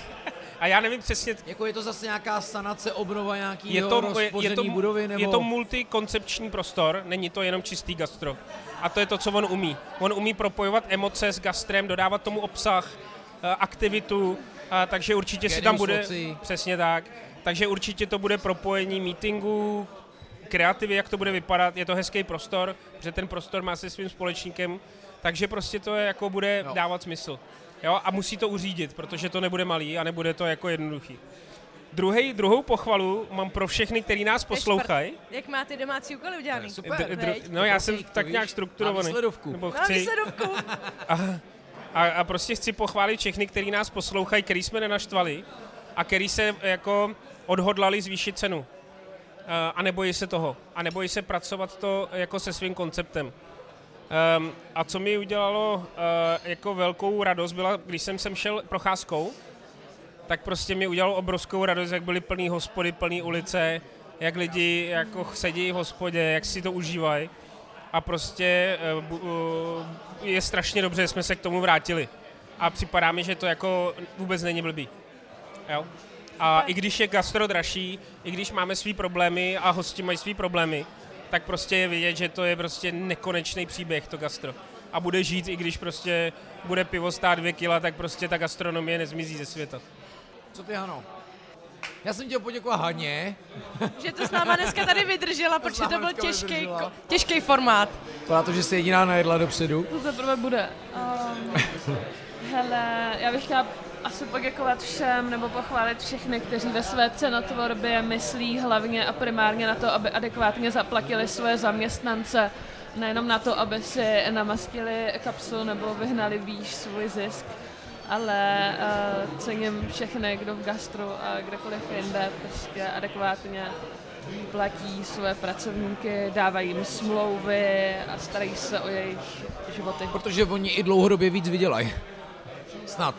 A já nevím přesně... Jako je to zase nějaká sanace, obnova nějakýho rozpořený budovy, nebo... Je to multikoncepční prostor, není to jenom čistý gastro. A to je to, co on umí. On umí propojovat emoce s gastrem, dodávat tomu obsah, aktivitu, a takže určitě Genius si tam bude, soci. Přesně tak, takže určitě to bude propojení meetingů, kreativy, jak to bude vypadat, je to hezký prostor, protože ten prostor má se svým společníkem, takže prostě to jako bude no. dávat smysl. Jo? A musí to uřídit, protože to nebude malý a nebude to jako jednoduchý. Druhý, druhou pochvalu mám pro všechny, kteří nás poslouchají. Jak máte domácí úkoly udělaný? Super, dru- No já jsem tak nějak strukturovaný. Mám výsledovku. Nebo chci... Mám výsledovku. A, a prostě chci pochválit všechny, kteří nás poslouchají, který jsme nenaštvali a který se jako odhodlali zvýšit cenu. A, a nebojí se toho. A nebojí se pracovat to jako se svým konceptem. Um, a co mi udělalo uh, jako velkou radost byla, když jsem sem šel procházkou, tak prostě mi udělalo obrovskou radost, jak byly plný hospody, plný ulice, jak lidi jako sedí v hospodě, jak si to užívají. A prostě je strašně dobře, že jsme se k tomu vrátili. A připadá mi, že to jako vůbec není blbý. Jo? A i když je gastro dražší, i když máme svý problémy a hosti mají svý problémy, tak prostě je vidět, že to je prostě nekonečný příběh, to gastro. A bude žít, i když prostě bude pivo stát dvě kila, tak prostě ta gastronomie nezmizí ze světa. Co ty, Hano? Já jsem chtěl poděkovat Haně. Že to s náma dneska tady vydržela, protože to byl těžký, ko- těžký formát. Protože že jsi jediná najedla dopředu. To teprve bude. Um, hele, já bych chtěla asi poděkovat všem, nebo pochválit všechny, kteří ve své cenotvorbě myslí hlavně a primárně na to, aby adekvátně zaplatili svoje zaměstnance. Nejenom na to, aby si namastili kapsu nebo vyhnali výš svůj zisk. Ale uh, cením všechny, kdo v gastru a kdekoliv jinde prostě adekvátně platí své pracovníky, dávají jim smlouvy a starají se o jejich životy. Protože oni i dlouhodobě víc vydělají. Snad.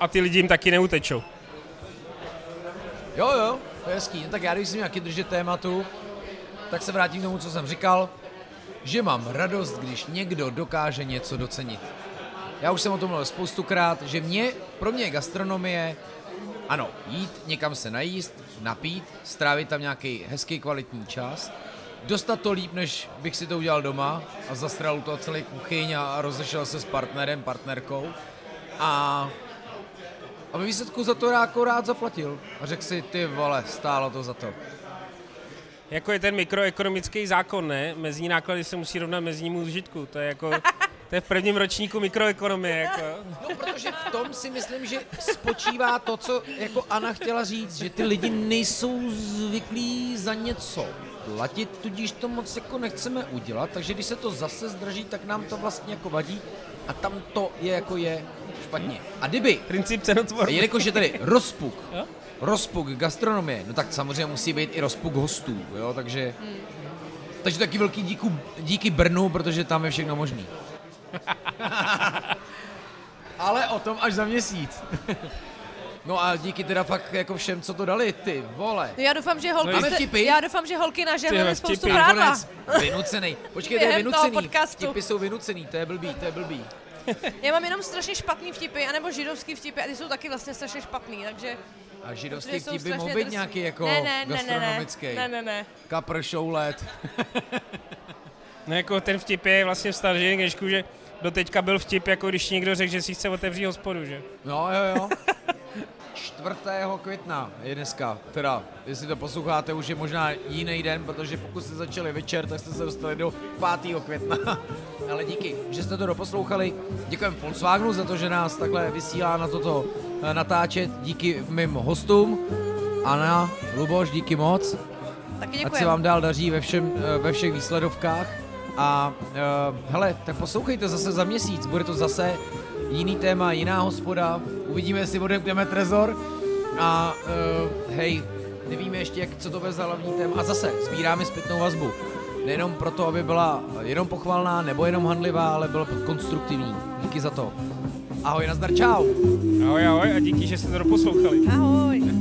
A ty lidi jim taky neutečou. Jo, jo, to je hezký. No, tak já, když si nějaký držet tématu, tak se vrátím k tomu, co jsem říkal, že mám radost, když někdo dokáže něco docenit. Já už jsem o tom mluvil spoustukrát, že mě, pro mě je gastronomie, ano, jít, někam se najíst, napít, strávit tam nějaký hezký kvalitní čas, dostat to líp, než bych si to udělal doma a zastral to celý kuchyň a rozešel se s partnerem, partnerkou a, a ve výsledku za to jako rád zaplatil a řekl si, ty vole, stálo to za to. Jako je ten mikroekonomický zákon, ne? Mezní náklady se musí rovnat meznímu užitku, to je jako... To je v prvním ročníku mikroekonomie, jako. No, protože v tom si myslím, že spočívá to, co jako Anna chtěla říct, že ty lidi nejsou zvyklí za něco platit, tudíž to moc jako nechceme udělat, takže když se to zase zdraží, tak nám to vlastně jako vadí a tam to je jako je špatně. A kdyby, princip cenotvorby, jelikož je tady rozpuk, rozpuk gastronomie, no tak samozřejmě musí být i rozpuk hostů, jo, takže, takže taky velký díku, díky Brnu, protože tam je všechno možný. Ale o tom až za měsíc. No a díky teda fakt jako všem, co to dali, ty vole. Já doufám, že holky, no jste, já doufám, že holky nažehnaly spoustu práva. Vynucený. Počkej, to je vynucený. Vtipy jsou vynucený, to je blbý, to je blbý. Já mám jenom strašně špatný vtipy, anebo židovský vtipy, a ty jsou taky vlastně strašně špatný, takže... A židovský vtipy mohou být nějaký jako ne, ne, gastronomický. Ne, ne, ne, ne. Kapr, šoulet. No jako ten vtip je vlastně vstaržený knižku, že doteďka byl vtip, jako když někdo řekl, že si chce otevřít hospodu, že? No jo, jo. čtvrtého května je dneska, teda, jestli to posloucháte, už je možná jiný den, protože pokud jste začali večer, tak jste se dostali do pátého května. Ale díky, že jste to doposlouchali. Děkujeme Volkswagenu za to, že nás takhle vysílá na toto natáčet. Díky mým hostům. Anna, Luboš, díky moc. Taky děkujem. Ať se vám dál daří ve, všem, ve všech výsledovkách. A uh, hele, tak poslouchejte zase za měsíc, bude to zase jiný téma, jiná hospoda, uvidíme, jestli odemkneme trezor a uh, hej, nevíme ještě, jak, co to bude za hlavní téma a zase sbíráme zpětnou vazbu, nejenom proto, aby byla jenom pochvalná nebo jenom handlivá, ale byla konstruktivní, díky za to. Ahoj, nazdar, čau. Ahoj, ahoj a díky, že jste to doposlouchali. Ahoj.